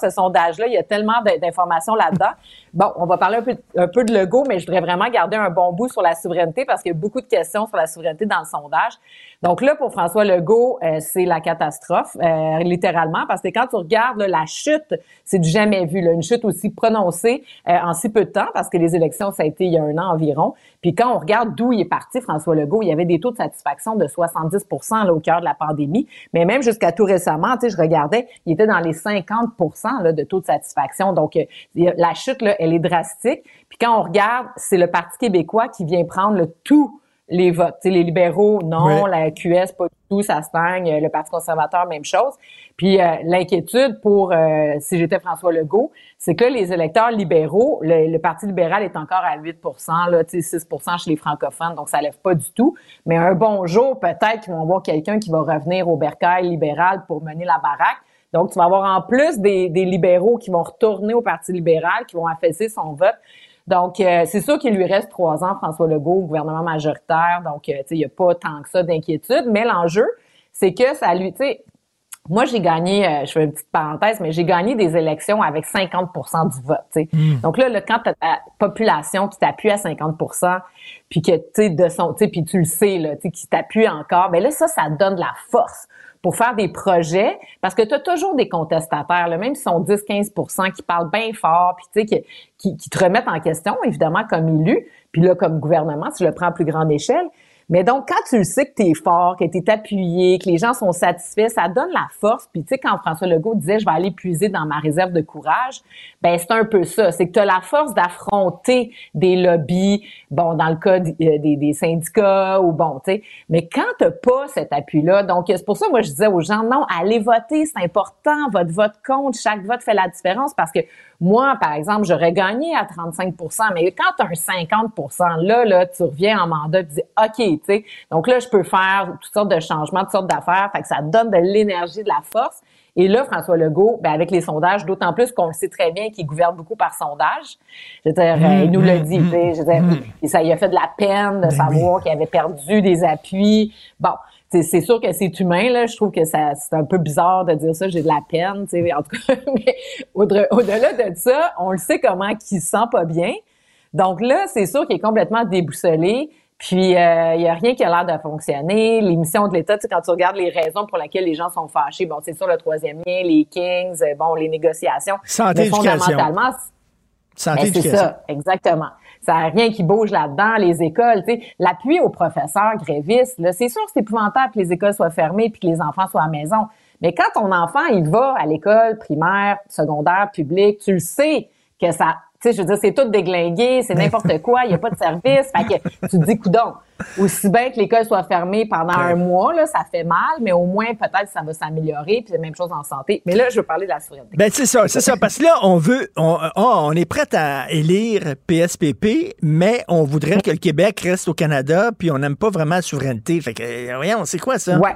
Ce sondage-là, il y a tellement d'informations là-dedans. Bon, on va parler un peu de Legault, mais je voudrais vraiment garder un bon bout sur la souveraineté parce qu'il y a beaucoup de questions sur la souveraineté dans le sondage. Donc là, pour François Legault, c'est la catastrophe, littéralement, parce que quand tu regardes là, la chute, c'est du jamais vu, là, une chute aussi prononcée en si peu de temps, parce que les élections, ça a été il y a 1 an environ. Puis quand on regarde d'où il est parti, François Legault, il y avait des taux de satisfaction de 70% là, au cœur de la pandémie, mais même jusqu'à tout récemment, tu sais, je regardais, il était dans les 50% là, de taux de satisfaction. Donc, la chute, là, elle est drastique. Puis quand on regarde, c'est le Parti québécois qui vient prendre le tout les votes. T'sais, les libéraux, non. Oui. La QS, pas du tout, ça stagne. Le Parti conservateur, même chose. Puis l'inquiétude pour, si j'étais François Legault, c'est que là, les électeurs libéraux, le Parti libéral est encore à 8%, là, 6% chez les francophones, donc ça lève pas du tout. Mais un bon jour, peut-être qu'ils vont voir quelqu'un qui va revenir au bercail libéral pour mener la baraque. Donc, tu vas avoir en plus des libéraux qui vont retourner au Parti libéral, qui vont affaisser son vote. Donc, c'est sûr qu'il lui reste 3 ans, François Legault, gouvernement majoritaire. Donc, tu sais, il n'y a pas tant que ça d'inquiétude. Mais l'enjeu, c'est que ça lui, tu sais, moi, j'ai gagné, je fais une petite parenthèse, mais j'ai gagné des élections avec 50 % du vote, tu sais. Donc là, quand t'as ta population qui t'appuie à 50 % puis que, tu sais, de son, tu sais, puis tu le sais, là, tu sais, qui t'appuie encore, ben là, ça donne de la force pour faire des projets, parce que tu as toujours des contestataires, là, même si sont 10-15 % qui parlent bien fort, puis tu sais, qui te remettent en question, évidemment, comme élu, puis là, comme gouvernement, si je le prends à plus grande échelle. Mais donc, quand tu le sais que t'es fort, que t'es appuyé, que les gens sont satisfaits, ça donne la force. Puis, tu sais, quand François Legault disait « je vais aller puiser dans ma réserve de courage », ben c'est un peu ça. C'est que t'as la force d'affronter des lobbies, bon, dans le cas des syndicats ou bon, tu sais. Mais quand t'as pas cet appui-là, donc c'est pour ça, moi, je disais aux gens « non, allez voter, c'est important, votre vote compte, chaque vote fait la différence » parce que moi, par exemple, j'aurais gagné à 35 %, mais quand t'as un 50 %, là, tu reviens en mandat et tu dis « OK, t'sais. Donc là, je peux faire toutes sortes de changements, toutes sortes d'affaires. Fait que ça donne de l'énergie, de la force. Et là, François Legault, ben avec les sondages, d'autant plus qu'on le sait très bien qu'il gouverne beaucoup par sondage. Je veux dire, il nous l'a dit. Je veux dire, ça lui a fait de la peine de savoir qu'il avait perdu des appuis. Bon, c'est sûr que c'est humain, là. Je trouve que c'est un peu bizarre de dire ça. J'ai de la peine, tu sais. En tout cas, mais au-delà de ça, on le sait comment qu'il se sent pas bien. Donc là, c'est sûr qu'il est complètement déboussolé. Puis, il n'y a rien qui a l'air de fonctionner. L'émission de l'État, tu sais, quand tu regardes les raisons pour lesquelles les gens sont fâchés, bon, c'est sûr, le troisième lien, les Kings, bon, les négociations. Santé, éducation. Fondamentalement, santé, éducation. C'est ça, exactement. Ça n'a rien qui bouge là-dedans, les écoles, tu sais. L'appui aux professeurs grévistes, là, c'est sûr que c'est épouvantable que les écoles soient fermées puis que les enfants soient à la maison. Mais quand ton enfant, il va à l'école primaire, secondaire, publique, tu le sais que ça... Tu sais, je veux dire, c'est tout déglingué, c'est n'importe quoi, il n'y a pas de service. Fait que tu te dis, coudonc, aussi bien que l'école soit fermée pendant un mois, là, ça fait mal, mais au moins, peut-être, ça va s'améliorer. Puis, la même chose en santé. Mais là, je veux parler de la souveraineté. Ben, c'est ça. Parce que là, on est prêt à élire PSPP, mais on voudrait que le Québec reste au Canada, puis on n'aime pas vraiment la souveraineté. Fait que, voyons, c'est quoi ça? Ouais.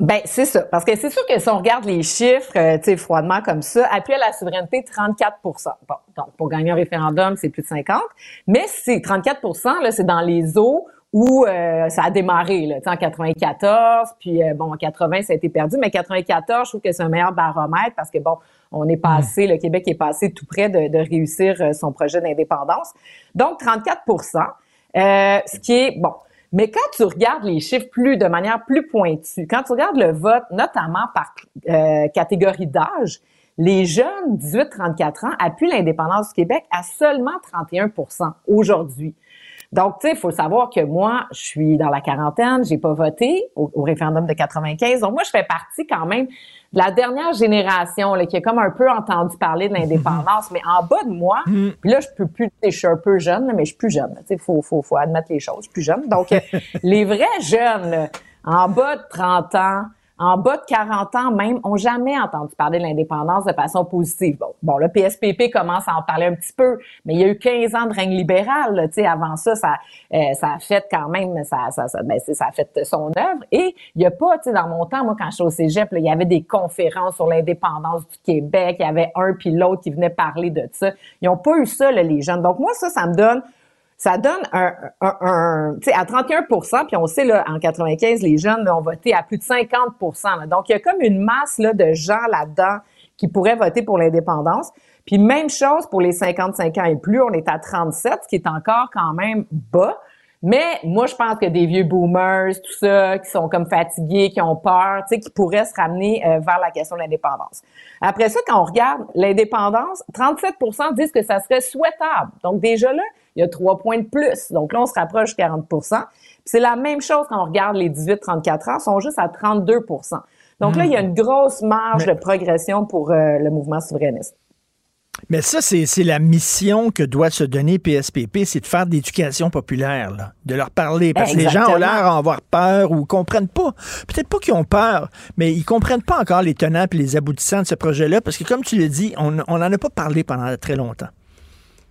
Ben c'est ça, parce que c'est sûr que si on regarde les chiffres, tu sais, froidement comme ça, appui à la souveraineté, 34 %. Bon, donc pour gagner un référendum, c'est plus de 50, mais c'est 34 % là, c'est dans les eaux où ça a démarré là, tu sais, en 94, puis bon, en 80, ça a été perdu, mais 94, je trouve que c'est un meilleur baromètre parce que bon, on est passé, le Québec est passé tout près de réussir son projet d'indépendance. Donc 34 %, ce qui est bon. Mais quand tu regardes les chiffres de manière plus pointue, quand tu regardes le vote, notamment par catégorie d'âge, les jeunes 18-34 ans appuient l'indépendance du Québec à seulement 31 % aujourd'hui. Donc, tu sais, il faut savoir que moi, je suis dans la quarantaine, j'ai pas voté au référendum de 95. Donc, moi, je fais partie quand même de la dernière génération là, qui a comme un peu entendu parler de l'indépendance, mais en bas de moi, puis là, je peux plus, je suis un peu jeune, là, mais je suis plus jeune. Tu sais, faut admettre les choses, je suis plus jeune. Donc, les vrais jeunes, là, en bas de 30 ans, en bas de 40 ans même, ont jamais entendu parler de l'indépendance de façon positive. Bon, le PSPP commence à en parler un petit peu, mais il y a eu 15 ans de règne libéral. Tu sais, avant ça, ça a fait quand même, ça a fait son œuvre. Et il y a pas, tu sais, dans mon temps, moi, quand je suis au cégep, là, il y avait des conférences sur l'indépendance du Québec. Il y avait un puis l'autre qui venait parler de ça. Ils ont pas eu ça, là, les jeunes. Donc moi, ça me donne... Ça donne tu sais, à 31 %, puis on sait, là, en 95, les jeunes là, ont voté à plus de 50 %, là. Donc, il y a comme une masse, là, de gens là-dedans qui pourraient voter pour l'indépendance. Puis, même chose pour les 55 ans et plus, on est à 37, ce qui est encore quand même bas. Mais moi, je pense que des vieux boomers, tout ça, qui sont comme fatigués, qui ont peur, tu sais, qui pourraient se ramener vers la question de l'indépendance. Après ça, quand on regarde l'indépendance, 37 % disent que ça serait souhaitable. Donc, déjà là, il y a 3 points de plus. Donc là, on se rapproche de 40 %. Puis c'est la même chose quand on regarde les 18-34 ans, ils sont juste à 32 %. Donc là, il y a une grosse marge de progression pour le mouvement souverainiste. Mais ça, c'est la mission que doit se donner PSPP, c'est de faire de l'éducation populaire, là, de leur parler. Parce que les gens ont l'air à avoir peur ou comprennent pas. Peut-être pas qu'ils ont peur, mais ils comprennent pas encore les tenants et les aboutissants de ce projet-là. Parce que comme tu l'as dit, on n'en a pas parlé pendant très longtemps.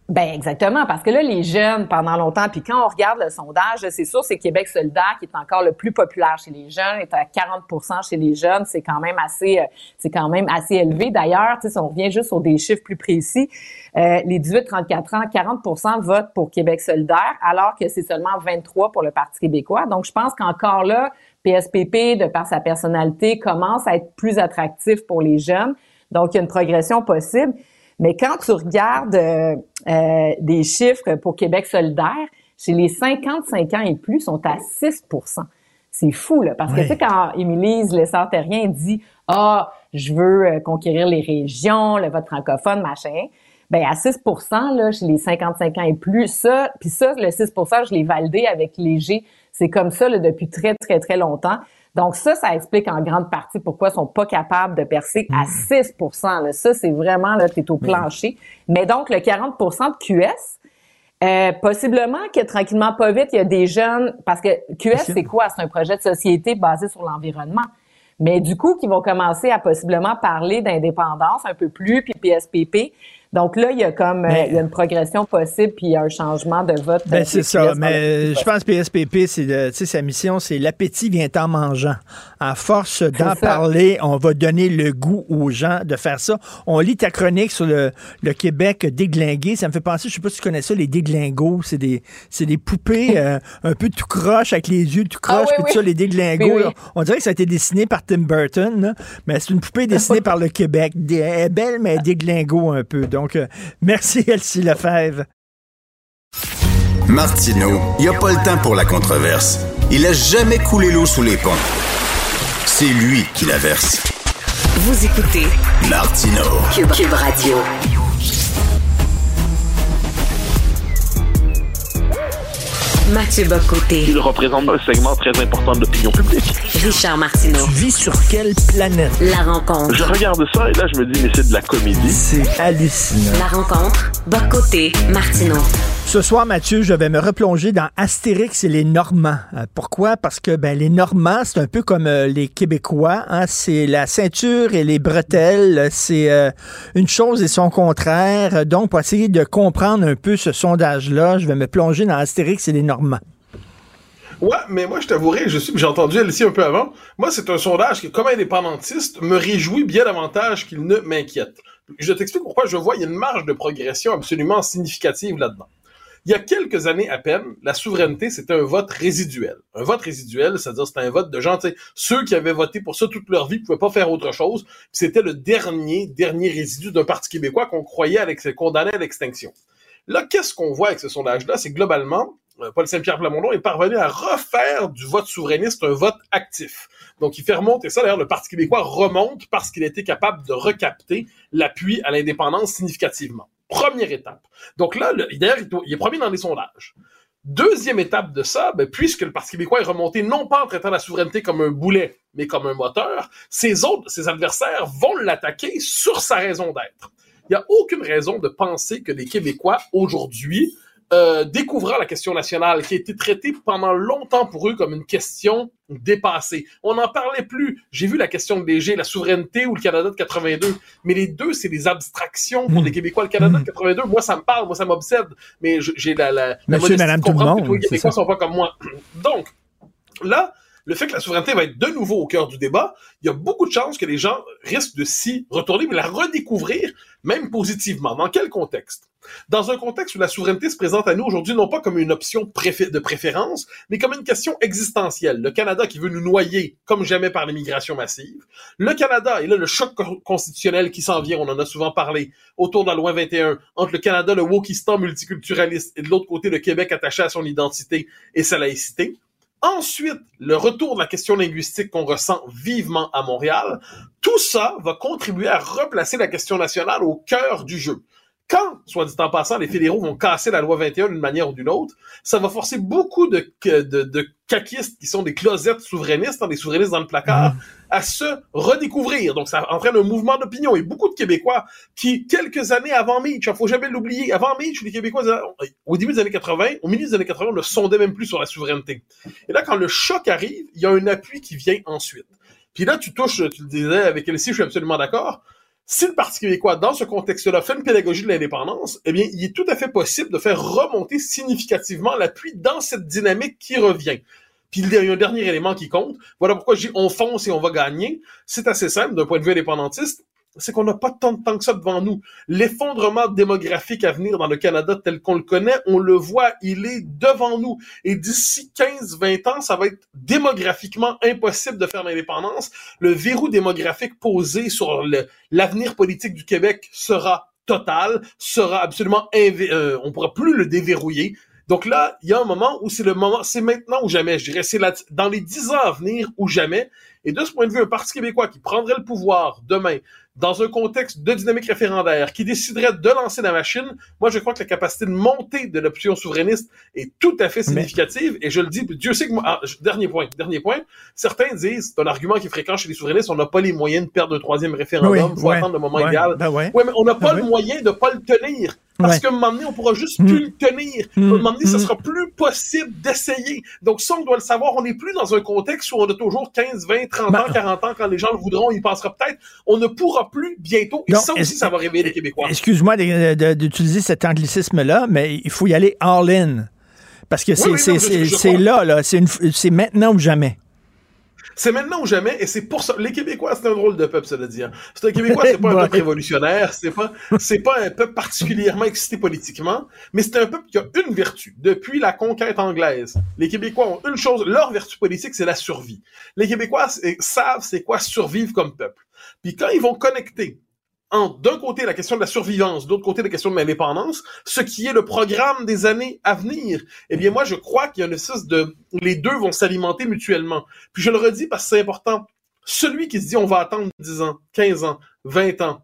Ben exactement, parce que là, les jeunes, pendant longtemps, puis quand on regarde le sondage, c'est sûr, c'est Québec solidaire qui est encore le plus populaire chez les jeunes, est à 40% chez les jeunes, c'est quand même assez élevé. D'ailleurs, si on revient juste sur des chiffres plus précis, les 18-34 ans, 40% votent pour Québec solidaire, alors que c'est seulement 23 pour le Parti québécois. Donc, je pense qu'encore là, PSPP, de par sa personnalité, commence à être plus attractif pour les jeunes. Donc, il y a une progression possible. Mais quand tu regardes des chiffres pour Québec solidaire, chez les 55 ans et plus, sont à 6 %. C'est fou, là, parce que tu sais, quand Émilie Lessard-Terrien dit « Ah, je veux conquérir les régions, le vote francophone, machin », ben à 6 % là, chez les 55 ans et plus, ça, puis ça, le 6 %, je l'ai validé avec Léger. C'est comme ça là, depuis très, très, très longtemps. Donc ça explique en grande partie pourquoi ils sont pas capables de percer à 6 % là. Ça, c'est vraiment, là, t'es au plancher. Mais donc, le 40 % de QS, possiblement que tranquillement, pas vite, il y a des jeunes... Parce que QS, c'est quoi? C'est un projet de société basé sur l'environnement. Mais du coup, qui vont commencer à possiblement parler d'indépendance un peu plus, puis PSPP. Donc là, il y a comme il y a une progression possible, puis il y a un changement de vote. Ben c'est ça, mais je pense que PSPP, sa mission, c'est l'appétit vient en mangeant. À force d'en parler, on va donner le goût aux gens de faire ça. On lit ta chronique sur le Québec déglingué. Ça me fait penser, je sais pas si tu connais ça, les déglingos. C'est des poupées un peu tout croche, avec les yeux tout croche, puis ça, les déglingos. Oui. Là, on dirait que ça a été dessiné par Tim Burton, là, mais c'est une poupée dessinée par le Québec. Elle est belle, mais elle déglingo un peu. Donc, merci, Elsie Lefebvre. Martineau, il n'y a pas le temps pour la controverse. Il a jamais coulé l'eau sous les ponts. C'est lui qui la verse. Vous écoutez Martineau, QUB Radio. Mathieu Bock-Côté. Il représente un segment très important de l'opinion publique. Richard Martineau. Tu vis sur quelle planète? La rencontre. Je regarde ça et là, je me dis, mais c'est de la comédie. C'est hallucinant. La rencontre. Bock-Côté, Martineau. Ce soir, Mathieu, je vais me replonger dans Astérix et les Normands. Pourquoi? Parce que les Normands, c'est un peu comme les Québécois. Hein? C'est la ceinture et les bretelles. C'est une chose et son contraire. Donc, pour essayer de comprendre un peu ce sondage-là, je vais me plonger dans Astérix et les Normands. Ouais, mais moi, je t'avouerai, j'ai entendu Elsie un peu avant. Moi, c'est un sondage qui, comme indépendantiste, me réjouit bien davantage qu'il ne m'inquiète. Je t'explique pourquoi. Je vois qu'il y a une marge de progression absolument significative là-dedans. Il y a quelques années à peine, la souveraineté, c'était un vote résiduel. Un vote résiduel, c'est-à-dire c'était un vote de gens, ceux qui avaient voté pour ça toute leur vie ne pouvaient pas faire autre chose. C'était le dernier résidu d'un Parti québécois qu'on croyait condamné à l'extinction. Là, qu'est-ce qu'on voit avec ce sondage-là? C'est globalement, Paul Saint-Pierre Plamondon est parvenu à refaire du vote souverainiste un vote actif. Donc, il fait remonter ça. D'ailleurs, le Parti québécois remonte parce qu'il était capable de recapter l'appui à l'indépendance significativement. Première étape. Donc là, d'ailleurs, il est premier dans les sondages. Deuxième étape de ça, puisque le Parti québécois est remonté non pas en traitant la souveraineté comme un boulet, mais comme un moteur, ses adversaires vont l'attaquer sur sa raison d'être. Il n'y a aucune raison de penser que les Québécois, aujourd'hui, découvrant la question nationale qui a été traitée pendant longtemps pour eux comme une question dépassée. On n'en parlait plus. J'ai vu la question de Léger, la souveraineté ou le Canada de 82. Mais les deux, c'est des abstractions pour les Québécois. Le Canada de 82, moi, ça me parle, moi, ça m'obsède. Mais j'ai la modestie de comprendre que tous les Québécois sont pas comme moi. Donc, là, le fait que la souveraineté va être de nouveau au cœur du débat, il y a beaucoup de chances que les gens risquent de s'y retourner, mais la redécouvrir, même positivement. Dans quel contexte? Dans un contexte où la souveraineté se présente à nous aujourd'hui non pas comme une option de préférence, mais comme une question existentielle. Le Canada qui veut nous noyer comme jamais par l'immigration massive. Le Canada, et là le choc constitutionnel qui s'en vient, on en a souvent parlé, autour de la loi 21, entre le Canada, le wokistan multiculturaliste, et de l'autre côté le Québec attaché à son identité et sa laïcité. Ensuite, le retour de la question linguistique qu'on ressent vivement à Montréal. Tout ça va contribuer à replacer la question nationale au cœur du jeu. Quand, soit dit en passant, les fédéraux vont casser la loi 21 d'une manière ou d'une autre, ça va forcer beaucoup de caquistes qui sont des closettes souverainistes, hein, des souverainistes dans le placard, à se redécouvrir. Donc, ça entraîne un mouvement d'opinion. Et beaucoup de Québécois qui, quelques années avant Mitch, il faut jamais l'oublier, avant Mitch, les Québécois, au début des années 80, au milieu des années 80, on ne sondait même plus sur la souveraineté. Et là, quand le choc arrive, il y a un appui qui vient ensuite. Puis là, tu le disais avec Elsie, je suis absolument d'accord, Si le Parti québécois, dans ce contexte-là, fait une pédagogie de l'indépendance, eh bien, il est tout à fait possible de faire remonter significativement l'appui dans cette dynamique qui revient. Puis il y a un dernier élément qui compte. Voilà pourquoi je dis on fonce et on va gagner. C'est assez simple d'un point de vue indépendantiste. C'est qu'on n'a pas tant de temps que ça devant nous. L'effondrement démographique à venir dans le Canada tel qu'on le connaît, on le voit, il est devant nous. Et d'ici 15-20 ans, ça va être démographiquement impossible de faire l'indépendance. Le verrou démographique posé sur l'avenir politique du Québec sera total, sera absolument on ne pourra plus le déverrouiller. Donc là, il y a un moment où c'est le moment, c'est maintenant ou jamais, je dirais, c'est dans les 10 ans à venir ou jamais. Et de ce point de vue, un Parti québécois qui prendrait le pouvoir demain, dans un contexte de dynamique référendaire, qui déciderait de lancer la machine, moi je crois que la capacité de montée de l'option souverainiste est tout à fait significative, et je le dis, Dieu sait que moi... Ah, dernier point, certains disent, c'est un argument qui est fréquent chez les souverainistes, on n'a pas les moyens de perdre un troisième référendum, il faut attendre le moment idéal. Oui, mais on n'a pas le moyen de ne pas le tenir, parce qu'à un moment donné, on pourra juste plus le tenir. À un moment donné, ça sera plus possible d'essayer. Donc ça, on doit le savoir, on n'est plus dans un contexte où on a toujours 15, 20, 30 ans, 40 ans, quand les gens le voudront, ils pensera peut-être, on ne pourra plus bientôt, et non, ça aussi, ça va réveiller les Québécois. Excuse-moi d'utiliser cet anglicisme-là, mais il faut y aller all-in. Parce que c'est maintenant ou jamais. C'est maintenant ou jamais, et c'est pour ça. Les Québécois, c'est un drôle de peuple, ça veut dire. C'est un Québécois, c'est pas un peuple révolutionnaire, c'est pas un peuple particulièrement excité politiquement, mais c'est un peuple qui a une vertu. Depuis la conquête anglaise, les Québécois ont une chose, leur vertu politique, c'est la survie. Les Québécois savent c'est quoi survivre comme peuple. Puis quand ils vont connecter d'un côté la question de la survivance, de l'autre côté la question de l'indépendance, ce qui est le programme des années à venir, eh bien moi je crois qu'il y a une espèce de... Les deux vont s'alimenter mutuellement. Puis je le redis parce que c'est important. Celui qui se dit on va attendre 10 ans, 15 ans, 20 ans,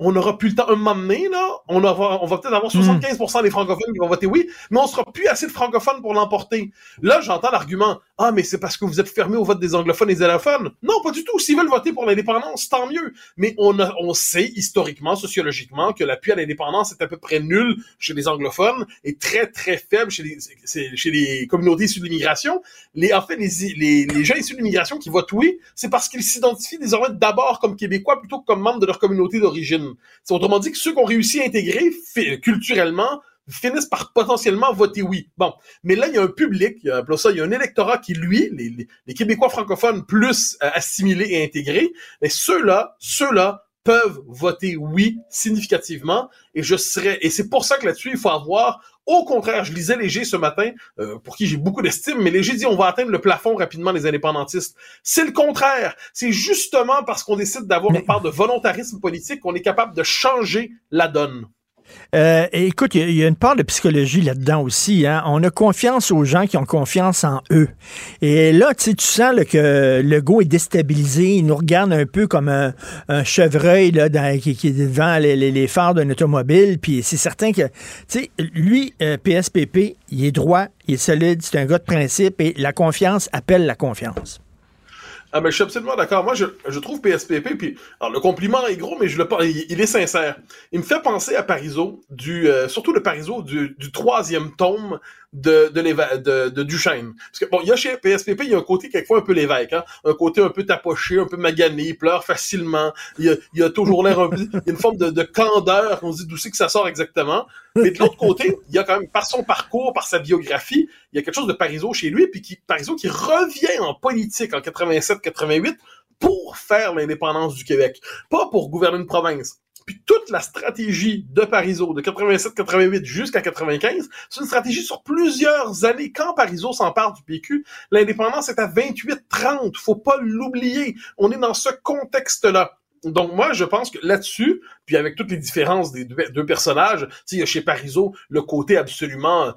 on n'aura plus le temps. Un moment donné, là, on va peut-être avoir 75% des francophones qui vont voter oui, mais on sera plus assez de francophones pour l'emporter. Là, j'entends l'argument, ah, mais c'est parce que vous êtes fermés au vote des anglophones et des allophones. Non, pas du tout. S'ils veulent voter pour l'indépendance, tant mieux. Mais on sait historiquement, sociologiquement, que l'appui à l'indépendance est à peu près nul chez les anglophones et très, très faible chez les communautés issues de l'immigration. En fait, les gens issus de l'immigration qui votent oui, c'est parce qu'ils s'identifient désormais d'abord comme Québécois plutôt que comme membres de leur communauté d'origine. C'est autrement dit que ceux qui ont réussi à intégrer culturellement finissent par potentiellement voter oui. Bon, mais là, il y a un public, il y a un électorat qui, lui, les Québécois francophones plus assimilés et intégrés, mais ceux-là peuvent voter oui significativement, et c'est pour ça que là-dessus, il faut avoir... Au contraire, je lisais Léger ce matin, pour qui j'ai beaucoup d'estime, mais Léger dit on va atteindre le plafond rapidement des indépendantistes. C'est le contraire. C'est justement parce qu'on décide d'avoir une part de volontarisme politique qu'on est capable de changer la donne. Écoute, il y a une part de psychologie là-dedans aussi, hein. On a confiance aux gens qui ont confiance en eux. Et là, tu sens là, que Legault est déstabilisé. Il nous regarde un peu comme un chevreuil là, qui est devant les phares d'une automobile. Puis c'est certain que, tu sais, lui, PSPP, il est droit, il est solide, c'est un gars de principe. Et la confiance appelle la confiance. Ah ben je suis absolument d'accord. Moi je trouve PSPP, puis alors le compliment est gros, mais il est sincère. Il me fait penser à Parizeau, surtout le Parizeau du troisième tome de Duchesne. Parce que bon, il y a chez PSPP, il y a un côté quelquefois un peu l'évêque, hein, un côté un peu tapoché, un peu magané, il pleure facilement, il a toujours l'air un peu, il y a une forme de candeur, on se dit d'où c'est que ça sort exactement. Mais de l'autre côté, il y a quand même, par son parcours, par sa biographie, il y a quelque chose de Parizeau chez lui, puis Parizeau qui revient en politique en 87-88 pour faire l'indépendance du Québec, pas pour gouverner une province. Puis toute la stratégie de Parizeau, de 87-88 jusqu'à 95, c'est une stratégie sur plusieurs années. Quand Parizeau s'empare du PQ, l'indépendance est à 28-30. Faut pas l'oublier. On est dans ce contexte-là. Donc moi, je pense que là-dessus, puis avec toutes les différences des deux personnages, il y a chez Parizeau le côté absolument,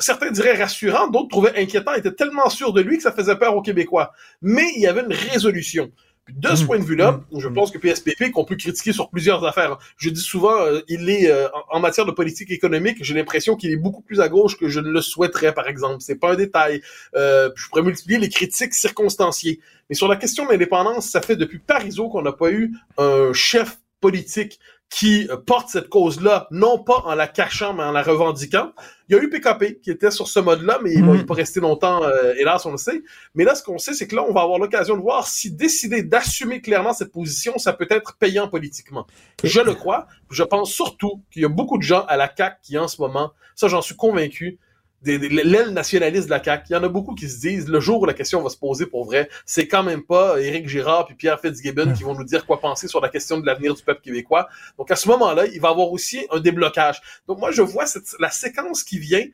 certains diraient rassurant, d'autres trouvaient inquiétant, étaient tellement sûrs de lui que ça faisait peur aux Québécois. Mais il y avait une résolution. De ce point de vue-là, je pense que PSPP, qu'on peut critiquer sur plusieurs affaires, je dis souvent, il est en matière de politique économique, j'ai l'impression qu'il est beaucoup plus à gauche que je ne le souhaiterais, par exemple. C'est pas un détail. Je pourrais multiplier les critiques circonstanciées. Mais sur la question de l'indépendance, ça fait depuis Parizeau qu'on n'a pas eu un chef politique qui porte cette cause-là, non pas en la cachant, mais en la revendiquant. Il y a eu PKP qui était sur ce mode-là, mais bon, il n'est pas resté longtemps, hélas, on le sait. Mais là, ce qu'on sait, c'est que là, on va avoir l'occasion de voir si décider d'assumer clairement cette position, ça peut être payant politiquement. Je le crois. Je pense surtout qu'il y a beaucoup de gens à la CAQ qui, en ce moment, ça, j'en suis convaincu, l'aile nationaliste de la CAQ, il y en a beaucoup qui se disent, le jour où la question va se poser pour vrai, c'est quand même pas Éric Girard puis Pierre Fitzgibbon qui vont nous dire quoi penser sur la question de l'avenir du peuple québécois. Donc, à ce moment-là, il va y avoir aussi un déblocage. Donc, moi, je vois la séquence qui vient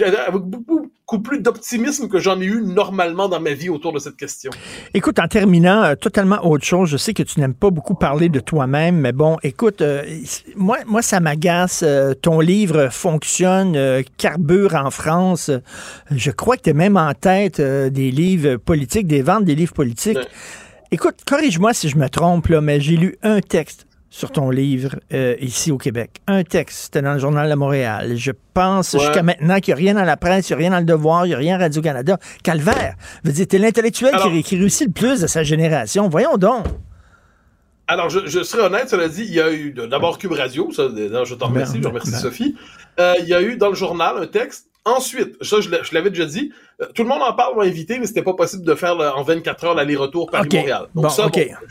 avec beaucoup plus d'optimisme que j'en ai eu normalement dans ma vie autour de cette question. Écoute, en terminant, totalement autre chose, je sais que tu n'aimes pas beaucoup parler de toi-même, mais bon, écoute, moi ça m'agace, ton livre fonctionne, carbure en France, je crois que tu es même en tête des livres politiques, des ventes des livres politiques. Ouais. Écoute, corrige-moi si je me trompe, là, mais j'ai lu un texte sur ton livre ici au Québec. Un texte, c'était dans le Journal de Montréal. Je pense jusqu'à maintenant qu'il n'y a rien dans la presse, il n'y a rien dans le Devoir, il n'y a rien à Radio-Canada. Calvaire! Je veux dire, t'es l'intellectuel qui réussit le plus de sa génération. Voyons donc! Alors, je serai honnête, cela dit, il y a eu d'abord QUB Radio, ça, je t'en remercie, je remercie Sophie. Il y a eu dans le journal un texte. Ensuite, ça, je l'avais déjà dit, tout le monde en parle, m'a invité, mais c'était pas possible de faire en 24 heures l'aller-retour Paris-Montréal. Donc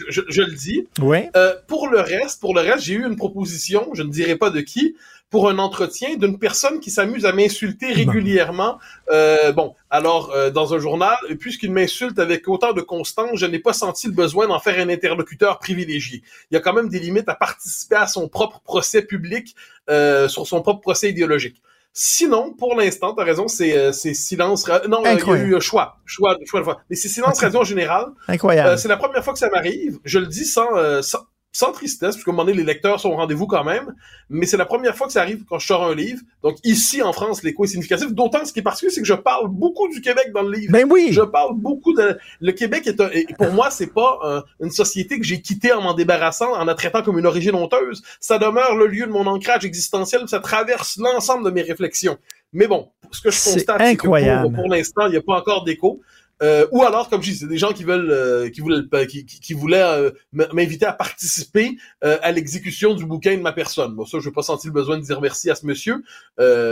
je le dis. Ouais. Pour le reste, j'ai eu une proposition, je ne dirai pas de qui, pour un entretien d'une personne qui s'amuse à m'insulter régulièrement. Dans un journal, puisqu'il m'insulte avec autant de constance, je n'ai pas senti le besoin d'en faire un interlocuteur privilégié. Il y a quand même des limites à participer à son propre procès public, sur son propre procès idéologique. Sinon, pour l'instant, t'as raison, c'est silence. Non, il y a eu choix. Mais c'est silence radio en général. Incroyable. C'est la première fois que ça m'arrive. Je le dis sans tristesse, puisqu'à un moment donné, les lecteurs sont au rendez-vous quand même. Mais c'est la première fois que ça arrive quand je sors un livre. Donc ici, en France, l'écho est significatif. D'autant, ce qui est particulier, c'est que je parle beaucoup du Québec dans le livre. Ben oui. Je parle beaucoup de... Le Québec et pour moi, c'est pas une société que j'ai quittée en m'en débarrassant, en la traitant comme une origine honteuse. Ça demeure le lieu de mon ancrage existentiel. Ça traverse l'ensemble de mes réflexions. Mais bon, ce que je constate, c'est que pour l'instant, il n'y a pas encore d'écho. Ou alors, comme je dis, c'est des gens qui voulaient m'inviter à participer à l'exécution du bouquin de ma personne. Bon, ça, je n'ai pas senti le besoin de dire merci à ce monsieur.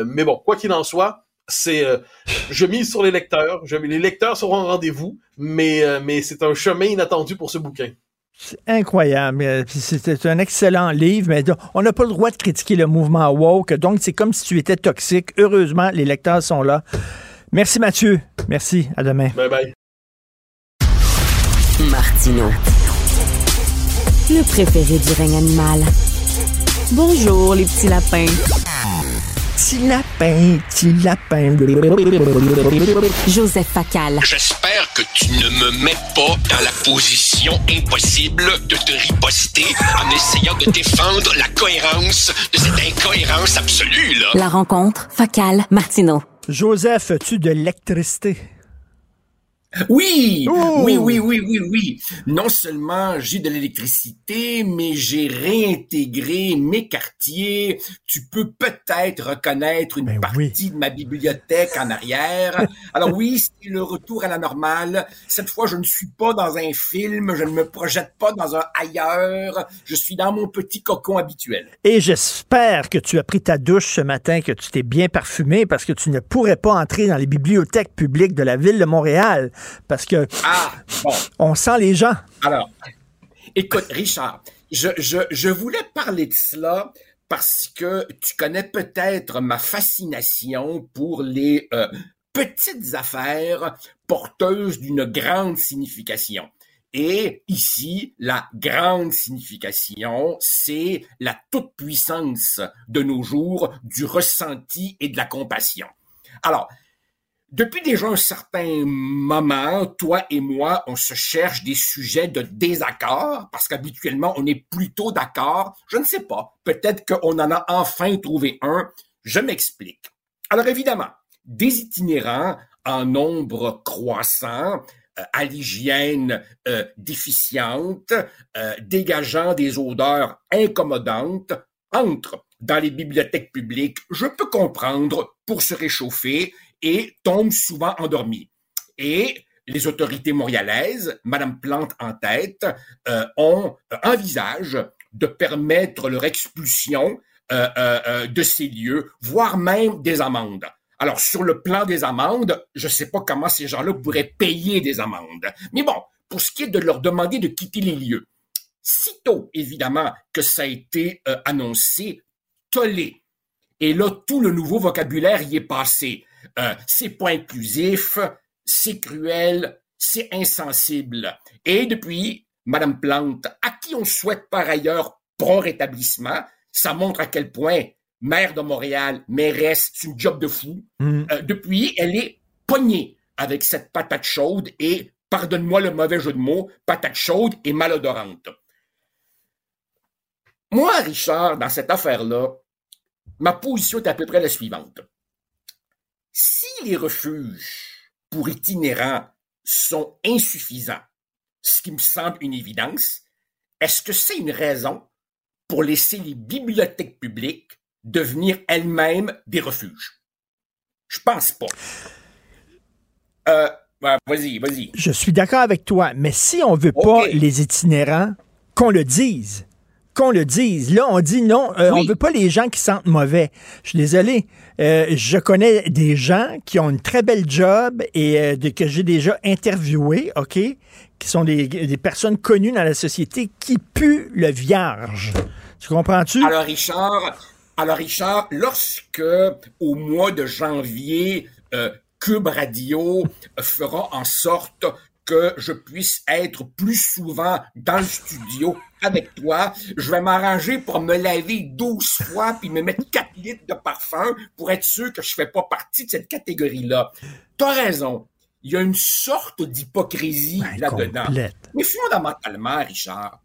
Mais bon, quoi qu'il en soit, je mise sur les lecteurs. Les lecteurs seront au rendez-vous, mais c'est un chemin inattendu pour ce bouquin. C'est incroyable. C'était un excellent livre, mais on n'a pas le droit de critiquer le mouvement woke. Donc, c'est comme si tu étais toxique. Heureusement, les lecteurs sont là. Merci Mathieu. Merci. À demain. Bye bye. Martineau. Le préféré du règne animal. Bonjour les petits lapins. Petit lapin. Joseph Facal. J'espère que tu ne me mets pas dans la position impossible de te riposter en essayant de défendre la cohérence de cette incohérence absolue, là. La rencontre Facal-Martineau. Joseph, as-tu de l'électricité? Oui! Oh! Oui. Non seulement j'ai de l'électricité, mais j'ai réintégré mes quartiers. Tu peux peut-être reconnaître une partie de ma bibliothèque en arrière. Alors oui, c'est le retour à la normale. Cette fois, je ne suis pas dans un film, je ne me projette pas dans un ailleurs. Je suis dans mon petit cocon habituel. Et j'espère que tu as pris ta douche ce matin, que tu t'es bien parfumé, parce que tu ne pourrais pas entrer dans les bibliothèques publiques de la ville de Montréal. Parce que on sent les gens. Alors, écoute, Richard, je voulais parler de cela parce que tu connais peut-être ma fascination pour les petites affaires porteuses d'une grande signification. Et ici, la grande signification, c'est la toute-puissance de nos jours du ressenti et de la compassion. Alors, depuis déjà un certain moment, toi et moi, on se cherche des sujets de désaccord, parce qu'habituellement, on est plutôt d'accord. Je ne sais pas, peut-être qu'on en a enfin trouvé un. Je m'explique. Alors évidemment, des itinérants en nombre croissant, à l'hygiène déficiente, dégageant des odeurs incommodantes, entrent dans les bibliothèques publiques, je peux comprendre, pour se réchauffer, et tombe souvent endormi. Et les autorités montréalaises, Mme Plante en tête, envisagent de permettre leur expulsion de ces lieux, voire même des amendes. Alors, sur le plan des amendes, je ne sais pas comment ces gens-là pourraient payer des amendes. Mais bon, pour ce qui est de leur demander de quitter les lieux, sitôt, évidemment, que ça a été annoncé, tollé. Et là, tout le nouveau vocabulaire y est passé. C'est pas inclusif, c'est cruel, c'est insensible. Et depuis, Mme Plante, à qui on souhaite par ailleurs prompt rétablissement, ça montre à quel point maire de Montréal, mairesse, c'est une job de fou. Depuis, elle est pognée avec cette patate chaude et, pardonne-moi le mauvais jeu de mots, patate chaude et malodorante. Moi, Richard, dans cette affaire-là, ma position est à peu près la suivante. Si les refuges pour itinérants sont insuffisants, ce qui me semble une évidence, est-ce que c'est une raison pour laisser les bibliothèques publiques devenir elles-mêmes des refuges? Je pense pas. Vas-y. Je suis d'accord avec toi, mais si on veut pas les itinérants, qu'on le dise. Qu'on le dise. Là, on dit non, on veut pas les gens qui sentent mauvais. Je suis désolé. Je connais des gens qui ont une très belle job et que j'ai déjà interviewé, OK, qui sont des personnes connues dans la société qui puent le vierge. Tu comprends-tu? Alors Richard, lorsque au mois de janvier, QUB Radio fera en sorte que je puisse être plus souvent dans le studio avec toi, je vais m'arranger pour me laver 12 fois puis me mettre 4 litres de parfum pour être sûr que je fais pas partie de cette catégorie-là. T'as raison, il y a une sorte d'hypocrisie là-dedans. Complète. Mais fondamentalement, Richard,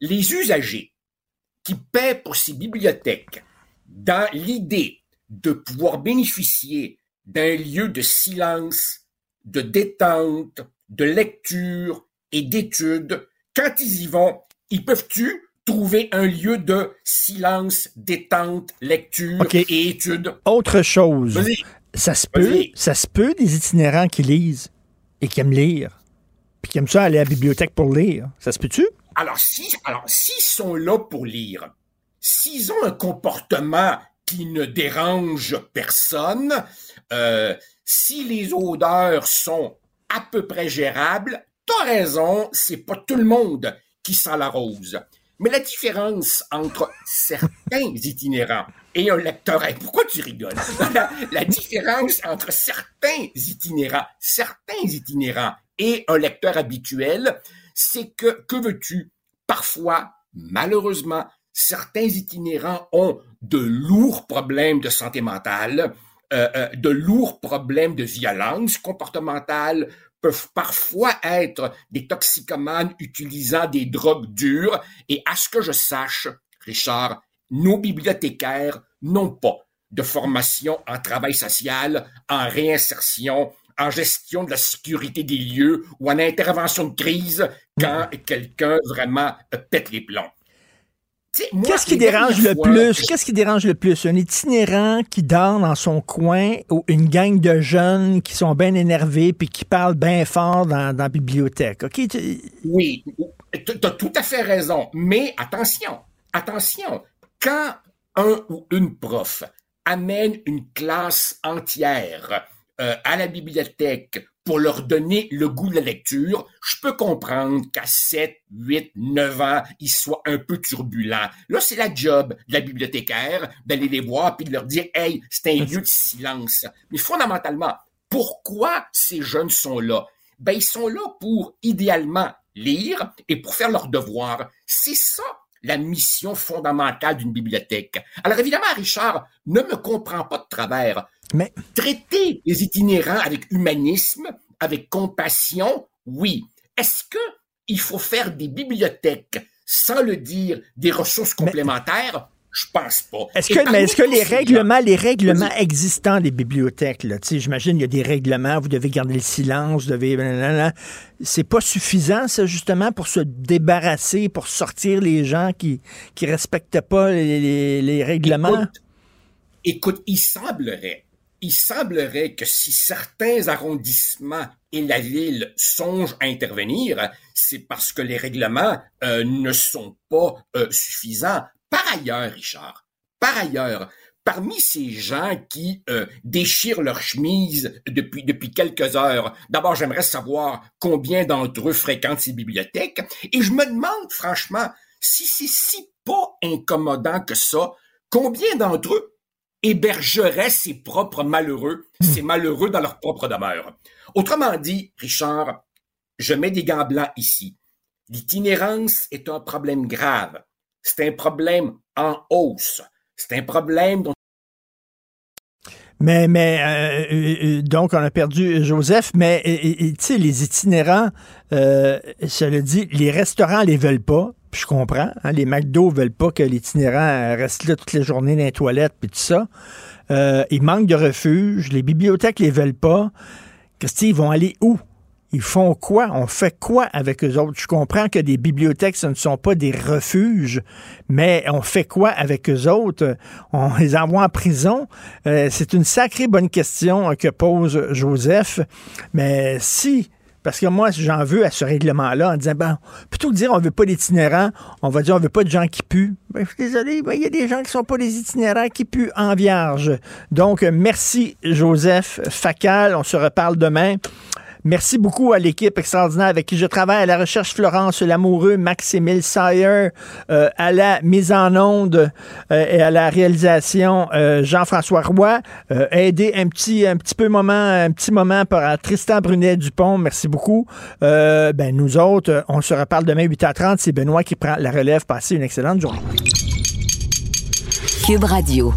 les usagers qui paient pour ces bibliothèques dans l'idée de pouvoir bénéficier d'un lieu de silence, de détente, de lecture et d'étude, quand ils y vont, ils peuvent-tu trouver un lieu de silence, détente, lecture et étude? Autre chose, ça se peut des itinérants qui lisent et qui aiment lire, puis qui aiment ça aller à la bibliothèque pour lire. Ça se peut-tu? Alors, s'ils sont là pour lire, s'ils ont un comportement qui ne dérange personne, si les odeurs sont à peu près gérables, t'as raison, c'est pas tout le monde qui sent la rose. Mais la différence entre certains itinérants et un lecteur... Pourquoi tu rigoles? La différence entre certains itinérants et un lecteur habituel, c'est que veux-tu? Parfois, malheureusement, certains itinérants ont de lourds problèmes de santé mentale, de lourds problèmes de violence comportementale, peuvent parfois être des toxicomanes utilisant des drogues dures. Et à ce que je sache, Richard, nos bibliothécaires n'ont pas de formation en travail social, en réinsertion, en gestion de la sécurité des lieux ou en intervention de crise quand quelqu'un vraiment pète les plombs. Moi, qu'est-ce qui dérange le plus? Un itinérant qui dort dans son coin ou une gang de jeunes qui sont bien énervés puis qui parlent bien fort dans la bibliothèque. Okay? Oui, tu as tout à fait raison. Mais attention, quand un ou une prof amène une classe entière à la bibliothèque pour leur donner le goût de la lecture, je peux comprendre qu'à 7, 8, 9 ans, ils soient un peu turbulents. Là, c'est la job de la bibliothécaire d'aller les voir puis de leur dire « Hey, c'est un lieu de silence ». Mais fondamentalement, pourquoi ces jeunes sont là? Ben, ils sont là pour, idéalement, lire et pour faire leurs devoirs. C'est ça, la mission fondamentale d'une bibliothèque. Alors évidemment, Richard, ne me comprends pas de travers. Mais traiter les itinérants avec humanisme, avec compassion, oui. Est-ce que il faut faire des bibliothèques, sans le dire, des ressources complémentaires? Je pense pas. Est-ce que les règlements existants des bibliothèques, là, tu sais, j'imagine il y a des règlements, vous devez garder le silence, vous devez... C'est pas suffisant, ça, justement, pour se débarrasser, pour sortir les gens qui respectent pas les règlements? Écoute, il semblerait il semblerait que si certains arrondissements et la ville songent à intervenir, c'est parce que les règlements ne sont pas suffisants. Par ailleurs, Richard, parmi ces gens qui déchirent leur chemise depuis quelques heures, d'abord, j'aimerais savoir combien d'entre eux fréquentent ces bibliothèques. Et je me demande, franchement, si c'est si pas incommodant que ça, combien d'entre eux hébergeraient ses propres malheureux, ces malheureux dans leur propre demeure. Autrement dit, Richard, je mets des gants blancs ici. L'itinérance est un problème grave. C'est un problème en hausse. C'est un problème dont... donc, on a perdu Joseph, mais tu sais, les itinérants, cela dit, les restaurants les veulent pas. Je comprends, hein, les McDo veulent pas que l'itinérant reste là toute la journée dans les toilettes puis tout ça. Ils manquent de refuge. Les bibliothèques les veulent pas. Qu'est-ce qu'ils vont aller où? Ils font quoi? On fait quoi avec eux autres? Je comprends que des bibliothèques, ce ne sont pas des refuges, mais on fait quoi avec eux autres? On les envoie en prison? C'est une sacrée bonne question que pose Joseph. Mais si... Parce que moi, j'en veux à ce règlement-là, en disant, ben, plutôt que de dire on veut pas d'itinérants, on va dire on veut pas de gens qui puent. Ben, je suis désolé, ben, il y a des gens qui sont pas des itinérants qui puent en vierge. Donc, merci, Joseph Facal. On se reparle demain. Merci beaucoup à l'équipe extraordinaire avec qui je travaille, à la recherche Florence Lamoureux, Max-Émile Sayer, à la mise en onde et à la réalisation Jean-François Roy, aidé un petit moment par Tristan Brunet-Dupont. Merci beaucoup. Nous autres, on se reparle demain 8h30. C'est Benoît qui prend la relève. Passez une excellente journée. QUB Radio.